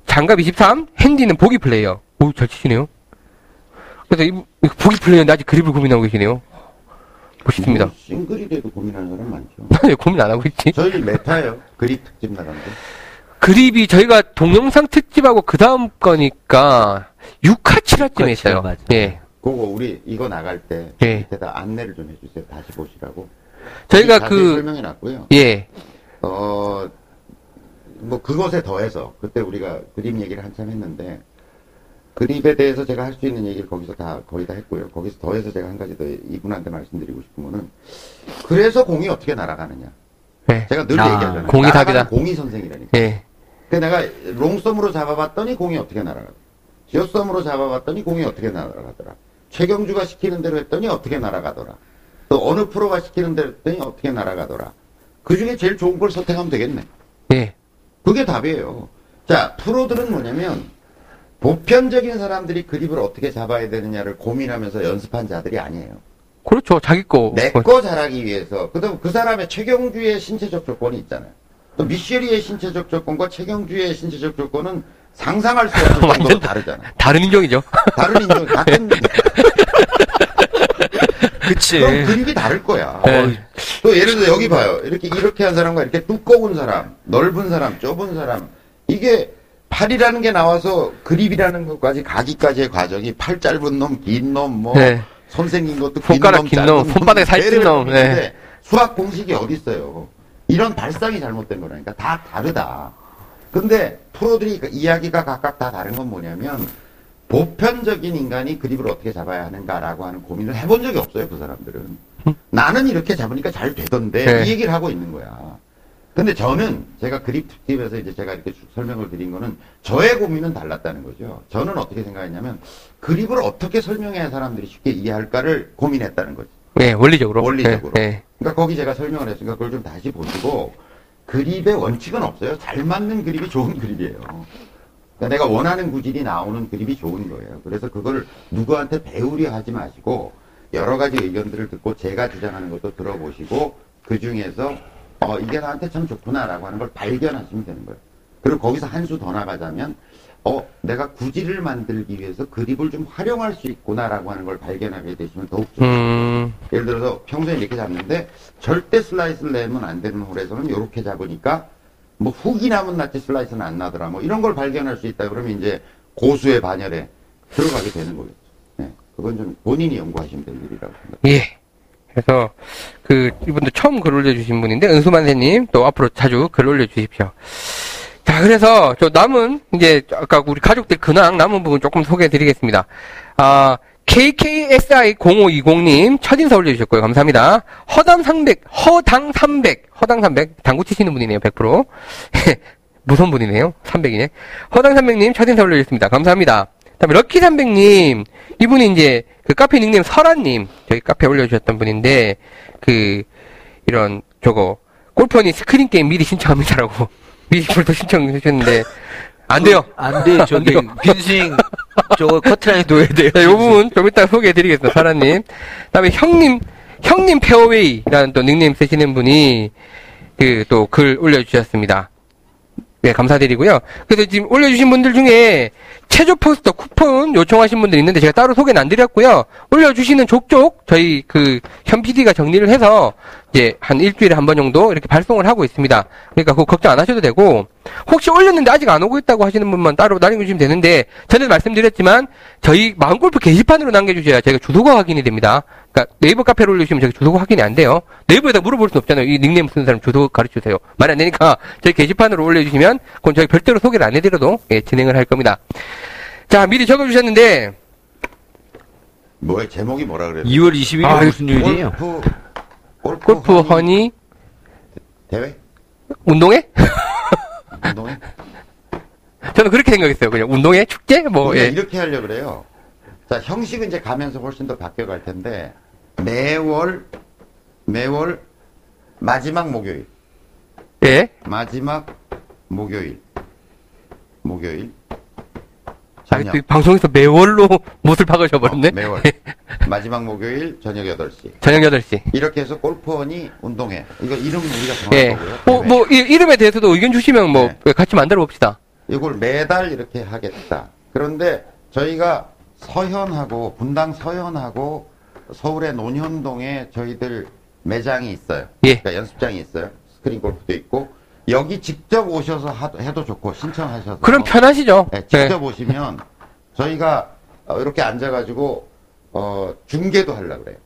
장갑 이십삼, 핸디는 보기 플레이어. 오, 잘 치시네요. 그래서 이 보기 플레이어인데 아직 그립을 고민하고 계시네요. 멋있습니다. 싱글이라도 고민하는 사람 많죠. 나 왜 고민 안 하고 있지? 저희는 메타예요. 그립 특집 나가는데. 그립이 저희가 동영상 특집하고 그 다음 거니까 육화 칠화쯤에 있어요. 맞아요. 예. 그거 우리 이거 나갈 때 예. 밑에다 안내를 좀 해주세요. 다시 보시라고. 저희가 그 설명해 놨고요. 예. 어 뭐 그것에 더해서 그때 우리가 그립 얘기를 한참 했는데 그립에 대해서 제가 할 수 있는 얘기를 거기서 다 거의 다 했고요. 거기서 더해서 제가 한 가지 더 이분한테 말씀드리고 싶은 거는 그래서 공이 어떻게 날아가느냐. 예. 제가 늘 아, 얘기하잖아요. 공이 답이다. 공이 선생이라니까. 예. 그 내가 롱썸으로 잡아봤더니 공이 어떻게 날아가. 숏썸으로 잡아봤더니 공이 어떻게 날아가더라. 최경주가 시키는 대로 했더니 어떻게 날아가더라. 또 어느 프로가 시키는 대로 했더니 어떻게 날아가더라. 그 중에 제일 좋은 걸 선택하면 되겠네. 예. 그게 답이에요. 자, 프로들은 뭐냐면 보편적인 사람들이 그립을 어떻게 잡아야 되느냐를 고민하면서 연습한 자들이 아니에요. 그렇죠. 자기 거. 내 거 잘하기 위해서. 그다음 그 사람의 최경주의 신체적 조건이 있잖아요. 또 미쉐리의 신체적 조건과 최경주의 신체적 조건은 상상할 수 없는 정도로 다르잖아. 다른 인종이죠. 다른 인종, 같은. 그치. 그럼 그립이 다를 거야. 네. 또 예를 들어 여기 봐요. 이렇게, 이렇게 한 사람과 이렇게 두꺼운 사람, 넓은 사람, 좁은 사람. 이게 팔이라는 게 나와서 그립이라는 것까지 가기까지의 과정이 팔 짧은 놈, 긴 놈, 뭐, 네. 손 생긴 것도 긴 손가락 놈, 긴 놈, 손바닥에 살찐 놈. 네. 수학 공식이 어딨어요. 이런 발상이 잘못된 거라니까. 다 다르다. 근데 프로들이 이야기가 각각 다 다른 건 뭐냐면 보편적인 인간이 그립을 어떻게 잡아야 하는가라고 하는 고민을 해본 적이 없어요. 그 사람들은. 응? 나는 이렇게 잡으니까 잘 되던데 네. 이 얘기를 하고 있는 거야. 근데 저는 제가 그립 특집에서 이제 제가 이렇게 설명을 드린 거는 저의 고민은 달랐다는 거죠. 저는 어떻게 생각했냐면 그립을 어떻게 설명해야 사람들이 쉽게 이해할까를 고민했다는 거지. 네, 원리적으로. 원리적으로. 네, 네. 그러니까 거기 제가 설명을 했으니까 그걸 좀 다시 보시고 그립의 원칙은 없어요. 잘 맞는 그립이 좋은 그립이에요. 그러니까 내가 원하는 구질이 나오는 그립이 좋은 거예요. 그래서 그걸 누구한테 배우려 하지 마시고 여러 가지 의견들을 듣고 제가 주장하는 것도 들어보시고 그 중에서 어, 이게 나한테 참 좋구나라고 하는 걸 발견하시면 되는 거예요. 그리고 거기서 한 수 더 나가자면 어, 내가 구질을 만들기 위해서 그립을 좀 활용할 수 있구나라고 하는 걸 발견하게 되시면 더욱 좋죠. 음... 예를 들어서 평소에 이렇게 잡는데 절대 슬라이스를 내면 안 되는 홀에서는 이렇게 잡으니까 뭐 훅이 나면 낫지 슬라이스는 안 나더라. 뭐 이런 걸 발견할 수 있다 그러면 이제 고수의 반열에 들어가게 되는 거겠죠. 네, 그건 좀 본인이 연구하시면 될 일이라고 생각합니다. 예. 그래서 그 이분도 처음 글 올려주신 분인데 은수만세님 또 앞으로 자주 글 올려주십시오. 자, 그래서, 저 남은, 이제, 아까 우리 가족들 근황 남은 부분 조금 소개해 드리겠습니다. 아, 케이케이에스아이 공오이공님, 첫 인사 올려주셨고요. 감사합니다. 허당 삼백, 허당 삼백, 허당 삼백, 당구 치시는 분이네요, 백 퍼센트. 무서운 분이네요. 삼백이네. 허당 삼백님, 첫 인사 올려주셨습니다. 감사합니다. 다음에 럭키 삼백님, 이분이 이제, 그 카페 닉네임 설아님, 저희 카페 올려주셨던 분인데, 그, 이런, 저거, 골프 허니 스크린 게임 미리 신청합니다라고, 미리 골프 신청해주셨는데, 안 돼요! 안 돼, 저기, 빈스윙, 저거 커트라인 둬야 돼요. 자, 요 부분 좀 이따 소개해드리겠습니다, 설아님. 그 다음에 형님, 형님 페어웨이라는 또 닉네임 쓰시는 분이, 그, 또 글 올려주셨습니다. 네, 감사드리고요. 그래서 지금 올려주신 분들 중에 체조 포스터 쿠폰 요청하신 분들 있는데 제가 따로 소개는 안 드렸고요. 올려주시는 족족 저희 그 현 피디가 정리를 해서 이제 한 일주일에 한 번 정도 이렇게 발송을 하고 있습니다. 그러니까 그거 걱정 안 하셔도 되고, 혹시 올렸는데 아직 안 오고 있다고 하시는 분만 따로 남겨주시면 되는데, 전에도 말씀드렸지만 저희 마음골프 게시판으로 남겨주셔야 저희가 주소가 확인이 됩니다. 그러니까 네이버 카페로 올려주시면 저희 주소가 확인이 안 돼요. 네이버에다 물어볼 수는 없잖아요. 이 닉네임 쓰는 사람 주소 가르쳐주세요. 말이 안 되니까 저희 게시판으로 올려주시면 그건 저희 별도로 소개를 안 해드려도 예, 진행을 할 겁니다. 자, 미리 적어주셨는데 뭐야, 제목이 뭐라 그래요? 이월 이십일일 아, 무슨 요일이에요? 골프, 골프, 골프 허니 대회? 운동회? 운동회? 저는 그렇게 생각했어요. 그냥 운동회? 축제? 뭐 예. 이렇게 하려고 그래요. 자, 형식은 이제 가면서 훨씬 더 바뀌어갈 텐데, 매월 매월 마지막 목요일. 예? 마지막 목요일. 목요일. 아, 방송에서 매월로 못을 박으셔버렸네. 어, 매월. 마지막 목요일 저녁 여덟 시. 저녁 여덟 시. 이렇게 해서 골프원이 운동회. 이거 이름 우리가 정할 예. 거고요. 뭐, 뭐, 이, 이름에 대해서도 의견 주시면 뭐, 네. 같이 만들어 봅시다. 이걸 매달 이렇게 하겠다. 그런데 저희가 서현하고, 분당 서현하고, 서울의 논현동에 저희들 매장이 있어요. 예. 그러니까 연습장이 있어요. 스크린 골프도 있고. 여기 직접 오셔서 하, 해도 좋고, 신청하셔서. 그럼 편하시죠? 네, 직접 네. 오시면, 저희가, 이렇게 앉아가지고, 어, 중계도 하려고 그래요.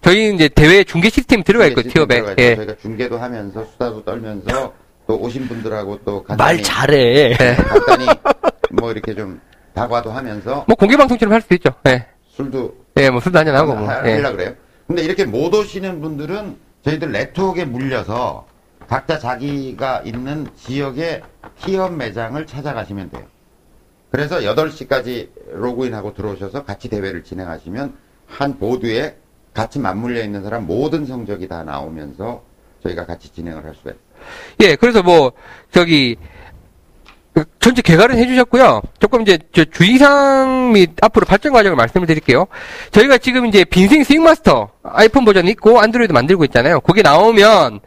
저희는 이제 대회 중계 시스템 들어가 있고, 티업에. 예. 저희가 중계도 하면서, 수다도 떨면서, 또 오신 분들하고 또 간단히. 말 잘해. 네. 간단히, 뭐 이렇게 좀, 다과도 하면서. 뭐 공개방송처럼 할 수도 있죠. 예. 술도. 예, 뭐 술도 한잔하고. 뭐. 하려고 그래요. 근데 이렇게 못 오시는 분들은, 저희들 네트워크에 물려서, 각자 자기가 있는 지역의 티업 매장을 찾아가시면 돼요. 그래서 여덟 시까지 로그인하고 들어오셔서 같이 대회를 진행하시면 한 보드에 같이 맞물려 있는 사람 모든 성적이 다 나오면서 저희가 같이 진행을 할 수가 있어요. 예, 그래서 뭐 저기 전체 개괄은 해주셨고요. 조금 이제 저 주의사항 및 앞으로 발전 과정을 말씀을 드릴게요. 저희가 지금 이제 빈스윙 스윙마스터 아이폰 버전이 있고 안드로이드 만들고 있잖아요. 그게 나오면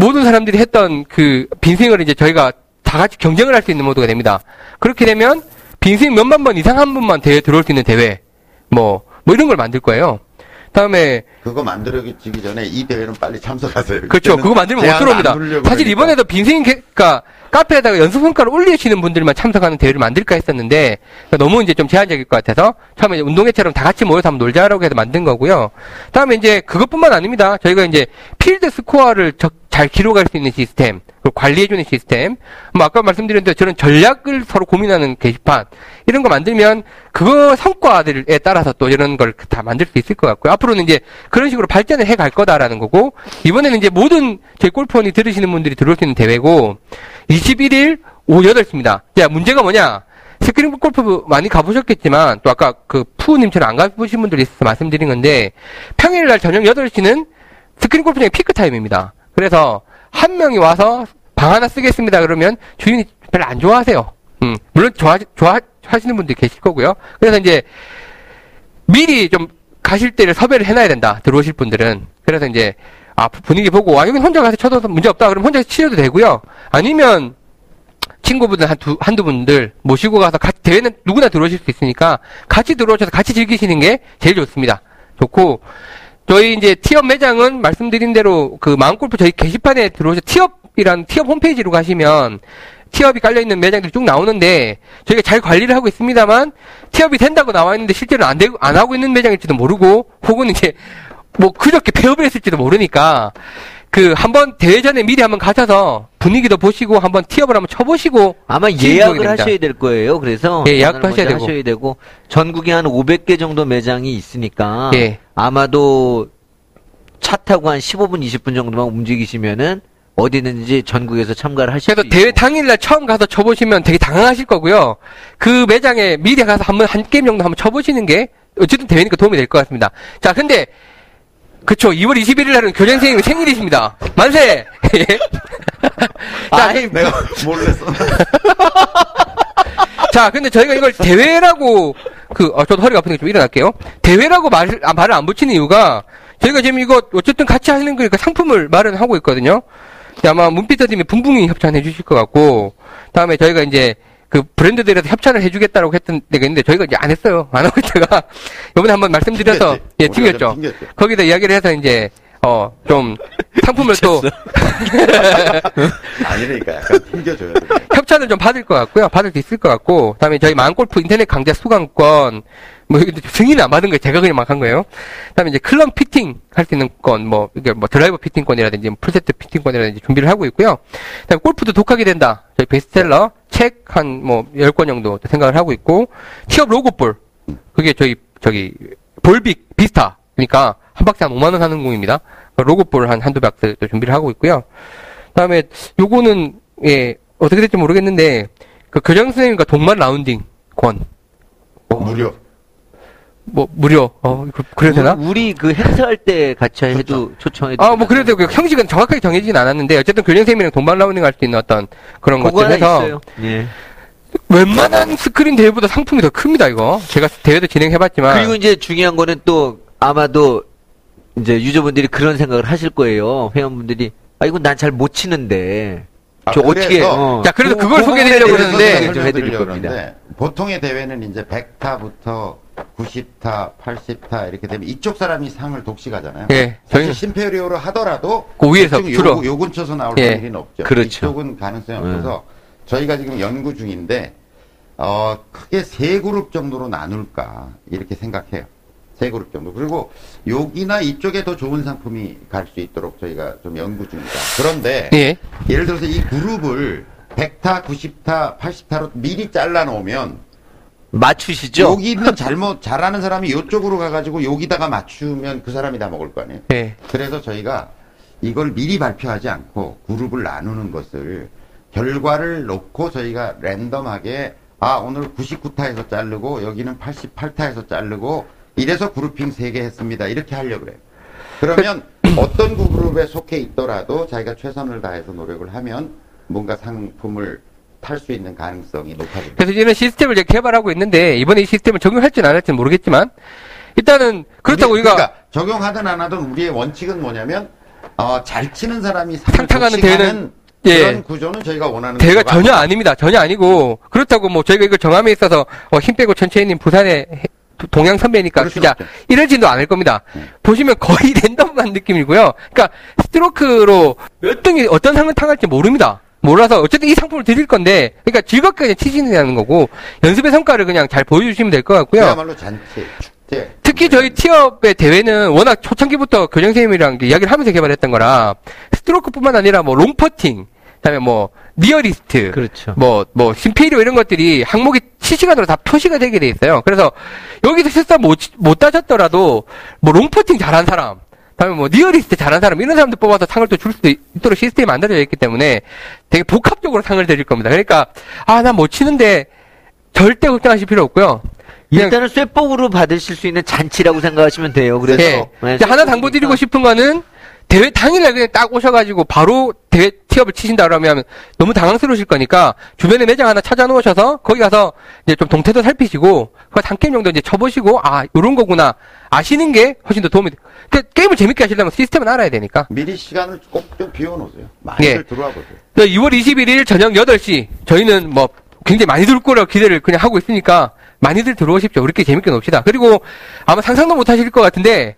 모든 사람들이 했던 그 빈스윙을 이제 저희가 다 같이 경쟁을 할 수 있는 모드가 됩니다. 그렇게 되면 빈스윙 몇만 번 이상 한 분만 대회 들어올 수 있는 대회, 뭐, 뭐 이런 걸 만들 거예요. 다음에. 그거 만들어지기 전에 이 대회는 빨리 참석하세요. 그렇죠. 그거 만들면 못 들어옵니다. 사실 그러니까. 이번에도 빈스윙, 그니까, 카페에다가 연습 성과를 올리시는 분들만 참석하는 대회를 만들까 했었는데, 그러니까 너무 이제 좀 제한적일 것 같아서, 처음에 운동회처럼 다 같이 모여서 한번 놀자라고 해서 만든 거고요. 다음에 이제 그것뿐만 아닙니다. 저희가 이제 필드 스코어를 적, 잘 기록할 수 있는 시스템, 그리고 관리해주는 시스템, 뭐 아까 말씀드렸는데 저런 전략을 서로 고민하는 게시판, 이런 거 만들면 그거 성과들에 따라서 또 이런 걸 다 만들 수 있을 것 같고요. 앞으로는 이제 그런 식으로 발전을 해갈 거다라는 거고, 이번에는 이제 모든 저희 골프원이 들으시는 분들이 들어올 수 있는 대회고, 이십일일 오후 여덟 시입니다. 자, 문제가 뭐냐? 스크린 골프 많이 가보셨겠지만, 또 아까 그 푸우님처럼 안 가보신 분들이 있어서 말씀드린 건데, 평일날 저녁 여덟 시는 스크린 골프장의 피크 타임입니다. 그래서 한 명이 와서 방 하나 쓰겠습니다. 그러면 주인이 별로 안 좋아하세요. 음, 물론 좋아, 좋아하시는 분들이 계실 거고요. 그래서 이제 미리 좀 가실 때를 섭외를 해놔야 된다. 들어오실 분들은. 그래서 이제 아, 분위기 보고, 아, 여기 혼자 가서 쳐도 문제없다. 그럼 혼자 치셔도 되고요. 아니면, 친구분들 한 두, 한두 분들 모시고 가서 같이, 대회는 누구나 들어오실 수 있으니까, 같이 들어오셔서 같이 즐기시는 게 제일 좋습니다. 좋고, 저희 이제 티업 매장은 말씀드린 대로 그 마음골프 저희 게시판에 들어오셔서 티업이란 티업 홈페이지로 가시면, 티업이 깔려있는 매장들이 쭉 나오는데, 저희가 잘 관리를 하고 있습니다만, 티업이 된다고 나와있는데 실제로 안 되고, 안 하고 있는 매장일지도 모르고, 혹은 이제, 뭐, 그저께 폐업을 했을지도 모르니까, 그, 한 번, 대회 전에 미리 한번 가셔서, 분위기도 보시고, 한번 티업을 한번 쳐보시고. 아마 예약을 하셔야 될 거예요. 그래서. 예, 예약도 하셔야 되고. 하셔야 되고. 전국에 한 오백 개 정도 매장이 있으니까. 예. 아마도, 차 타고 한 십오 분, 이십 분 정도만 움직이시면은, 어디든지 전국에서 참가를 하실 수 있어요. 그래서 대회 당일날 처음 가서 쳐보시면 되게 당황하실 거고요. 그 매장에 미리 가서 한번 한 게임 정도 한번 쳐보시는 게, 어쨌든 대회니까 도움이 될 것 같습니다. 자, 근데 그쵸. 이월 이십일일 날은 교장선생님 생일이십니다. 만세! 아, 내가 몰랐어. 자, 근데 저희가 이걸 대회라고, 그, 어, 저도 허리가 아프니까 좀 일어날게요. 대회라고 말, 아, 말을 안 붙이는 이유가, 저희가 지금 이거, 어쨌든 같이 하는 거니까 상품을 마련하고 있거든요. 아마 문피터님이 붕붕이 협찬해 주실 것 같고, 다음에 저희가 이제, 그 브랜드들에서 협찬을 해주겠다라고 했던 데가 있는데 저희가 이제 안 했어요. 안 하고 있다가 요번에 한번 말씀드려서 예 튕겼죠. 거기다 이야기를 해서 이제 어 좀 상품을 또 아니니까 약간 튕겨줘요. 협찬을 좀 받을 것 같고요. 받을 수 있을 것 같고, 그다음에 저희 마음골프 인터넷 강좌 수강권 뭐 승인을 안 받은 거예요. 제가 그냥 막 한 거예요. 그다음에 이제 클럽 피팅 할 수 있는 건 뭐 이게 뭐 드라이버 피팅권이라든지 풀세트 피팅권이라든지 준비를 하고 있고요. 그다음에 골프도 독하게 된다. 저희 베스트셀러 책 한 뭐 열 권 정도 생각을 하고 있고, 티업 로고볼 그게 저희 저기 볼빅 비스타 그러니까 한 박스 한 오만 원 하는 공입니다. 로고볼 한 한두 박스 준비를 하고 있고요. 그다음에 요거는 예 어떻게 될지 모르겠는데 그 교장 선생님과 동반 라운딩 권 뭐, 무료 뭐 무료 어 그래야 되나? 우리 그 행사할 때 같이 해도 초청해도 아 뭐 그래도 그 형식은 정확하게 정해지진 않았는데 어쨌든 교장 선생님이랑 동반 라운딩 할 수 있는 어떤 그런 것들 해서 예. 웬만한 스크린 대회보다 상품이 더 큽니다. 이거 제가 대회도 진행해봤지만 그리고 이제 중요한 거는 또 아마도 이제 유저분들이 그런 생각을 하실 거예요. 회원분들이 아 이건 난 잘 못 치는데 아, 저 어떻게 어. 자 그래서 그걸 소개해드리려고 했는데 좀 해드릴 겁니다. 보통의 대회는 이제 백 타부터 구십 타, 팔십 타 이렇게 되면 이쪽 사람이 상을 독식하잖아요. 예, 사실 심페리오로 하더라도 그 위에서 주로 요 근처에서 나올 예, 일은 없죠. 그렇죠. 이쪽은 가능성이 없어서 음. 저희가 지금 연구 중인데 어, 크게 세 그룹 정도로 나눌까 이렇게 생각해요. 세 그룹 정도. 그리고 여기나 이쪽에 더 좋은 상품이 갈 수 있도록 저희가 좀 연구 중입니다. 그런데 예. 예를 들어서 이 그룹을 백 타, 구십 타, 팔십 타로 미리 잘라 놓으면 맞추시죠? 여기는 잘못, 잘하는 사람이 이쪽으로 가가지고 여기다가 맞추면 그 사람이 다 먹을 거 아니에요? 네. 그래서 저희가 이걸 미리 발표하지 않고 그룹을 나누는 것을 결과를 놓고 저희가 랜덤하게 아, 오늘 구십구 타에서 자르고 여기는 팔십팔 타에서 자르고 이래서 그룹핑 세 개 했습니다. 이렇게 하려고 그래요. 그러면 어떤 그룹에 속해 있더라도 자기가 최선을 다해서 노력을 하면 뭔가 상품을 탈 수 있는 가능성이 높아집니다. 그래서 이런 시스템을 이제 개발하고 있는데 이번에 이 시스템을 적용할지는 안 할지는 모르겠지만 일단은 그렇다고 우리, 우리가 그러니까 적용하든 안 하든 우리의 원칙은 뭐냐면 어, 잘 치는 사람이 상탕하는 대회는 예, 그런 구조는 저희가 원하는 대회가 전혀 아니죠. 아닙니다. 전혀 아니고 그렇다고 뭐 저희가 이거 정함에 있어서 어, 힘 빼고 천천히님 부산에 동양 선배니까 주자 이러지도 않을 겁니다. 음. 보시면 거의 랜덤한 느낌이고요. 그러니까 스트로크로 몇 등이 어떤 상을 타갈지 모릅니다. 몰라서 어쨌든 이 상품을 드릴 건데 그러니까 즐겁게 그냥 치시는 거고 연습의 성과를 그냥 잘 보여주시면 될 것 같고요. 그야말로 잔치, 축제. 특히 저희 티업의 대회는 워낙 초창기부터 교장 선생님이랑 이야기를 하면서 개발했던 거라 스트로크뿐만 아니라 뭐 롱퍼팅, 그다음에 뭐 니어리스트, 그렇죠. 뭐 뭐 심페리오 이런 것들이 항목이 실시간으로 다 표시가 되게 돼 있어요. 그래서 여기서 실사 못 못 따졌더라도 뭐 롱퍼팅 잘한 사람, 다음에 뭐 니어리스트 잘하는 사람 이런 사람들 뽑아서 상을 또 줄 수도 있도록 시스템이 만들어져 있기 때문에 되게 복합적으로 상을 드릴 겁니다. 그러니까 아 나 못 치는데 절대 걱정하실 필요 없고요. 일단은 쇠복으로 받으실 수 있는 잔치라고 생각하시면 돼요. 그래서 네. 네. 이제 하나 당부드리고 싶은 거는 대회 당일날 그냥 딱 오셔가지고 바로 대회 티업을 치신다 그러면 너무 당황스러우실 거니까 주변에 매장 하나 찾아놓으셔서 거기 가서 이제 좀 동태도 살피시고 그 한 게임 정도 이제 쳐보시고 아 요런 거구나 아시는 게 훨씬 더 도움이 돼요. 그러니까 게임을 재밌게 하시려면 시스템은 알아야 되니까 미리 시간을 꼭 좀 비워놓으세요. 많이들 예. 들어와 보세요. 이월 이십일일 저녁 여덟 시 저희는 뭐 굉장히 많이 들어올 거라고 기대를 그냥 하고 있으니까 많이들 들어오십시오. 우리끼리 재밌게 놉시다. 그리고 아마 상상도 못 하실 것 같은데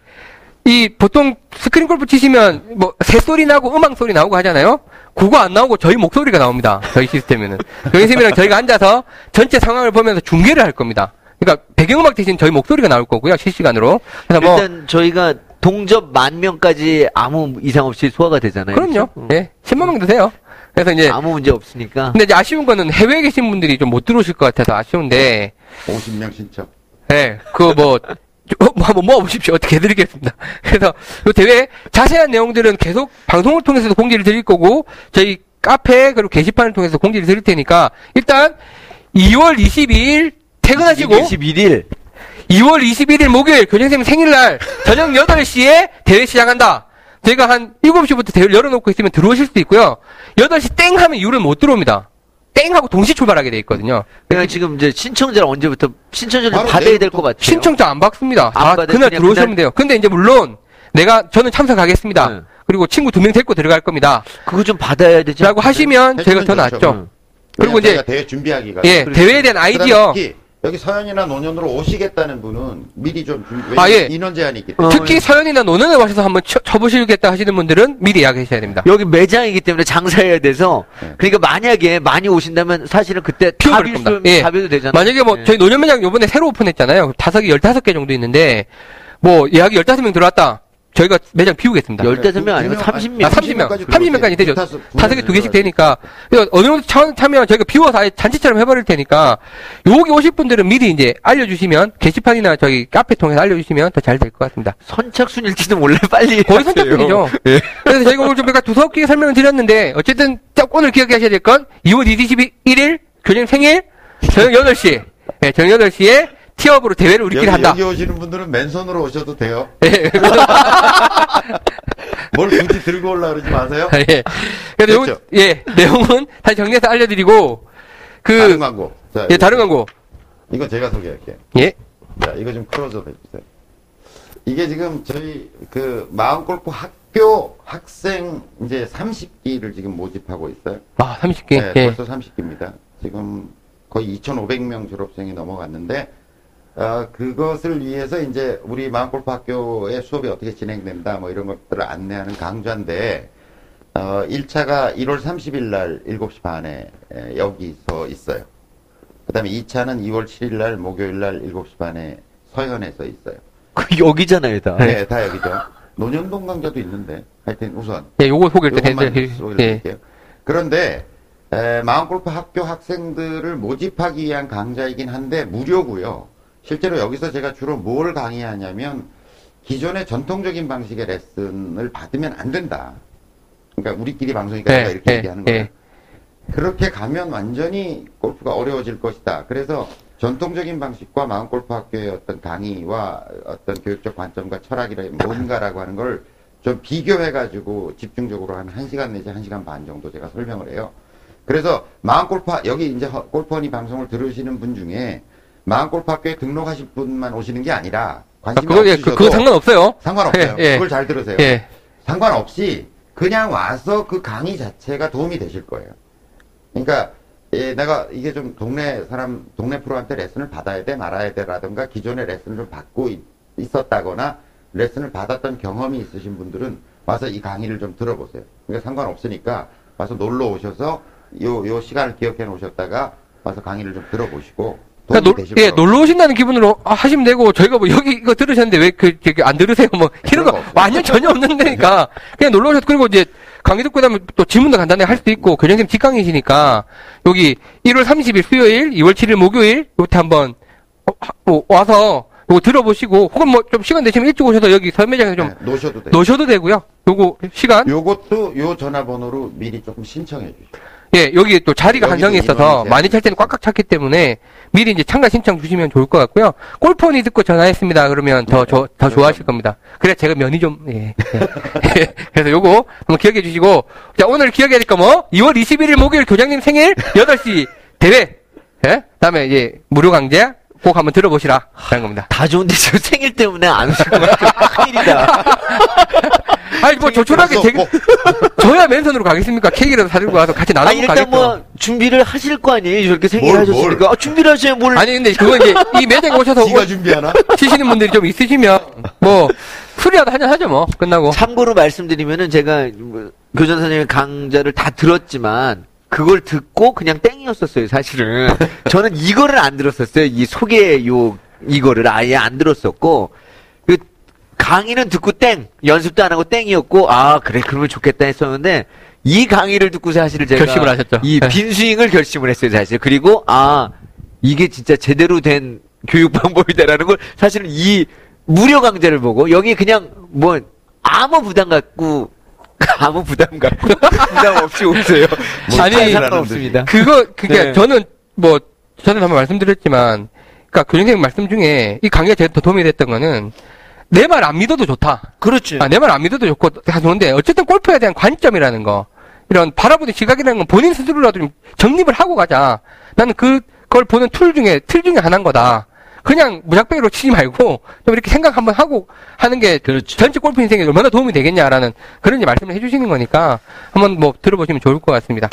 이 보통 스크린 골프 치시면 뭐 새소리 나고 음악 소리 나오고 하잖아요. 그거 안 나오고 저희 목소리가 나옵니다. 저희 시스템에는 교장선생님이랑 저희가 앉아서 전체 상황을 보면서 중계를 할 겁니다. 그러니까 배경음악 대신 저희 목소리가 나올 거고요. 실시간으로. 그래서 뭐 일단 저희가 동접 만 명까지 아무 이상 없이 소화가 되잖아요. 그럼요. 예. 음. 네, 십만 명 되세요. 그래서 이제 아무 문제 없으니까. 근데 이제 아쉬운 거는 해외에 계신 분들이 좀 못 들어오실 것 같아서 아쉬운데. 오십 명 신청. 예. 네, 그거 뭐. 뭐 한번 모아보십시오. 어떻게 해드리겠습니다. 그래서 이 대회 자세한 내용들은 계속 방송을 통해서도 공지를 드릴 거고 저희 카페 그리고 게시판을 통해서 공지를 드릴 테니까 일단 이월 이십이일 퇴근하시고 이십일일 이월 이십일일 목요일 교장선생님 생일날 저녁 여덟 시에 대회 시작한다. 제가 한 일곱 시부터 대회를 열어놓고 있으면 들어오실 수도 있고요. 여덟 시 땡 하면 이후로는 못 들어옵니다. 땡 하고 동시 출발하게 돼 있거든요. 그러니까 지금 이제 신청자를 언제부터, 신청자를 받아야 될 것 같아요. 신청자 안 받습니다. 안 아, 그날 들어오시면 그날... 돼요. 근데 이제 물론 내가, 저는 참석하겠습니다. 네. 그리고 친구 두 명 데리고 들어갈 겁니다. 그거 좀 받아야 되지. 라고 하시면 저희가 더 낫죠. 음. 그리고 이제 대회 준비하기가. 예, 그렇지. 대회에 대한 아이디어. 여기 서현이나 노년으로 오시겠다는 분은 미리 좀 준비, 아, 예. 인원 제한이 있기 때문에. 특히 서현이나 노년에 오셔서 한번 쳐, 쳐보시겠다 하시는 분들은 미리 예약하셔야 됩니다. 여기 매장이기 때문에 장사해야 돼서. 네. 그러니까 만약에 많이 오신다면 사실은 그때 다 빌 수, 예. 다 빌도 되잖아요. 만약에 뭐 예. 저희 노년 매장 요번에 새로 오픈했잖아요. 다섯 개, 열다섯 개 정도 있는데 뭐 예약이 열다섯 명 들어왔다. 저희가 매장 비우겠습니다. 열다섯 명 아니고 삼십 명. 아, 삼십 명. 삼십 명까지 되죠. 다섯 개 두 개씩 되니까. 어느 정도 차원 차면 저희가 비워서 잔치처럼 해버릴 테니까, 여기 오실 분들은 미리 이제 알려주시면, 게시판이나 저희 카페 통해서 알려주시면 더 잘 될 것 같습니다. 선착순일지도 몰라요, 빨리. 거의 선착순이죠. 예. 그래서 저희가 오늘 좀 약간 두서없게 설명을 드렸는데, 어쨌든 오늘 기억하셔야 될 건, 이월 이십일일 교장님 생일, 저녁 여덟 시. 예, 저녁 여덟 시에 티업으로 대회를 우리끼리 여기, 한다. 여기 오시는 분들은 맨손으로 오셔도 돼요. 예. 뭘 굳이 들고 올라 그러지 마세요. 예. 그래서 요, 예, 내용은 다시 정리해서 알려드리고, 그. 다른 광고. 자, 예, 다른 광고. 이거 제가 소개할게요. 예. 자, 이거 좀 클로즈업 해주세요. 이게 지금 저희 그 마음골프 학교 학생 이제 삼십 기를 지금 모집하고 있어요. 아, 삼십 기? 네, 예. 벌써 삼십 기입니다. 지금 거의 이천오백 명 졸업생이 넘어갔는데, 아, 그것을 위해서 이제 우리 마음골프 학교의 수업이 어떻게 진행된다, 뭐 이런 것들을 안내하는 강좌인데, 어, 일 차가 일월 삼십일 날 일곱 시 반에 에, 여기서 있어요. 그 다음에 이 차는 이월 칠일 날 목요일 날 일곱 시 반에 서현에서 있어요. 그 여기잖아요, 다. 네, 다 여기죠. 논현동 강좌도 있는데, 하여튼 우선. 네, 요거 소개를 좀 해드릴게요. 네. 그런데, 에, 마음골프 학교 학생들을 모집하기 위한 강좌이긴 한데, 무료고요. 실제로 여기서 제가 주로 뭘 강의하냐면, 기존의 전통적인 방식의 레슨을 받으면 안 된다. 그러니까 우리끼리 방송이니까 네, 이렇게 네, 얘기하는 거예요. 네. 그렇게 가면 완전히 골프가 어려워질 것이다. 그래서 전통적인 방식과 마음골프 학교의 어떤 강의와 어떤 교육적 관점과 철학이라 뭔가라고 하는 걸 좀 비교해가지고 집중적으로 한 한 시간 내지 한 시간 반 정도 제가 설명을 해요. 그래서 마음골프, 여기 이제 골프 허니 방송을 들으시는 분 중에 마음골프 학교에 등록하실 분만 오시는 게 아니라, 관심이 아, 그거, 없으셔도 예, 그거 상관없어요. 상관없어요. 예, 예. 그걸 잘 들으세요. 예. 상관없이 그냥 와서 그 강의 자체가 도움이 되실 거예요. 그러니까 예, 내가 이게 좀 동네 사람, 동네 프로한테 레슨을 받아야 돼 말아야 돼 라든가, 기존의 레슨을 좀 받고 있, 있었다거나 레슨을 받았던 경험이 있으신 분들은 와서 이 강의를 좀 들어보세요. 그러니까 상관없으니까 와서 놀러 오셔서 요, 요 시간을 기억해 놓으셨다가 와서 강의를 좀 들어보시고, 그러니까 놀, 예, 놀러 오신다는 기분으로 아, 하시면 되고, 저희가 뭐 여기 이거 들으셨는데 왜 그, 저기 안 들으세요? 뭐, 이런 거 완전 전혀 없는 데니까. 그냥 놀러 오셔서, 그리고 이제 강의 듣고 나면 또 질문도 간단하게 할 수도 있고, 교장님 직강이시니까, 여기 일월 삼십일 수요일, 이월 칠일 목요일, 요때 한번 어, 어, 와서 요거 들어보시고, 혹은 뭐 좀 시간 되시면 일찍 오셔서 여기 선매장에서 좀. 네, 놓으셔도 돼요. 놓으셔도 되고요. 요거 시간. 요것도 요 전화번호로 미리 조금 신청해 주시죠. 예, 여기 또 자리가 한정이 있어서 많이 찰 때는 꽉꽉 찼기 때문에 미리 이제 참가 신청 주시면 좋을 것 같고요. 골프 허니 듣고 전화했습니다. 그러면 더, 더, 더 좋아하실 겁니다. 그래, 제가 면이 좀, 예. 예. 그래서 요거 한번 기억해 주시고. 자, 오늘 기억해야 될 거 뭐, 이월 이십일일 목요일 교장님 생일 여덟 시 대회. 예? 다음에, 예, 무료 강좌. 꼭 한번 들어보시라. 라는 겁니다. 다 좋은데 저 생일 때문에 안 오실 것 같아요. 큰일이다. 아니, 뭐, 조촐하게 되게, 저야 맨손으로 가겠습니까? 케이크라도 사들고 와서 같이 나눠 먹고 가겠죠. 일단 뭐, 준비를 하실 거 아니에요? 저렇게 생일 뭘, 하셨으니까. 뭘. 아, 준비를 하셔야 뭘. 아니, 근데 그거 이제, 이 매장에 오셔서. 지가 준비하나? 치시는 분들이 좀 있으시면, 뭐, 술이라도 한잔하죠, 뭐. 끝나고. 참고로 말씀드리면은 제가, 뭐, 교장 선생님 강좌를 다 들었지만, 그걸 듣고 그냥 땡이었었어요, 사실은. 저는 이거를 안 들었었어요. 이 소개 요, 이거를 아예 안 들었었고, 그, 강의는 듣고 땡! 연습도 안 하고 땡이었고, 아, 그래, 그러면 좋겠다 했었는데, 이 강의를 듣고 사실 제가. 결심을 하셨죠. 이 빈스윙을 네. 결심을 했어요, 사실. 그리고, 아, 이게 진짜 제대로 된 교육 방법이다라는 걸, 사실은 이 무료 강좌를 보고, 여기 그냥 뭐, 아무 부담 갖고, 아무 부담 갖고 부담 없이 오세요. 뭐 아니 상관없습니다. 그거 그러니까 네. 저는 뭐 전에 한번 말씀드렸지만 그러니까 교수님 말씀 중에 이 강의가 제일 더 도움이 됐던 거는 내 말 안 믿어도 좋다. 그렇지. 아, 내 말 안 믿어도 좋고 다 좋은데 어쨌든 골프에 대한 관점이라는 거, 이런 바라보는 시각이라는 건 본인 스스로라도 좀 정립을 하고 가자. 나는 그걸 보는 툴 중에 틀 중에 하나인 거다. 그냥 무작배기로 치지 말고 좀 이렇게 생각 한번 하고 하는 게 그렇죠. 전체 골프 인생에 얼마나 도움이 되겠냐라는 그런 말씀을 해주시는 거니까 한번 뭐 들어보시면 좋을 것 같습니다.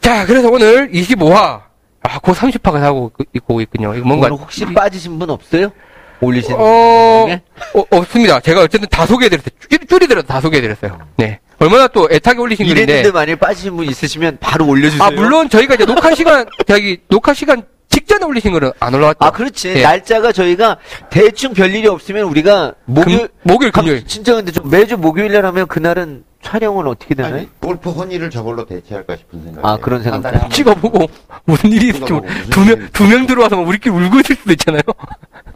자, 그래서 오늘 이십오 화 아, 곧 삼십 화가 나오고 있고 있군요. 이거 뭔가 오늘 혹시 빠지신 분 없어요? 올리시는 어... 어, 없습니다. 제가 어쨌든 다 소개해드렸어요. 줄이더라도 다 소개해드렸어요. 네. 얼마나 또 애타게 올리신 분인데. 이랬는데 만약에 빠지신 분 있으시면 바로 올려주세요. 아, 물론 저희가 이제 녹화 시간, 저기 녹화 시간 직전에 올리신 거는 안 올라왔죠. 아, 그렇지. 네. 날짜가 저희가 대충 별일이 없으면 우리가 목요일, 금, 목요일, 금요일. 진짜 근데 좀 매주 목요일날 하면 그날은 촬영은 어떻게 되나요? 아니, 골프 허니를 저걸로 대체할까 싶은 생각. 아, 그런 생각. 아, 찍어보고 무슨 일이 있을지 두 명, 두 명 들어와서 막 우리끼리 울고 있을 수도 있잖아요.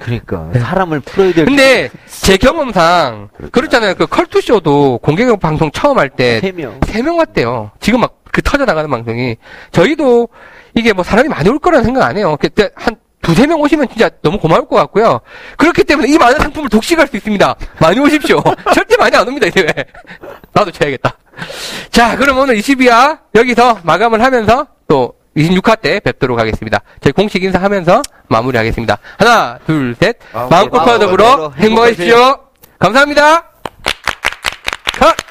그러니까 사람을 풀어야 될. 근데 제 경험상 그렇구나. 그렇잖아요. 그 컬투쇼도 공개경 방송 처음 할 때 세 명 세 명 왔대요. 지금 막 그 터져 나가는 방송이 저희도 이게 뭐 사람이 많이 올 거라는 생각 안 해요. 그때 한 두세 명 오시면 진짜 너무 고마울 것 같고요. 그렇기 때문에 이 많은 상품을 독식할 수 있습니다. 많이 오십시오. 절대 많이 안 옵니다, 이 대회. 나도 쳐야겠다. 자, 그럼 오늘 이십이 화 여기서 마감을 하면서 또 이십육 화 때 뵙도록 하겠습니다. 저희 공식 인사하면서 마무리하겠습니다. 하나, 둘, 셋. 마음골프와 더불어 행복하십시오. 감사합니다. 컷!